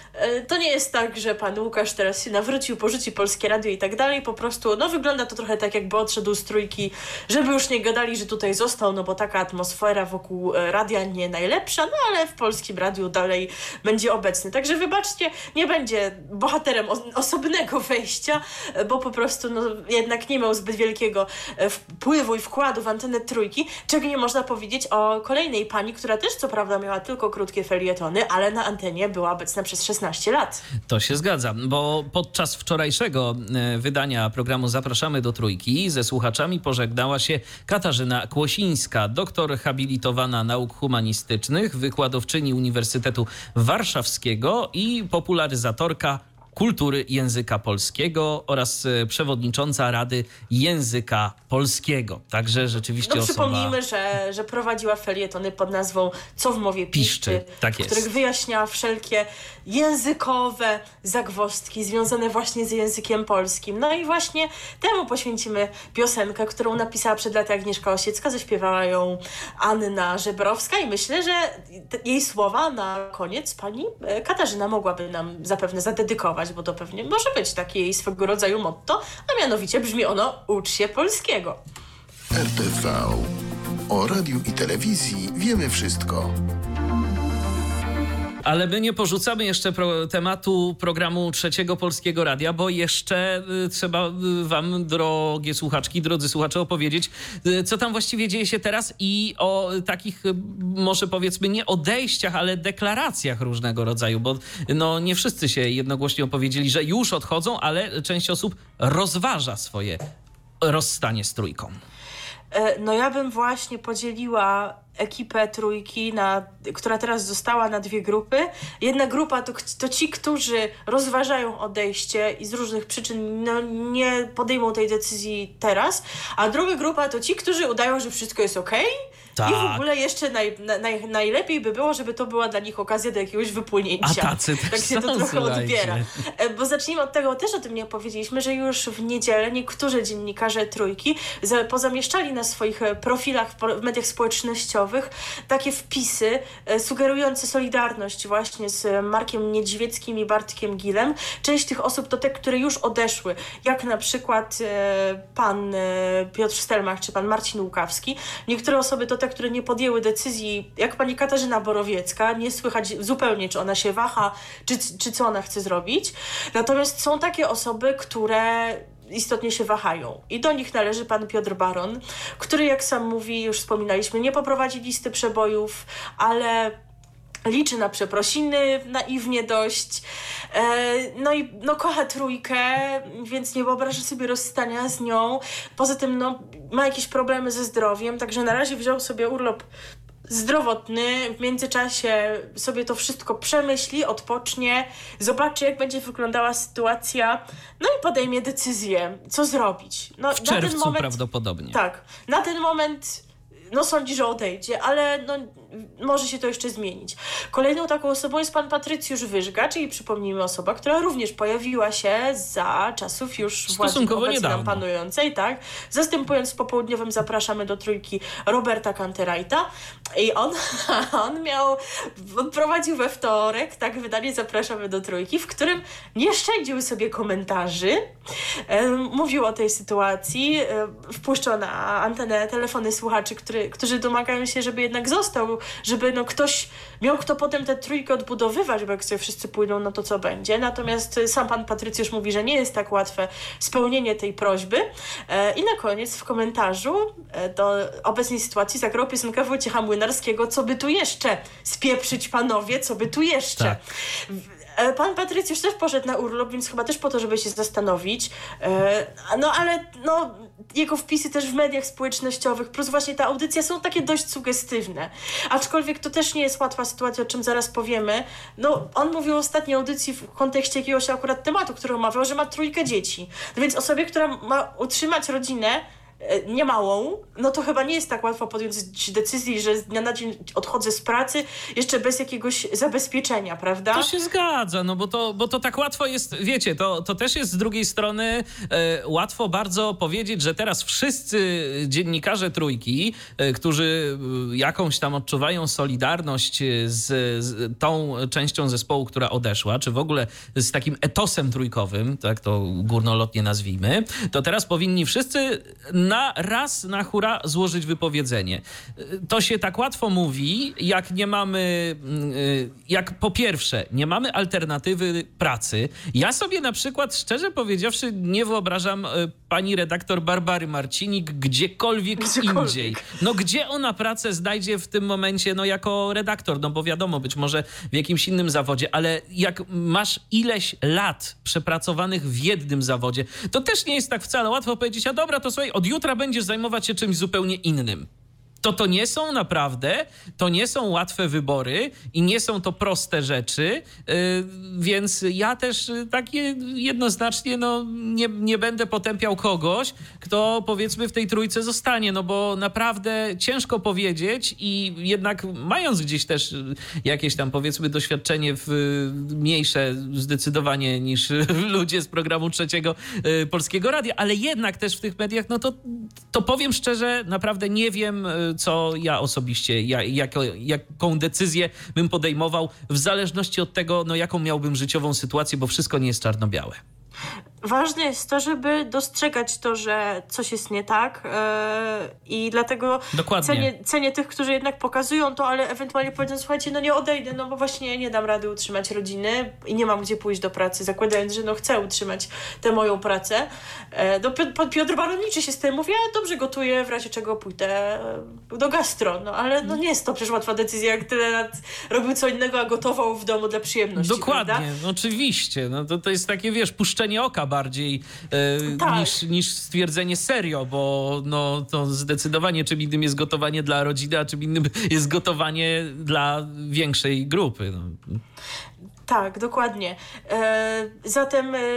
to nie jest tak, że pan Łukasz teraz się nawrócił, porzuci Polskie Radio i tak dalej, po prostu wygląda to trochę tak, jakby odszedł z Trójki, żeby już nie gadali, że tutaj został, bo taka atmosfera wokół radia nie najlepsza, ale w Polskim Radiu dalej będzie obecny. Także wybaczcie, nie będzie bohaterem osobnego wejścia, bo po prostu jednak nie miał zbyt wielkiego wielkiego wpływu i wkładu w antenę Trójki, czego nie można powiedzieć o kolejnej pani, która też co prawda miała tylko krótkie felietony, ale na antenie była obecna przez 16 lat. To się zgadza, bo podczas wczorajszego wydania programu Zapraszamy do Trójki ze słuchaczami pożegnała się Katarzyna Kłosińska, doktor habilitowana nauk humanistycznych, wykładowczyni Uniwersytetu Warszawskiego i popularyzatorka kultury języka polskiego oraz przewodnicząca Rady Języka Polskiego. Także rzeczywiście osoba... Przypomnijmy, że prowadziła felietony pod nazwą Co w mowie piszczy, tak w których wyjaśniała wszelkie językowe zagwozdki związane właśnie z językiem polskim. No i właśnie temu poświęcimy piosenkę, którą napisała przed laty Agnieszka Osiecka, zaśpiewała ją Anna Żebrowska i myślę, że jej słowa na koniec pani Katarzyna mogłaby nam zapewne zadedykować, bo to pewnie może być takie jej swego rodzaju motto, a mianowicie brzmi ono: ucz się polskiego. RTV. O radiu i telewizji wiemy wszystko. Ale my nie porzucamy jeszcze tematu programu Trzeciego Polskiego Radia, bo jeszcze trzeba wam, drogie słuchaczki, drodzy słuchacze, opowiedzieć, co tam właściwie dzieje się teraz i o takich, może powiedzmy, nie odejściach, ale deklaracjach różnego rodzaju, bo no, nie wszyscy się jednogłośnie opowiedzieli, że już odchodzą, ale część osób rozważa swoje rozstanie z Trójką. No ja bym właśnie podzieliła ekipę Trójki, która teraz została na dwie grupy. Jedna grupa to ci, którzy rozważają odejście i z różnych przyczyn nie podejmą tej decyzji teraz, a druga grupa to ci, którzy udają, że wszystko jest okej. Tak. I w ogóle jeszcze najlepiej by było, żeby to była dla nich okazja do jakiegoś wypłynięcia. A tacy też tak się to trochę odbiera. Bo zacznijmy od tego, też o tym nie powiedzieliśmy, że już w niedzielę niektórzy dziennikarze Trójki pozamieszczali na swoich profilach w mediach społecznościowych takie wpisy sugerujące solidarność właśnie z Markiem Niedźwieckim i Bartkiem Gilem. Część tych osób to te, które już odeszły, jak na przykład pan Piotr Stelmach czy pan Marcin Łukawski. Niektóre osoby to te, które nie podjęły decyzji, jak pani Katarzyna Borowiecka, nie słychać zupełnie, czy ona się waha, czy co ona chce zrobić. Natomiast są takie osoby, które istotnie się wahają. I do nich należy pan Piotr Baron, który, jak sam mówi, już wspominaliśmy, nie poprowadzi listy przebojów, ale liczy na przeprosiny, naiwnie dość. No i kocha Trójkę, więc nie wyobraża sobie rozstania z nią. Poza tym ma jakieś problemy ze zdrowiem, także na razie wziął sobie urlop zdrowotny. W międzyczasie sobie to wszystko przemyśli, odpocznie, zobaczy, jak będzie wyglądała sytuacja, no i podejmie decyzję, co zrobić. W czerwcu na ten moment, prawdopodobnie. Tak. Na ten moment... sądzi, że odejdzie, ale może się to jeszcze zmienić. Kolejną taką osobą jest pan Patrycjusz Wyżga, czyli przypomnijmy osoba, która również pojawiła się za czasów już władzy obecnie nam panującej, tak? Zastępując w popołudniowym Zapraszamy do Trójki Roberta Kanterajta. I on prowadził we wtorek, tak, wydanie Zapraszamy do Trójki, w którym nie szczędził sobie komentarzy. Mówił o tej sytuacji, wpuszczał na antenę telefony słuchaczy, którzy domagają się, żeby jednak został, żeby ktoś miał kto potem tę Trójkę odbudowywać, bo jak sobie wszyscy pójdą na to, co będzie. Natomiast sam pan Patrycjusz mówi, że nie jest tak łatwe spełnienie tej prośby. I na koniec w komentarzu do obecnej sytuacji zagrał piosenkę Wojciecha Młynarskiego "Co by tu jeszcze? Spieprzyć panowie, co by tu jeszcze?" Tak. Pan Patrycjusz też poszedł na urlop, więc chyba też po to, żeby się zastanowić. Ale jego wpisy też w mediach społecznościowych, plus właśnie ta audycja są takie dość sugestywne. Aczkolwiek to też nie jest łatwa sytuacja, o czym zaraz powiemy. On mówił o ostatniej audycji w kontekście jakiegoś akurat tematu, który omawiał, że ma trójkę dzieci. No więc osobie, która ma utrzymać rodzinę, niemałą, to chyba nie jest tak łatwo podjąć decyzji, że z dnia na dzień odchodzę z pracy, jeszcze bez jakiegoś zabezpieczenia, prawda? To się zgadza, bo to tak łatwo jest, wiecie, to też jest z drugiej strony łatwo bardzo powiedzieć, że teraz wszyscy dziennikarze Trójki, którzy jakąś tam odczuwają solidarność z tą częścią zespołu, która odeszła, czy w ogóle z takim etosem trójkowym, tak to górnolotnie nazwijmy, to teraz powinni wszyscy na raz na hura złożyć wypowiedzenie. To się tak łatwo mówi, jak nie mamy, jak po pierwsze nie mamy alternatywy pracy. Ja sobie na przykład, szczerze powiedziawszy, nie wyobrażam pani redaktor Barbary Marcinik gdziekolwiek indziej. No gdzie ona pracę znajdzie w tym momencie, no jako redaktor, no bo wiadomo, być może w jakimś innym zawodzie, ale jak masz ileś lat przepracowanych w jednym zawodzie, to też nie jest tak wcale łatwo powiedzieć, a dobra, to słuchaj, od jutra będziesz zajmować się czymś zupełnie innym. To nie są naprawdę, to nie są łatwe wybory i nie są to proste rzeczy, więc ja też takie jednoznacznie nie będę potępiał kogoś, kto powiedzmy w tej trójce zostanie, no bo naprawdę ciężko powiedzieć i jednak mając gdzieś też jakieś tam powiedzmy doświadczenie mniejsze zdecydowanie niż ludzie z programu Trzeciego Polskiego Radia, ale jednak też w tych mediach, no to powiem szczerze, naprawdę nie wiem, co ja osobiście, jaką decyzję bym podejmował w zależności od tego, no jaką miałbym życiową sytuację, bo wszystko nie jest czarno-białe. Ważne jest to, żeby dostrzegać to, że coś jest nie tak i dlatego cenię tych, którzy jednak pokazują to, ale ewentualnie powiedzą, słuchajcie, no nie odejdę, no bo właśnie nie dam rady utrzymać rodziny i nie mam gdzie pójść do pracy, zakładając, że no chcę utrzymać tę moją pracę. Piotr Baron liczy się z tym, mówi, ja dobrze gotuję, w razie czego pójdę do gastro, no ale no nie jest to przecież łatwa decyzja, jak tyle lat robił co innego, a gotował w domu dla przyjemności. Dokładnie, prawda? Oczywiście, no to jest takie, wiesz, puszczenie oka bardziej tak. niż stwierdzenie serio, bo no, to zdecydowanie czym innym jest gotowanie dla rodziny, a czym innym jest gotowanie dla większej grupy. No. Tak, dokładnie.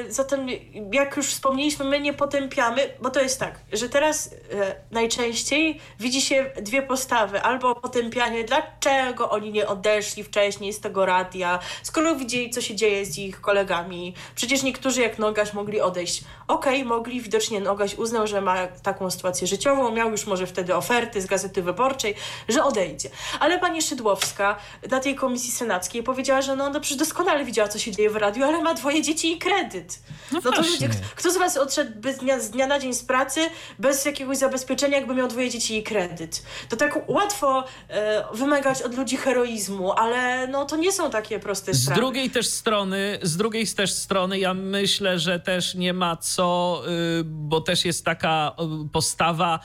Zatem, jak już wspomnieliśmy, my nie potępiamy, bo to jest tak, że teraz najczęściej widzi się dwie postawy. Albo potępianie, dlaczego oni nie odeszli wcześniej z tego radia, skoro widzieli, co się dzieje z ich kolegami. Przecież niektórzy jak Nogaś mogli odejść. Okej, mogli, widocznie Nogaś uznał, że ma taką sytuację życiową, miał już może wtedy oferty z Gazety Wyborczej, że odejdzie. Ale pani Szydłowska na tej komisji senackiej powiedziała, że no przecież doskonale widziała, co się dzieje w radiu, ale ma 2 dzieci i kredyt. No to ludzie, kto z was odszedł z dnia na dzień z pracy bez jakiegoś zabezpieczenia, jakby miał 2 dzieci i kredyt? To tak łatwo wymagać od ludzi heroizmu, ale no to nie są takie proste sprawy. Z drugiej też strony ja myślę, że też nie ma co, bo też jest taka postawa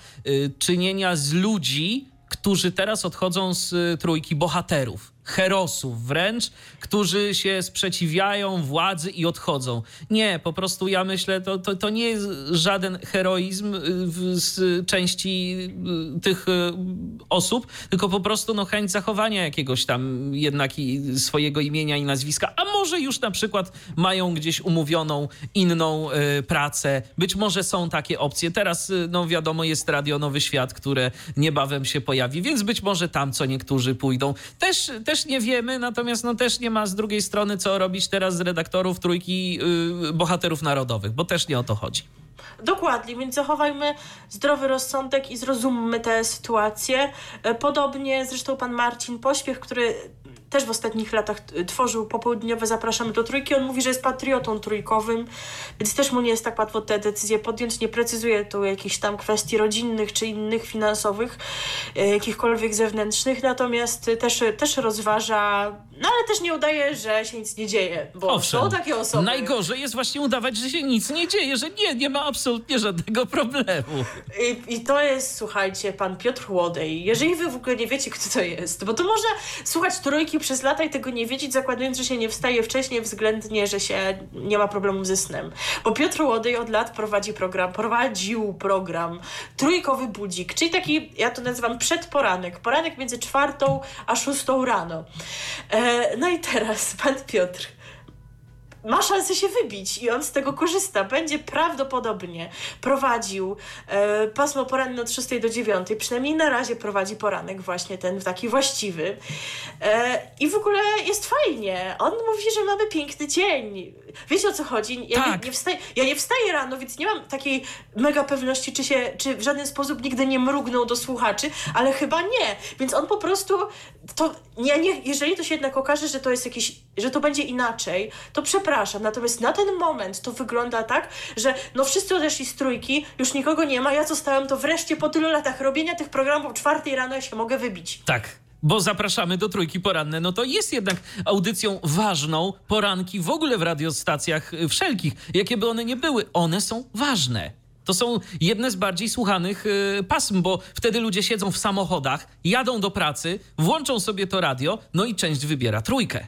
czynienia z ludzi, którzy teraz odchodzą z trójki, bohaterów, herosów wręcz, którzy się sprzeciwiają władzy i odchodzą. Nie, po prostu ja myślę, to nie jest żaden heroizm z części tych osób, tylko po prostu chęć zachowania jakiegoś tam jednak i swojego imienia i nazwiska, a może już na przykład mają gdzieś umówioną inną pracę. Być może są takie opcje. Teraz, wiadomo, jest Radio Nowy Świat, które niebawem się pojawi, więc być może tam co niektórzy pójdą. Też nie wiemy, natomiast też nie ma z drugiej strony co robić teraz z redaktorów trójki bohaterów narodowych, bo też nie o to chodzi. Dokładnie, więc zachowajmy zdrowy rozsądek i zrozummy tę sytuację. Podobnie zresztą pan Marcin Pośpiech, który też w ostatnich latach tworzył popołudniowe Zapraszamy do Trójki. On mówi, że jest patriotą trójkowym, więc też mu nie jest tak łatwo te decyzje podjąć. Nie precyzuje tu jakichś tam kwestii rodzinnych czy innych, finansowych, jakichkolwiek zewnętrznych. Natomiast też rozważa, ale też nie udaje, że się nic nie dzieje. Bo owszem, są takie osoby. Najgorzej jest właśnie udawać, że się nic nie dzieje, że nie ma absolutnie żadnego problemu. I to jest, słuchajcie, pan Piotr Łodej. Jeżeli wy w ogóle nie wiecie, kto to jest, bo to można słuchać Trójki przez lata i tego nie wiedzieć, zakładując, że się nie wstaje wcześniej, względnie, że się nie ma problemu ze snem. Bo Piotr Łodej od lat prowadził program Trójkowy Budzik, czyli taki, ja to nazywam poranek między 4:00 a 6:00 rano. No i teraz pan Piotr ma szansę się wybić i on z tego korzysta. Będzie prawdopodobnie prowadził pasmo poranne od 6 do 9. Przynajmniej na razie prowadzi poranek właśnie ten taki właściwy. I w ogóle jest fajnie. On mówi, że mamy piękny dzień. Wiecie, o co chodzi? Ja nie wstaję rano, więc nie mam takiej mega pewności, czy w żaden sposób nigdy nie mrugnął do słuchaczy, ale chyba nie. Więc on po prostu... Jeżeli to się jednak okaże, że to będzie inaczej, to przepraszam, przepraszam. Natomiast na ten moment to wygląda tak, że no wszyscy odeszli z trójki, już nikogo nie ma, ja zostałem, to wreszcie po tylu latach robienia tych programów 4:00 rano ja się mogę wybić. Tak. Bo zapraszamy do Trójki Poranne. No to jest jednak audycją ważną. Poranki w ogóle w radiostacjach wszelkich, jakie by one nie były, one są ważne. To są jedne z bardziej słuchanych pasm, bo wtedy ludzie siedzą w samochodach, jadą do pracy, włączą sobie to radio, no i część wybiera Trójkę.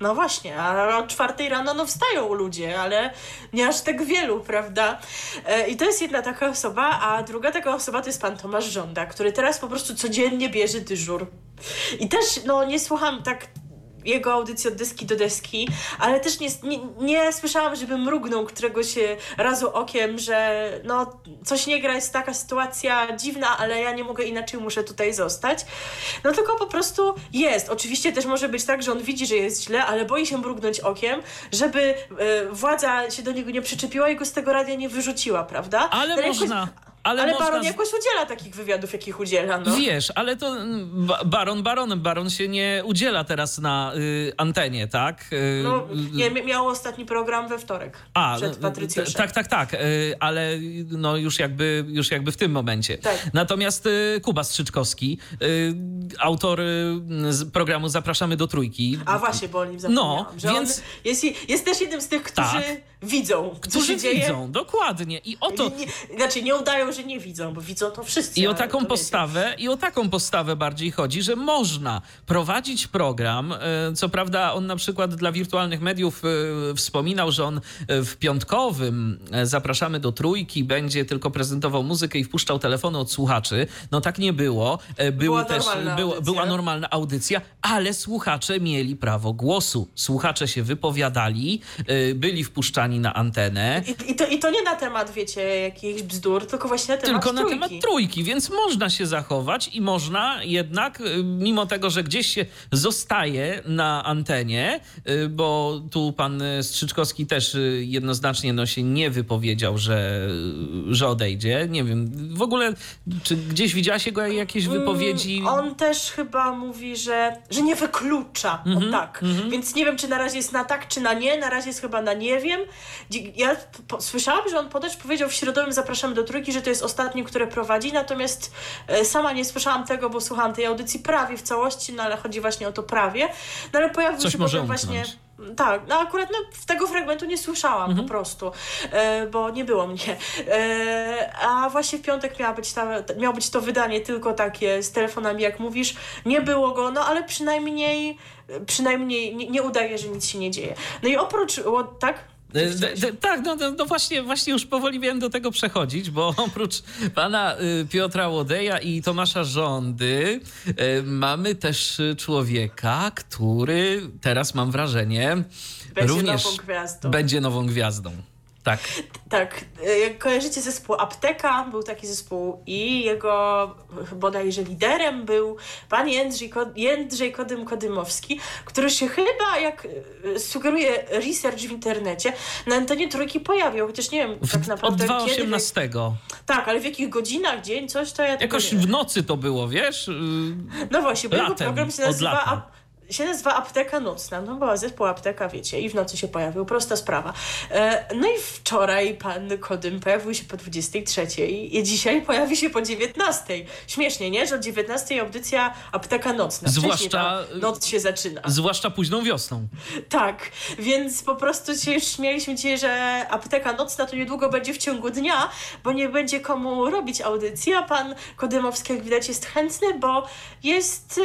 No właśnie, a o 4:00 rano no wstają ludzie, ale nie aż tak wielu, prawda? I to jest jedna taka osoba, a druga taka osoba to jest pan Tomasz Żąda, który teraz po prostu codziennie bierze dyżur. I też, no nie słucham tak jego audycji od deski do deski, ale też nie słyszałam, żeby mrugnął któregoś razu okiem, że no coś nie gra, jest taka sytuacja dziwna, ale ja nie mogę inaczej, muszę tutaj zostać. No tylko po prostu jest. Oczywiście też może być tak, że on widzi, że jest źle, ale boi się mrugnąć okiem, żeby władza się do niego nie przyczepiła i go z tego radia nie wyrzuciła, prawda? Ale jakoś... można... Ale można... Baron jakoś udziela takich wywiadów, jakich udziela. No. Wiesz, ale to Baron się nie udziela teraz na antenie, tak? No, nie, miał ostatni program we wtorek przed Patrycjuszem. Tak, ale no już jakby w tym momencie. Tak. Natomiast Kuba Strzyczkowski, autor programu Zapraszamy do Trójki. A właśnie, bo o nim zapomniałam. No, więc... on jest też jednym z tych, którzy widzą, co się dzieje. Dokładnie. I oto... nie udają, że nie widzą, bo widzą to wszyscy. I o taką postawę, bardziej chodzi, że można prowadzić program. Co prawda on na przykład dla wirtualnych mediów wspominał, że on w piątkowym Zapraszamy do Trójki będzie tylko prezentował muzykę i wpuszczał telefony od słuchaczy. No tak nie było. Była normalna audycja, ale słuchacze mieli prawo głosu. Słuchacze się wypowiadali, byli wpuszczani na antenę. I to nie na temat, wiecie, jakichś bzdur, tylko na temat trójki, więc można się zachować i można jednak, mimo tego, że gdzieś się zostaje na antenie, bo tu pan Strzyczkowski też jednoznacznie się nie wypowiedział, że odejdzie. Nie wiem, w ogóle, czy gdzieś widziałaś jego jakieś wypowiedzi? On też chyba mówi, że nie wyklucza. Więc nie wiem, czy na razie jest na tak, czy na nie. Na razie jest chyba na nie wiem. Ja słyszałam, że on ponoć powiedział w środowym Zapraszamy do Trójki, że to jest ostatni, które prowadzi, natomiast sama nie słyszałam tego, bo słuchałam tej audycji prawie w całości, no ale chodzi właśnie o to prawie. No ale pojawił się potem właśnie... Tak, no akurat tego fragmentu nie słyszałam po prostu, bo nie było mnie. A właśnie w piątek miało być to wydanie tylko takie z telefonami, jak mówisz. Nie było go, no ale przynajmniej nie udaje, że nic się nie dzieje. No i oprócz... właśnie już powoli miałem do tego przechodzić, bo oprócz pana Piotra Łodeja i Tomasza Żądy mamy też człowieka, który teraz mam wrażenie będzie nową gwiazdą. Tak. Tak. Jak kojarzycie zespół Apteka, był taki zespół i jego bodajże liderem był pan Jędrzej Kodym-Kodymowski, który się chyba, jak sugeruje research w internecie, na antenie Trójki pojawił, chociaż nie wiem tak naprawdę od 2018. Tak, ale w jakich godzinach, dzień, coś to ja... Jakoś w nocy to było, wiesz? No właśnie, bo jego program się nazywa... Apteka Nocna, no była zespół Apteka, wiecie, i w nocy się pojawił, prosta sprawa. No i wczoraj pan Kodym pojawił się po 23:00 i dzisiaj pojawi się po 19:00. Śmiesznie, nie? Że o 19:00 audycja Apteka Nocna. Zwłaszcza noc się zaczyna. Zwłaszcza późną wiosną. Tak, więc po prostu się już śmieliśmy dzisiaj, że Apteka Nocna to niedługo będzie w ciągu dnia, bo nie będzie komu robić audycji, a pan Kodymowski, jak widać, jest chętny, bo jest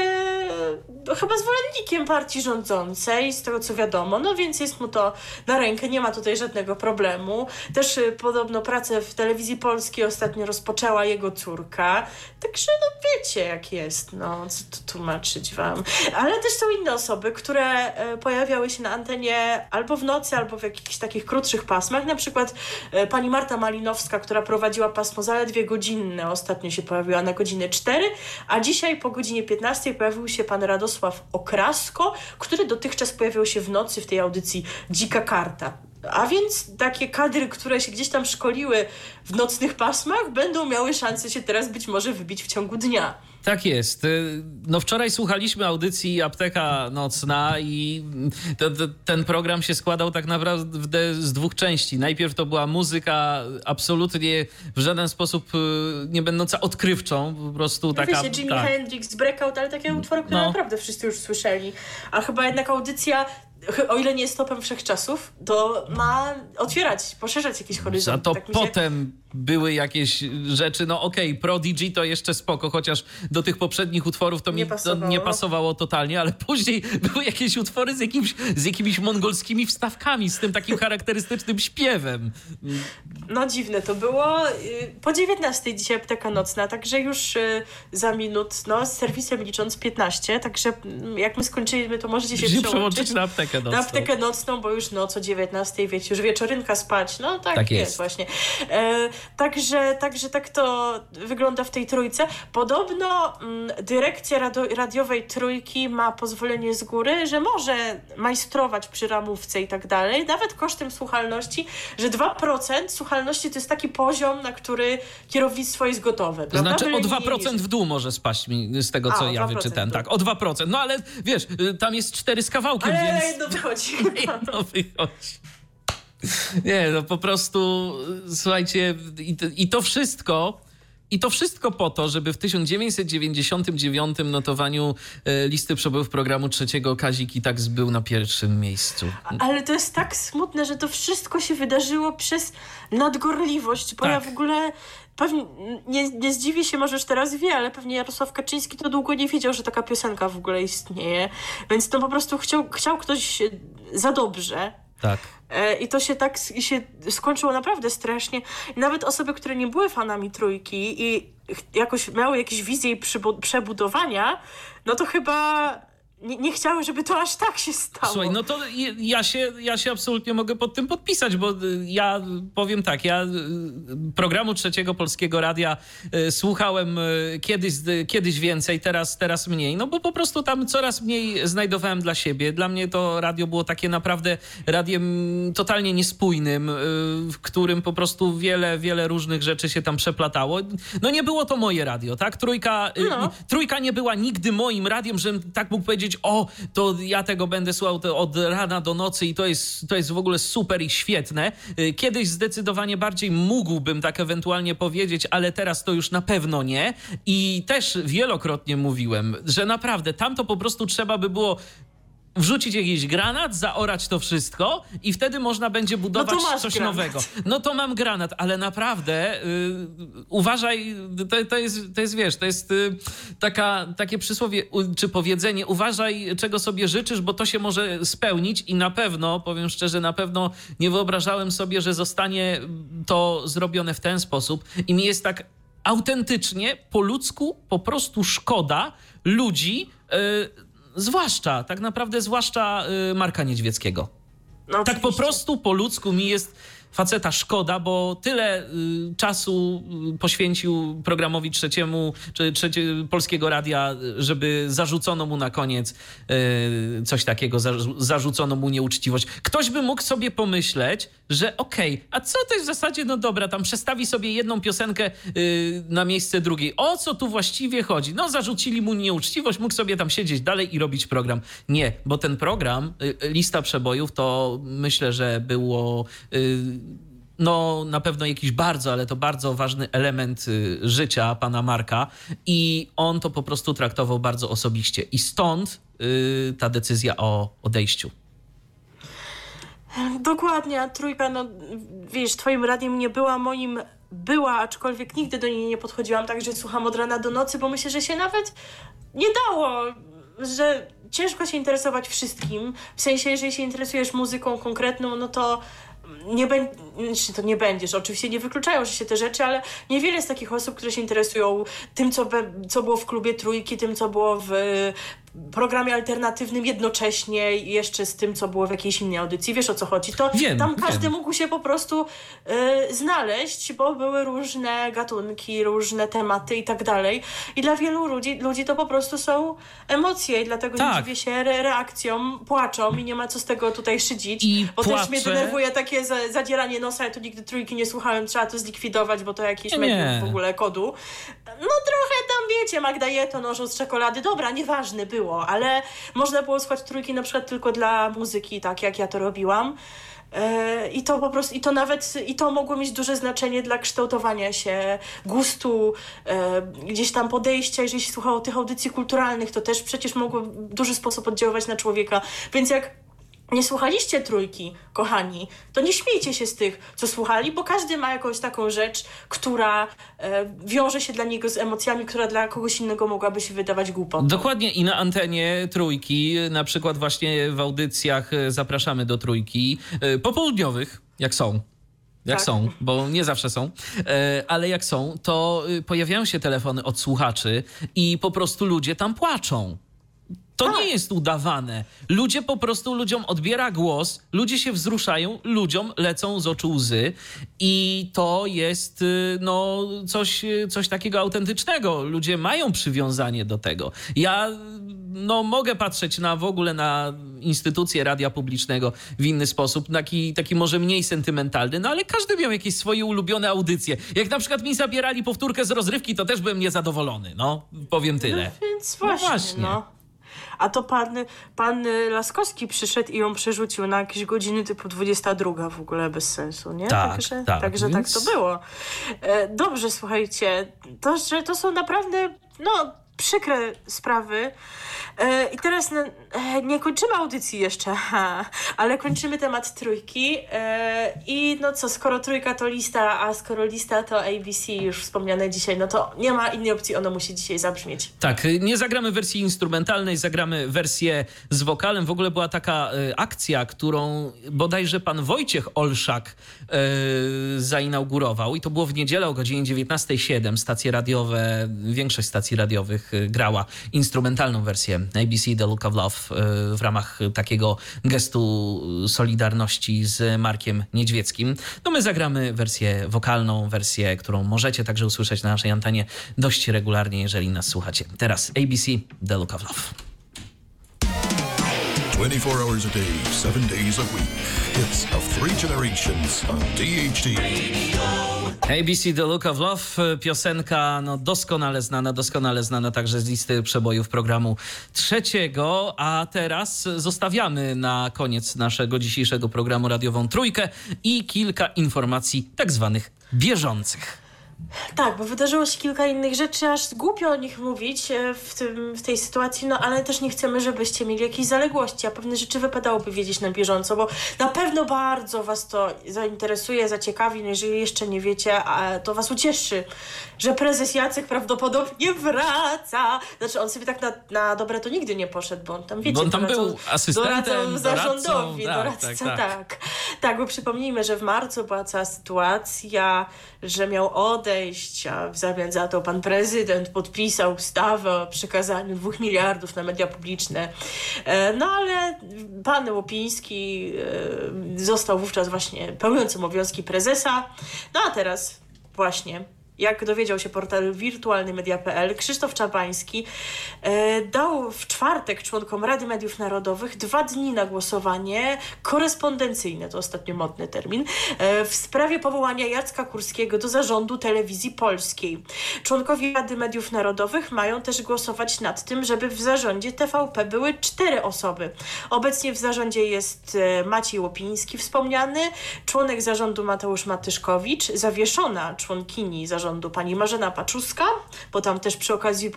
chyba zwolennikiem partii rządzącej, z tego co wiadomo, no więc jest mu to na rękę, nie ma tutaj żadnego problemu. Też podobno pracę w Telewizji Polskiej ostatnio rozpoczęła jego córka, także no wiecie jak jest, no co tu tłumaczyć wam. Ale też są inne osoby, które pojawiały się na antenie albo w nocy, albo w jakichś takich krótszych pasmach, na przykład pani Marta Malinowska, która prowadziła pasmo zaledwie godzinne, ostatnio się pojawiła na godzinę 4, a dzisiaj po godzinie 15:00 pojawił się pan Radosław Okrasko, który dotychczas pojawiał się w nocy w tej audycji Dzika Karta. A więc takie kadry, które się gdzieś tam szkoliły w nocnych pasmach, będą miały szansę się teraz być może wybić w ciągu dnia. Tak jest. No wczoraj słuchaliśmy audycji Apteka Nocna i ten program się składał tak naprawdę z dwóch części. Najpierw to była muzyka absolutnie w żaden sposób nie będąca odkrywczą, po prostu taka... Wiecie, Jimi Hendrix, Breakout, ale takie utwory, które naprawdę wszyscy już słyszeli. A chyba jednak audycja, o ile nie jest topem wszechczasów, to ma otwierać, poszerzać jakieś horyzonty. A to tak potem były jakieś rzeczy, no okej, Prodigy to jeszcze spoko, chociaż do tych poprzednich utworów to mi nie pasowało totalnie, ale później były jakieś utwory z jakimiś mongolskimi wstawkami, z tym takim charakterystycznym śpiewem. No dziwne to było. Po 19 dzisiaj Apteka Nocna, także już za minut, z serwisem licząc 15, także jak my skończyliśmy, to możecie się przełączyć na Aptekę Nocną. Na Aptekę Nocną, bo już noc o 19, wiecie, już wieczorynka spać, no tak jest właśnie. Także tak to wygląda w tej trójce. Podobno dyrekcja radiowej trójki ma pozwolenie z góry, że może majstrować przy ramówce i tak dalej, nawet kosztem słuchalności, że 2% słuchalności to jest taki poziom, na który kierownictwo jest gotowe. Prawda? Znaczy o 2% w dół może spaść mi z tego, co ja wyczytałem. Tak, o 2%. No ale wiesz, tam jest 4 z kawałkiem, ale więc... jedno wychodzi. Nie, no po prostu, słuchajcie, i to wszystko po to, żeby w 1999 notowaniu listy przebojów programu trzeciego Kazik i tak był na pierwszym miejscu. Ale to jest tak smutne, że to wszystko się wydarzyło przez nadgorliwość, bo ja w ogóle... Pewnie, nie zdziwi się, może już teraz wie, ale pewnie Jarosław Kaczyński to długo nie wiedział, że taka piosenka w ogóle istnieje, więc to po prostu chciał ktoś za dobrze. Tak. I to się się skończyło naprawdę strasznie. Nawet osoby, które nie były fanami trójki i jakoś miały jakieś wizje przebudowania, no to chyba... Nie chciałem, żeby to aż tak się stało. Słuchaj, no to ja się absolutnie mogę pod tym podpisać, bo ja powiem tak, ja programu Trzeciego Polskiego Radia słuchałem kiedyś więcej, teraz mniej, no bo po prostu tam coraz mniej znajdowałem dla siebie. Dla mnie to radio było takie naprawdę radiem totalnie niespójnym, w którym po prostu wiele różnych rzeczy się tam przeplatało. No nie było to moje radio, tak? Trójka nie była nigdy moim radiem, żebym tak mógł powiedzieć, to ja tego będę słuchał od rana do nocy i to jest w ogóle super i świetne. Kiedyś zdecydowanie bardziej mógłbym tak ewentualnie powiedzieć, ale teraz to już na pewno nie. I też wielokrotnie mówiłem, że naprawdę tamto po prostu trzeba by było wrzucić jakiś granat, zaorać to wszystko i wtedy można będzie budować coś nowego. No to mam granat, ale naprawdę uważaj, to jest wiesz, to jest takie przysłowie czy powiedzenie, uważaj czego sobie życzysz, bo to się może spełnić i na pewno, powiem szczerze, nie wyobrażałem sobie, że zostanie to zrobione w ten sposób i mi jest tak autentycznie, po ludzku po prostu szkoda ludzi, zwłaszcza Marka Niedźwieckiego. No, tak po prostu po ludzku mi jest faceta szkoda, bo tyle czasu poświęcił programowi trzeciemu, czy Polskiego Radia, żeby zarzucono mu na koniec coś takiego, zarzucono mu nieuczciwość. Ktoś by mógł sobie pomyśleć, że okej, a co to jest w zasadzie, no dobra, tam przestawi sobie jedną piosenkę na miejsce drugiej. O co tu właściwie chodzi? No zarzucili mu nieuczciwość, mógł sobie tam siedzieć dalej i robić program. Nie, bo ten program, lista przebojów, to myślę, że było... na pewno jakiś bardzo ważny element życia pana Marka i on to po prostu traktował bardzo osobiście i stąd ta decyzja o odejściu. Dokładnie, a trójka, wiesz, twoim radiem nie była, moim była, aczkolwiek nigdy do niej nie podchodziłam, także słucham od rana do nocy, bo myślę, że się nawet nie dało, że ciężko się interesować wszystkim, w sensie, jeżeli się interesujesz muzyką konkretną, no to to nie będziesz. Oczywiście nie wykluczają się te rzeczy, ale niewiele jest takich osób, które się interesują tym, co było w klubie trójki, tym, co było w programie alternatywnym jednocześnie jeszcze z tym, co było w jakiejś innej audycji. Wiesz, o co chodzi? To tam każdy mógł się po prostu znaleźć, bo były różne gatunki, różne tematy i tak dalej. I dla wielu ludzi to po prostu są emocje i dlatego nie dziwię się reakcją, płaczą i nie ma co z tego tutaj szydzić. I bo płacze. Też mnie denerwuje takie zadzieranie nosa, ja tu nigdy trójki nie słuchałem, trzeba to zlikwidować, bo to jakieś medium w ogóle kodu. No trochę tam, wiecie, Magda je to nożą z czekolady. Dobra, nieważne było, ale można było słuchać trójki na przykład tylko dla muzyki, tak jak ja to robiłam. I to po prostu, i to mogło mieć duże znaczenie dla kształtowania się gustu, gdzieś tam podejścia, jeżeli się słuchało tych audycji kulturalnych, to też przecież mogło w duży sposób oddziaływać na człowieka. Więc jak nie słuchaliście trójki, kochani, to nie śmiejcie się z tych, co słuchali, bo każdy ma jakąś taką rzecz, która wiąże się dla niego z emocjami, która dla kogoś innego mogłaby się wydawać głupotą. Dokładnie i na antenie trójki, na przykład właśnie w audycjach zapraszamy do trójki popołudniowych, jak są, bo nie zawsze są, ale jak są, to pojawiają się telefony od słuchaczy i po prostu ludzie tam płaczą. To nie jest udawane. Ludzie po prostu, ludziom odbiera głos, ludzie się wzruszają, ludziom lecą z oczu łzy i to jest coś takiego autentycznego. Ludzie mają przywiązanie do tego. Ja mogę patrzeć na w ogóle na instytucję radia publicznego w inny sposób, taki może mniej sentymentalny, ale każdy miał jakieś swoje ulubione audycje. Jak na przykład mi zabierali powtórkę z rozrywki, to też byłem niezadowolony, powiem tyle. No więc właśnie. A to pan Laskowski przyszedł i ją przerzucił na jakieś godziny typu 22 w ogóle bez sensu, nie? Także więc... tak to było. Dobrze, słuchajcie, to są naprawdę przykre sprawy. I teraz nie kończymy audycji jeszcze, ale kończymy temat trójki. I skoro trójka to lista, a skoro lista to ABC już wspomniane dzisiaj, to nie ma innej opcji, ono musi dzisiaj zabrzmieć. Tak, nie zagramy wersji instrumentalnej, zagramy wersję z wokalem. W ogóle była taka akcja, którą bodajże pan Wojciech Olszak zainaugurował i to było w niedzielę o godzinie 19:07. Stacje radiowe, większość stacji radiowych grała instrumentalną wersję ABC The Look of Love w ramach takiego gestu solidarności z Markiem Niedźwieckim. My zagramy wersję wokalną, wersję, którą możecie także usłyszeć na naszej antenie dość regularnie, jeżeli nas słuchacie. Teraz ABC The Look of Love. 24 hours a day, 7 days a week. Hits of three generations on DHT. ABC The Look of Love, piosenka doskonale znana także z listy przebojów programu trzeciego, a teraz zostawiamy na koniec naszego dzisiejszego programu radiową trójkę i kilka informacji tak zwanych bieżących. Tak, bo wydarzyło się kilka innych rzeczy, aż głupio o nich mówić w tej sytuacji, ale też nie chcemy, żebyście mieli jakieś zaległości, a pewne rzeczy wypadałoby wiedzieć na bieżąco, bo na pewno bardzo was to zainteresuje, zaciekawi, jeżeli jeszcze nie wiecie, a to was ucieszy, że prezes Jacek prawdopodobnie wraca. Znaczy on sobie tak na dobre to nigdy nie poszedł, bo on tam, wiecie, był asystentem, doradcą zarządowi. Tak, bo przypomnijmy, że w marcu była cała sytuacja, że miał odejść, a w zamian za to pan prezydent podpisał ustawę o przekazaniu 2 miliardów na media publiczne. Ale pan Łopiński został wówczas właśnie pełniącym obowiązki prezesa. A teraz właśnie, jak dowiedział się portal wirtualnymedia.pl, Krzysztof Czabański dał w czwartek członkom Rady Mediów Narodowych 2 dni na głosowanie korespondencyjne, to ostatnio modny termin, w sprawie powołania Jacka Kurskiego do zarządu Telewizji Polskiej. Członkowie Rady Mediów Narodowych mają też głosować nad tym, żeby w zarządzie TVP były 4 osoby. Obecnie w zarządzie jest Maciej Łopiński wspomniany, członek zarządu Mateusz Matyszkowicz, zawieszona członkini zarządu pani Marzena Paczuska, bo tam też przy okazji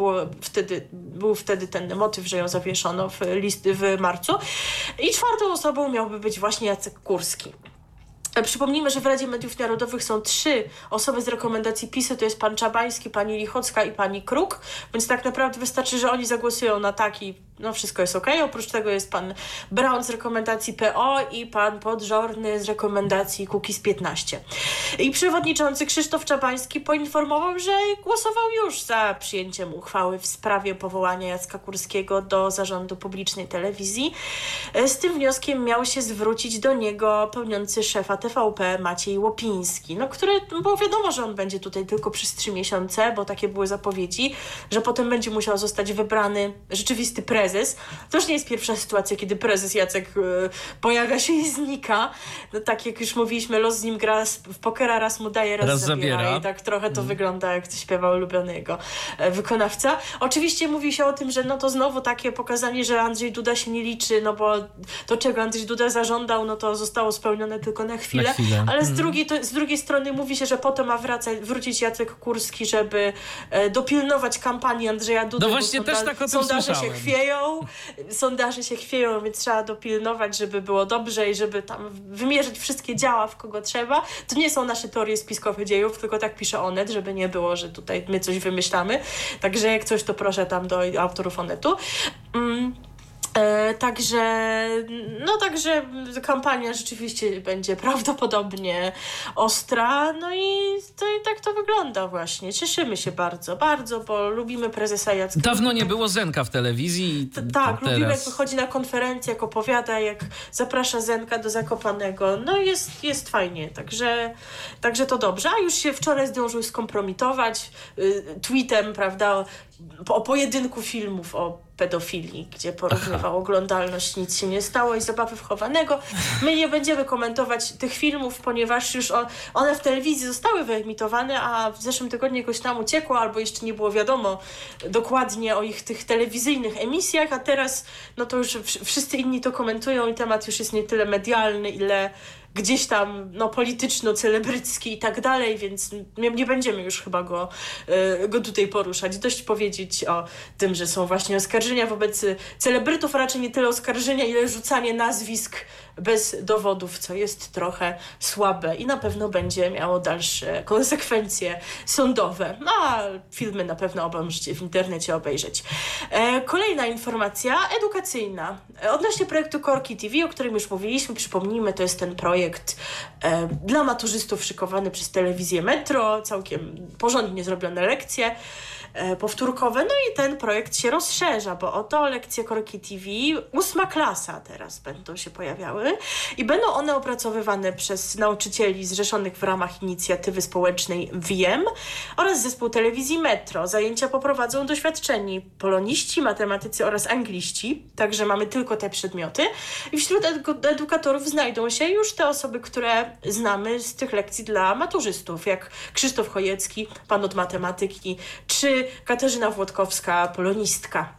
był wtedy ten motyw, że ją zawieszono w marcu. I 4tą osobą miałby być właśnie Jacek Kurski. Przypomnijmy, że w Radzie Mediów Narodowych są 3 osoby z rekomendacji PiS-u, to jest pan Czabański, pani Lichocka i pani Kruk, więc tak naprawdę wystarczy, że oni zagłosują na taki, no wszystko jest okej. Oprócz tego jest pan Braun z rekomendacji PO i pan Podżorny z rekomendacji Kukiz15. I przewodniczący Krzysztof Czabański poinformował, że głosował już za przyjęciem uchwały w sprawie powołania Jacka Kurskiego do zarządu publicznej telewizji. Z tym wnioskiem miał się zwrócić do niego pełniący szefa TVP Maciej Łopiński, no który, bo wiadomo, że on będzie tutaj tylko przez 3 miesiące, bo takie były zapowiedzi, że potem będzie musiał zostać wybrany rzeczywisty prezes. To już nie jest pierwsza sytuacja, kiedy prezes Jacek pojawia się i znika. No tak jak już mówiliśmy, los z nim gra w pokera, raz mu daje, raz zabiera. I tak trochę to wygląda, jak to śpiewał ulubiony jego wykonawca. Oczywiście mówi się o tym, że no to znowu takie pokazanie, że Andrzej Duda się nie liczy, no bo to, czego Andrzej Duda zażądał, no to zostało spełnione tylko na chwilę. Ale z drugiej strony mówi się, że po to ma wrócić Jacek Kurski, żeby dopilnować kampanii Andrzeja Dudy. No właśnie, też tak o tym sondaże się chwieją, więc trzeba dopilnować, żeby było dobrze i żeby tam wymierzyć wszystkie działa, w kogo trzeba. To nie są nasze teorie spiskowych dziejów, tylko tak pisze Onet, żeby nie było, że tutaj my coś wymyślamy. Także jak coś, to proszę tam do autorów Onetu. Także kampania rzeczywiście będzie prawdopodobnie ostra, no i tak to wygląda właśnie. Cieszymy się bardzo, bardzo, bo lubimy prezesa Jacka. Dawno nie było Zenka w telewizji. Tak, lubimy, jak wychodzi na konferencję, jak opowiada, jak zaprasza Zenka do Zakopanego. No jest fajnie, także to dobrze. A już się wczoraj zdążył skompromitować tweetem, prawda, o pojedynku filmów o pedofilii, gdzie porównywał oglądalność, nic się nie stało i zabawy wchowanego. My nie będziemy komentować tych filmów, ponieważ już one w telewizji zostały wyemitowane, a w zeszłym tygodniu jakoś tam uciekło, albo jeszcze nie było wiadomo dokładnie o ich tych telewizyjnych emisjach, a teraz no to już wszyscy inni to komentują i temat już jest nie tyle medialny, ile gdzieś tam no, polityczno-celebrycki i tak dalej, więc nie będziemy już chyba go tutaj poruszać. Dość powiedzieć o tym, że są właśnie oskarżenia wobec celebrytów, a raczej nie tyle oskarżenia, ile rzucanie nazwisk bez dowodów, co jest trochę słabe i na pewno będzie miało dalsze konsekwencje sądowe. No, a filmy na pewno oba możecie w internecie obejrzeć. Kolejna informacja edukacyjna. Odnośnie projektu Korki TV, o którym już mówiliśmy, przypomnijmy, to jest ten projekt dla maturzystów szykowany przez telewizję Metro, całkiem porządnie zrobione lekcje powtórkowe, no i ten projekt się rozszerza, bo oto lekcje Korki TV 8. klasa teraz będą się pojawiały i będą one opracowywane przez nauczycieli zrzeszonych w ramach inicjatywy społecznej WIEM oraz zespół telewizji Metro. Zajęcia poprowadzą doświadczeni poloniści, matematycy oraz angliści, także mamy tylko te przedmioty i wśród edukatorów znajdą się już te osoby, które znamy z tych lekcji dla maturzystów, jak Krzysztof Chojecki, pan od matematyki, czy Katarzyna Włodkowska, polonistka.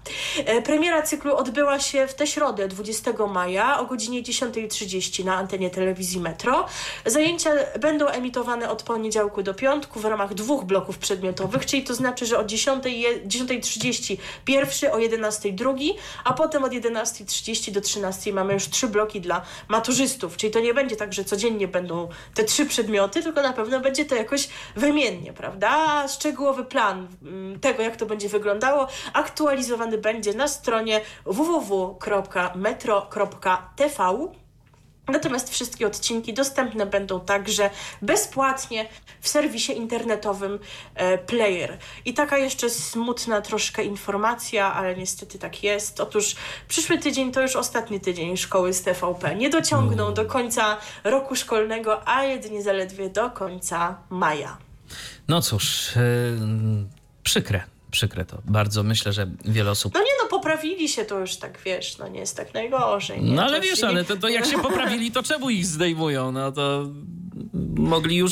Premiera cyklu odbyła się w tę środę, 20 maja o godzinie 10:30 na antenie telewizji Metro. Zajęcia będą emitowane od poniedziałku do piątku w ramach 2 bloków przedmiotowych, czyli to znaczy, że o 10:30 pierwszy, o 11:00 drugi, a potem od 11:30 do 13:00 mamy już 3 bloki dla maturzystów, czyli to nie będzie tak, że codziennie będą te 3 przedmioty, tylko na pewno będzie to jakoś wymiennie, prawda? Szczegółowy plan tego, jak to będzie wyglądało, aktualizowany będzie na stronie www.metro.tv. Natomiast wszystkie odcinki dostępne będą także bezpłatnie w serwisie internetowym Player. I taka jeszcze smutna troszkę informacja, ale niestety tak jest. Otóż przyszły tydzień to już ostatni tydzień szkoły z TVP. Nie dociągną do końca roku szkolnego, a jedynie zaledwie do końca maja. No cóż... Przykre to bardzo. Myślę, że wiele osób... poprawili się, to już tak, wiesz, no nie jest tak najgorzej. Nie? No ale wiesz, ale to jak się poprawili, to czemu ich zdejmują? No to mogli już,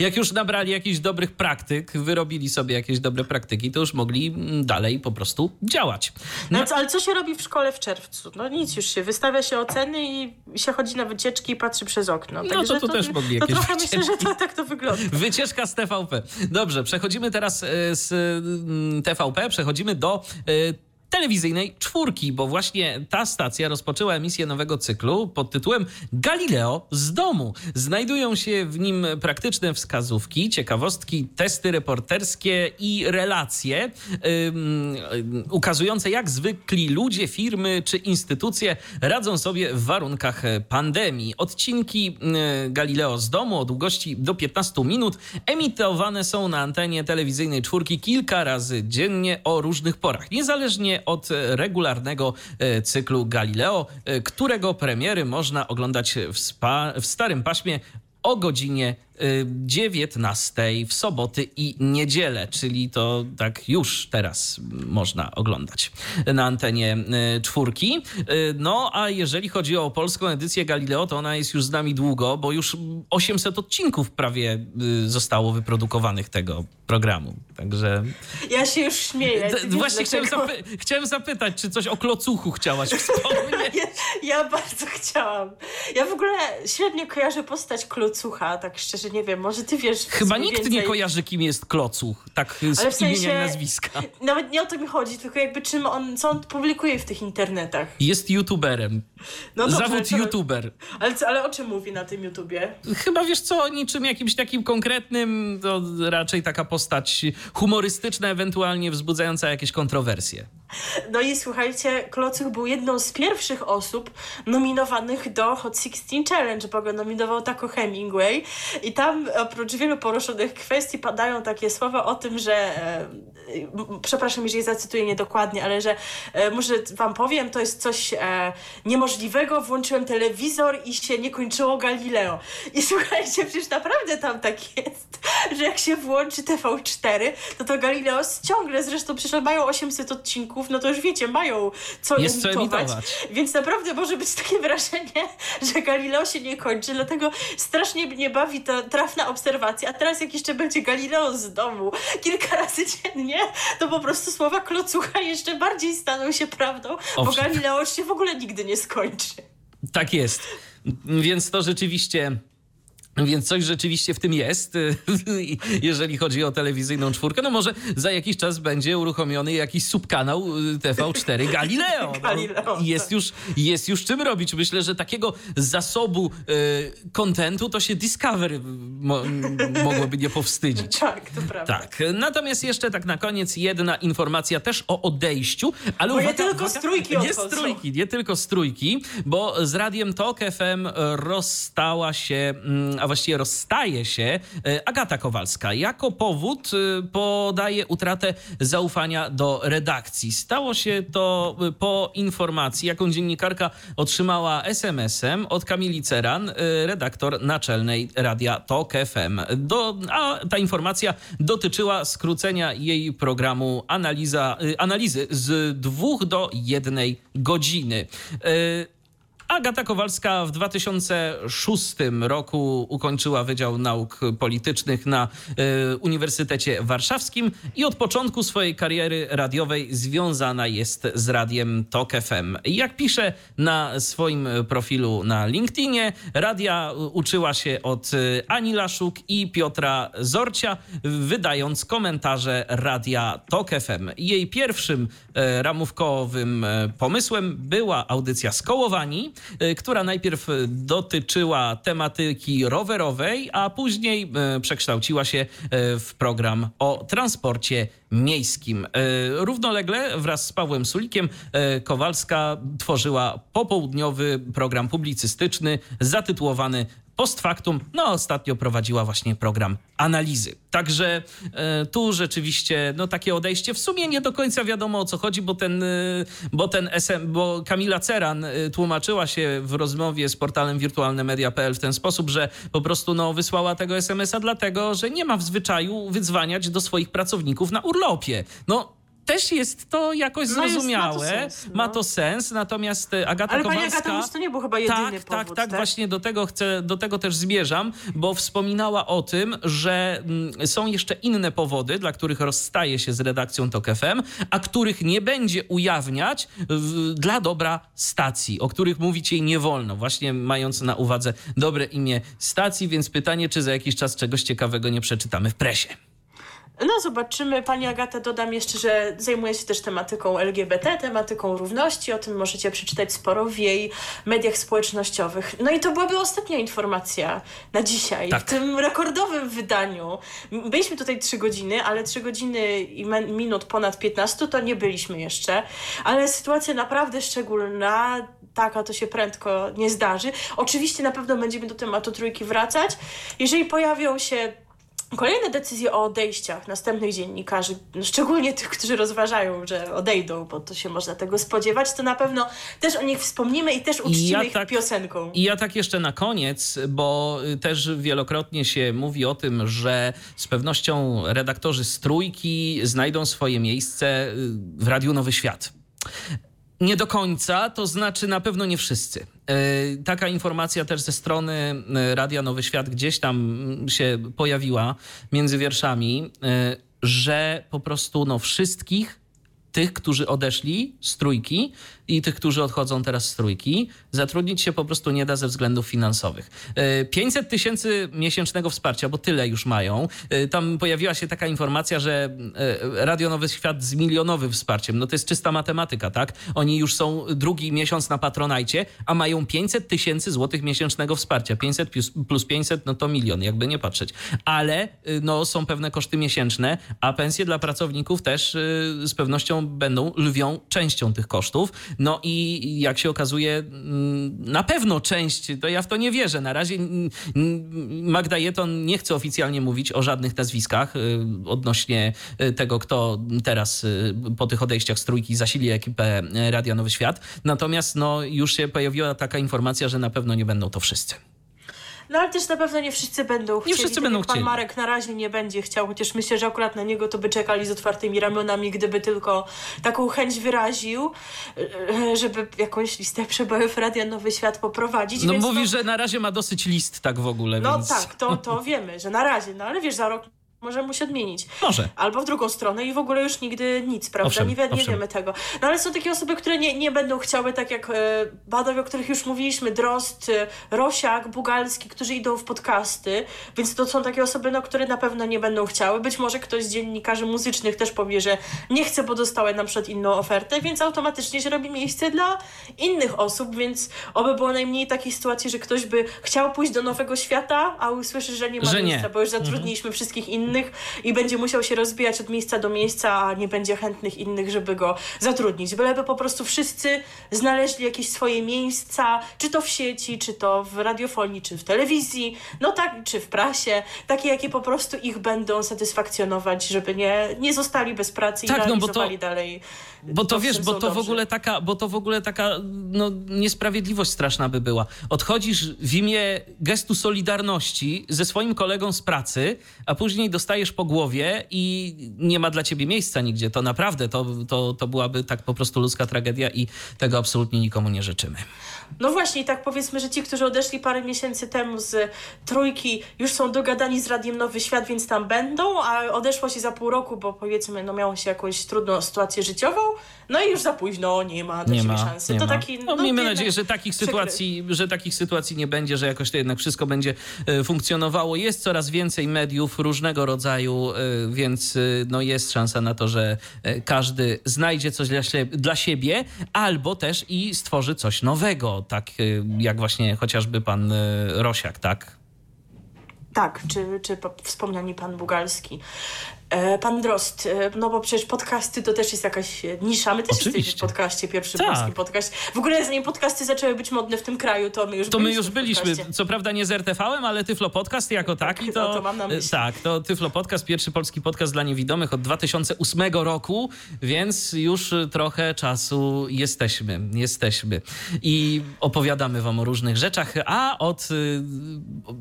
jak już nabrali jakichś dobrych praktyk, wyrobili sobie jakieś dobre praktyki, to już mogli dalej po prostu działać. No. Ale co się robi w szkole w czerwcu? No nic już się, wystawia się oceny i się chodzi na wycieczki i patrzy przez okno. Także no to też mogli jakieś to trochę wycieczki. Myślę, że tak to wygląda. Wycieczka z TVP. Dobrze, przechodzimy teraz z TVP, przechodzimy do telewizyjnej czwórki, bo właśnie ta stacja rozpoczęła emisję nowego cyklu pod tytułem Galileo z domu. Znajdują się w nim praktyczne wskazówki, ciekawostki, testy reporterskie i relacje ukazujące, jak zwykli ludzie, firmy czy instytucje radzą sobie w warunkach pandemii. Odcinki Galileo z domu o długości do 15 minut emitowane są na antenie telewizyjnej czwórki kilka razy dziennie o różnych porach, niezależnie od regularnego cyklu Galileo, którego premiery można oglądać w starym paśmie o godzinie 19 w soboty i niedzielę, czyli to tak już teraz można oglądać na antenie czwórki. No a jeżeli chodzi o polską edycję Galileo, to ona jest już z nami długo, bo już 800 odcinków prawie zostało wyprodukowanych tego programu. Także... Ja się już śmieję. Właśnie chciałem zapytać, czy coś o klocuchu chciałaś wspomnieć? Ja bardzo chciałam. Ja w ogóle świetnie kojarzę postać klocucha, tak szczerze nie wiem, może ty wiesz... Chyba nikt więcej nie kojarzy, kim jest klocuch, tak z imienia i nazwiska. Nawet nie o to mi chodzi, tylko jakby co on publikuje w tych internetach. Jest youtuberem. No dobrze, zawód youtuber. Ale o czym mówi na tym YouTubie? Chyba wiesz co, o niczym jakimś takim konkretnym, to raczej taka postać humorystyczna, ewentualnie wzbudzająca jakieś kontrowersje. No i słuchajcie, klocuch był jedną z pierwszych osób nominowanych do Hot 16 Challenge, bo go nominował Taco Hemingway i tam oprócz wielu poruszonych kwestii padają takie słowa o tym, że przepraszam, jeżeli zacytuję niedokładnie, ale że może wam powiem, to jest coś niemożliwego, włączyłem telewizor i się nie kończyło Galileo. I słuchajcie, przecież naprawdę tam tak jest, że jak się włączy TV4, to Galileo ciągle, zresztą przecież mają 800 odcinków, no to już wiecie, mają co emitować. Więc naprawdę może być takie wrażenie, że Galileo się nie kończy, dlatego strasznie mnie bawi ta trafna obserwacja. A teraz jak jeszcze będzie Galileo z domu kilka razy dziennie, to po prostu słowa klocucha jeszcze bardziej staną się prawdą, bo Galileo się w ogóle nigdy nie skończy. Tak jest. Więc coś rzeczywiście w tym jest, jeżeli chodzi o telewizyjną czwórkę. No może za jakiś czas będzie uruchomiony jakiś subkanał TV4 Galileo. No, jest już czym robić. Myślę, że takiego zasobu kontentu to się Discovery mogłoby nie powstydzić. Tak, to prawda. Tak. Natomiast jeszcze tak na koniec jedna informacja też o odejściu. Ale uwaga, nie tylko z trójki, bo z Radiem Tok FM rozstaje się Agata Kowalska. Jako powód podaje utratę zaufania do redakcji. Stało się to po informacji, jaką dziennikarka otrzymała SMS-em od Kamili Ceran, redaktor naczelnej Radia Tok FM. A ta informacja dotyczyła skrócenia jej programu analizy z 2 do 1 godziny. Agata Kowalska w 2006 roku ukończyła Wydział Nauk Politycznych na Uniwersytecie Warszawskim i od początku swojej kariery radiowej związana jest z Radiem Tok FM. Jak pisze na swoim profilu na LinkedInie, radia uczyła się od Ani Laszuk i Piotra Zorcia, wydając komentarze Radia Tok FM. Jej pierwszym ramówkowym pomysłem była audycja z Kołowani, która najpierw dotyczyła tematyki rowerowej, a później przekształciła się w program o transporcie miejskim. Równolegle wraz z Pawłem Sulikiem Kowalska tworzyła popołudniowy program publicystyczny zatytułowany Post Factum, ostatnio prowadziła właśnie program analizy. Także tu rzeczywiście takie odejście. W sumie nie do końca wiadomo, o co chodzi, bo Kamila Ceran tłumaczyła się w rozmowie z portalem wirtualnemedia.pl w ten sposób, że po prostu wysłała tego SMS-a dlatego, że nie ma w zwyczaju wydzwaniać do swoich pracowników na urlopie. Też jest to jakoś zrozumiałe, ma to sens, natomiast Agata Kowalska... Ale pani Agata, to nie był chyba jedyny powód, tak? Właśnie do tego też zmierzam, bo wspominała o tym, że są jeszcze inne powody, dla których rozstaje się z redakcją Tok FM, a których nie będzie ujawniać dla dobra stacji, o których mówić jej nie wolno, właśnie mając na uwadze dobre imię stacji, więc pytanie, czy za jakiś czas czegoś ciekawego nie przeczytamy w presie. No zobaczymy. Pani Agata, dodam jeszcze, że zajmuje się też tematyką LGBT, tematyką równości. O tym możecie przeczytać sporo w jej mediach społecznościowych. No i to byłaby ostatnia informacja na dzisiaj, tak, w tym rekordowym wydaniu. Byliśmy tutaj 3 godziny, ale 3 godziny i minut ponad 15 to nie byliśmy jeszcze. Ale sytuacja naprawdę szczególna, taka to się prędko nie zdarzy. Oczywiście na pewno będziemy do tematu Trójki wracać. Jeżeli pojawią się kolejne decyzje o odejściach następnych dziennikarzy, szczególnie tych, którzy rozważają, że odejdą, bo to się można tego spodziewać, to na pewno też o nich wspomnimy i też uczcimy ich piosenką. I ja tak jeszcze na koniec, bo też wielokrotnie się mówi o tym, że z pewnością redaktorzy z Trójki znajdą swoje miejsce w Radiu Nowy Świat. Nie do końca, to znaczy na pewno nie wszyscy. Taka informacja też ze strony Radia Nowy Świat gdzieś tam się pojawiła między wierszami, że po prostu wszystkich tych, którzy odeszli z Trójki i tych, którzy odchodzą teraz z Trójki, zatrudnić się po prostu nie da ze względów finansowych. 500 000 miesięcznego wsparcia, bo tyle już mają. Tam pojawiła się taka informacja, że Radio Nowy Świat z milionowym wsparciem. No to jest czysta matematyka, tak? Oni już są drugi miesiąc na Patronajcie, a mają 500 000 złotych miesięcznego wsparcia. 500 plus 500, no to milion, jakby nie patrzeć. Ale no, są pewne koszty miesięczne, a pensje dla pracowników też z pewnością będą lwią częścią tych kosztów. No i jak się okazuje, na pewno część, to ja w to nie wierzę. Na razie Magda Jeton nie chce oficjalnie mówić o żadnych nazwiskach odnośnie tego, kto teraz po tych odejściach z Trójki zasili ekipę Radia Nowy Świat. Natomiast już się pojawiła taka informacja, że na pewno nie będą to wszyscy. No ale też na pewno nie wszyscy będą chcieli. Pan Marek na razie nie będzie chciał, chociaż myślę, że akurat na niego to by czekali z otwartymi ramionami, gdyby tylko taką chęć wyraził, żeby jakąś listę przebojów Radia Nowy Świat poprowadzić. No mówi, że na razie ma dosyć list tak w ogóle. No więc... tak, to wiemy, że na razie, ale wiesz, za rok może mu się odmienić. Może. Albo w drugą stronę i w ogóle już nigdy nic, prawda? Nie wiemy tego. No ale są takie osoby, które nie będą chciały, tak jak Badowie, o których już mówiliśmy, Drozd, Rosiak, Bugalski, którzy idą w podcasty, więc to są takie osoby, które na pewno nie będą chciały. Być może ktoś z dziennikarzy muzycznych też powie, że nie chce, bo dostałem na przykład inną ofertę, więc automatycznie się robi miejsce dla innych osób, więc oby było najmniej takiej sytuacji, że ktoś by chciał pójść do Nowego Świata, a usłyszy, że nie ma miejsca, bo już zatrudniliśmy wszystkich innych i będzie musiał się rozbijać od miejsca do miejsca, a nie będzie chętnych innych, żeby go zatrudnić. Byleby po prostu wszyscy znaleźli jakieś swoje miejsca, czy to w sieci, czy to w radiofonii, czy w telewizji, czy w prasie, takie, jakie po prostu ich będą satysfakcjonować, żeby nie zostali bez pracy i realizowali dalej. Bo to w ogóle taka niesprawiedliwość straszna by była. Odchodzisz w imię gestu solidarności ze swoim kolegą z pracy, a później dostajesz po głowie i nie ma dla ciebie miejsca nigdzie. To naprawdę, to byłaby tak po prostu ludzka tragedia i tego absolutnie nikomu nie życzymy. No właśnie, tak powiedzmy, że ci, którzy odeszli parę miesięcy temu z Trójki, już są dogadani z Radiem Nowy Świat, więc tam będą, a odeszło się za pół roku, bo powiedzmy, miało się jakąś trudną sytuację życiową, i już za późno, nie ma szansy. Miejmy nadzieję, że takich sytuacji nie będzie, że jakoś to jednak wszystko będzie funkcjonowało. Jest coraz więcej mediów różnego rodzaju, więc jest szansa na to, że każdy znajdzie coś dla siebie albo też i stworzy coś nowego, tak jak właśnie chociażby pan Rosiak, tak? Tak, czy wspomniany pan Bugalski. Pan Drozd, bo przecież podcasty to też jest jakaś nisza. My też jesteśmy w podcaście, pierwszy polski podcast. W ogóle zanim podcasty zaczęły być modne w tym kraju, to my już byliśmy. Co prawda nie z RTV-em, ale Tyflo Podcast jako taki. To mam na myśli. Tak, to Tyflo Podcast, pierwszy polski podcast dla niewidomych od 2008 roku, więc już trochę czasu jesteśmy. I opowiadamy wam o różnych rzeczach, a od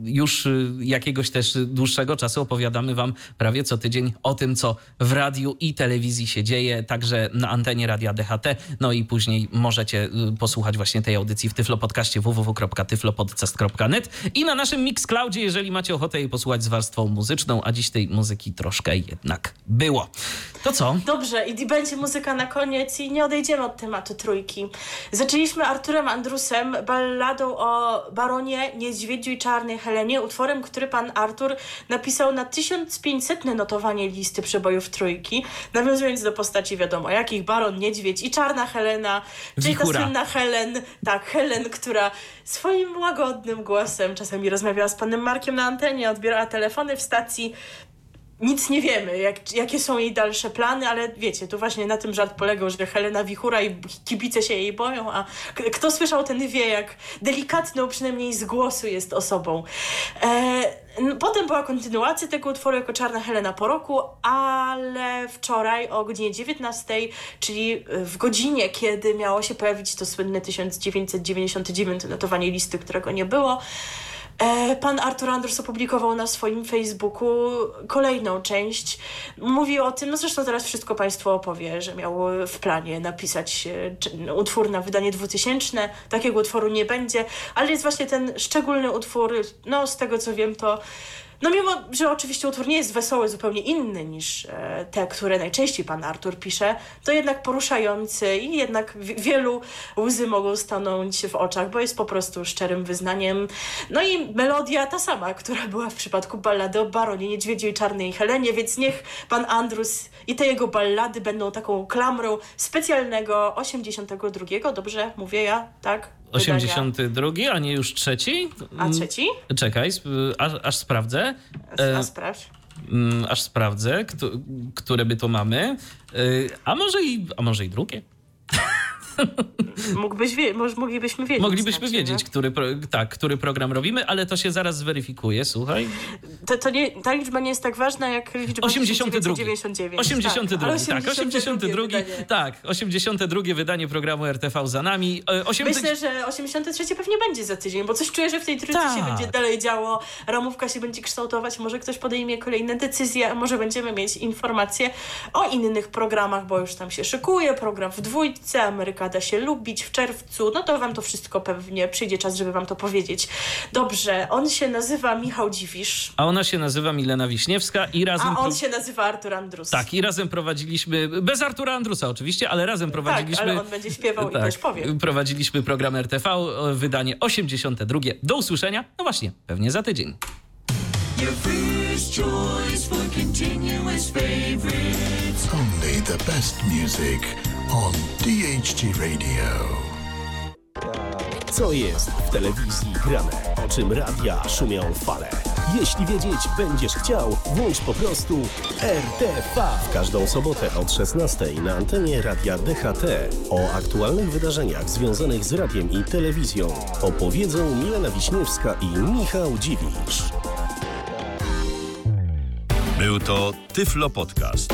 już jakiegoś też dłuższego czasu opowiadamy wam prawie co tydzień o tym, co w radiu i telewizji się dzieje, także na antenie Radia DHT, i później możecie posłuchać właśnie tej audycji w Tyflopodcaście www.tyflopodcast.net i na naszym Mixcloudzie, jeżeli macie ochotę jej posłuchać z warstwą muzyczną, a dziś tej muzyki troszkę jednak było. To co? Dobrze, i będzie muzyka na koniec i nie odejdziemy od tematu Trójki. Zaczęliśmy Arturem Andrusem, balladą o baronie, niedźwiedziu i czarnej Helenie, utworem, który pan Artur napisał na 1500 notowanie naszej listy przebojów trójki, nawiązując do postaci wiadomo jakich, Baron Niedźwiedź i Czarna Helena, czyli ta słynna Helen, tak, Helen, która swoim łagodnym głosem czasami rozmawiała z panem Markiem na antenie, odbierała telefony w stacji. Nic nie wiemy, jakie są jej dalsze plany, ale wiecie, tu właśnie na tym żart polegał, że Helena wichura i kibice się jej boją, a kto słyszał, ten wie, jak delikatną przynajmniej z głosu jest osobą. Potem była kontynuacja tego utworu jako Czarna Helena po roku, ale wczoraj o godzinie 19, czyli w godzinie, kiedy miało się pojawić to słynne 1999 notowanie listy, którego nie było, pan Artur Andrus opublikował na swoim Facebooku kolejną część. Mówił o tym, no zresztą teraz wszystko Państwu opowie, że miał w planie napisać utwór na wydanie 2000. Takiego utworu nie będzie, ale jest właśnie ten szczególny utwór, no z tego co wiem to, no mimo, że oczywiście utwór nie jest wesoły, zupełnie inny niż te, które najczęściej pan Artur pisze, to jednak poruszający i jednak wielu łzy mogą stanąć w oczach, bo jest po prostu szczerym wyznaniem. No i melodia ta sama, która była w przypadku ballady o Baronie Niedźwiedziu i Czarnej Helenie, więc niech pan Andrus i te jego ballady będą taką klamrą specjalnego 82. Dobrze mówię ja, tak? 82, a nie już trzeci? A trzeci? Czekaj, aż sprawdzę. Sprawdź. Aż sprawdzę, które by to mamy. A może i drugie? Moglibyśmy wiedzieć. Moglibyśmy wiedzieć, który program robimy, ale to się zaraz zweryfikuje, słuchaj. Ta liczba nie jest tak ważna jak liczba 1999. 82 wydanie programu RTV za nami. Myślę, że 83 pewnie będzie za tydzień, bo coś czuję, że w tej trójce się będzie dalej działo, ramówka się będzie kształtować, może ktoś podejmie kolejne decyzje, a może będziemy mieć informacje o innych programach, bo już tam się szykuje program w dwójce, Ameryka da się lubić w czerwcu, no to wam to wszystko pewnie przyjdzie czas, żeby wam to powiedzieć. Dobrze, on się nazywa Michał Dziwisz. A ona się nazywa Milena Wiśniewska i razem... A on się nazywa Artur Andrus. Tak, i razem prowadziliśmy, bez Artura Andrusa oczywiście, ale razem prowadziliśmy... Tak, ale on będzie śpiewał i też powie. Prowadziliśmy program RTV, wydanie 82. Do usłyszenia, no właśnie, pewnie za tydzień. Your first choice for continuous favorites. Only the best music on DHT Radio. Co jest w telewizji grane? O czym radia szumią fale? Jeśli wiedzieć będziesz chciał, włącz po prostu RTV. W każdą sobotę od 16:00 na antenie radia DHT o aktualnych wydarzeniach związanych z radiem i telewizją opowiedzą Milena Wiśniewska i Michał Dziwisz. Był to Tyflo Podcast.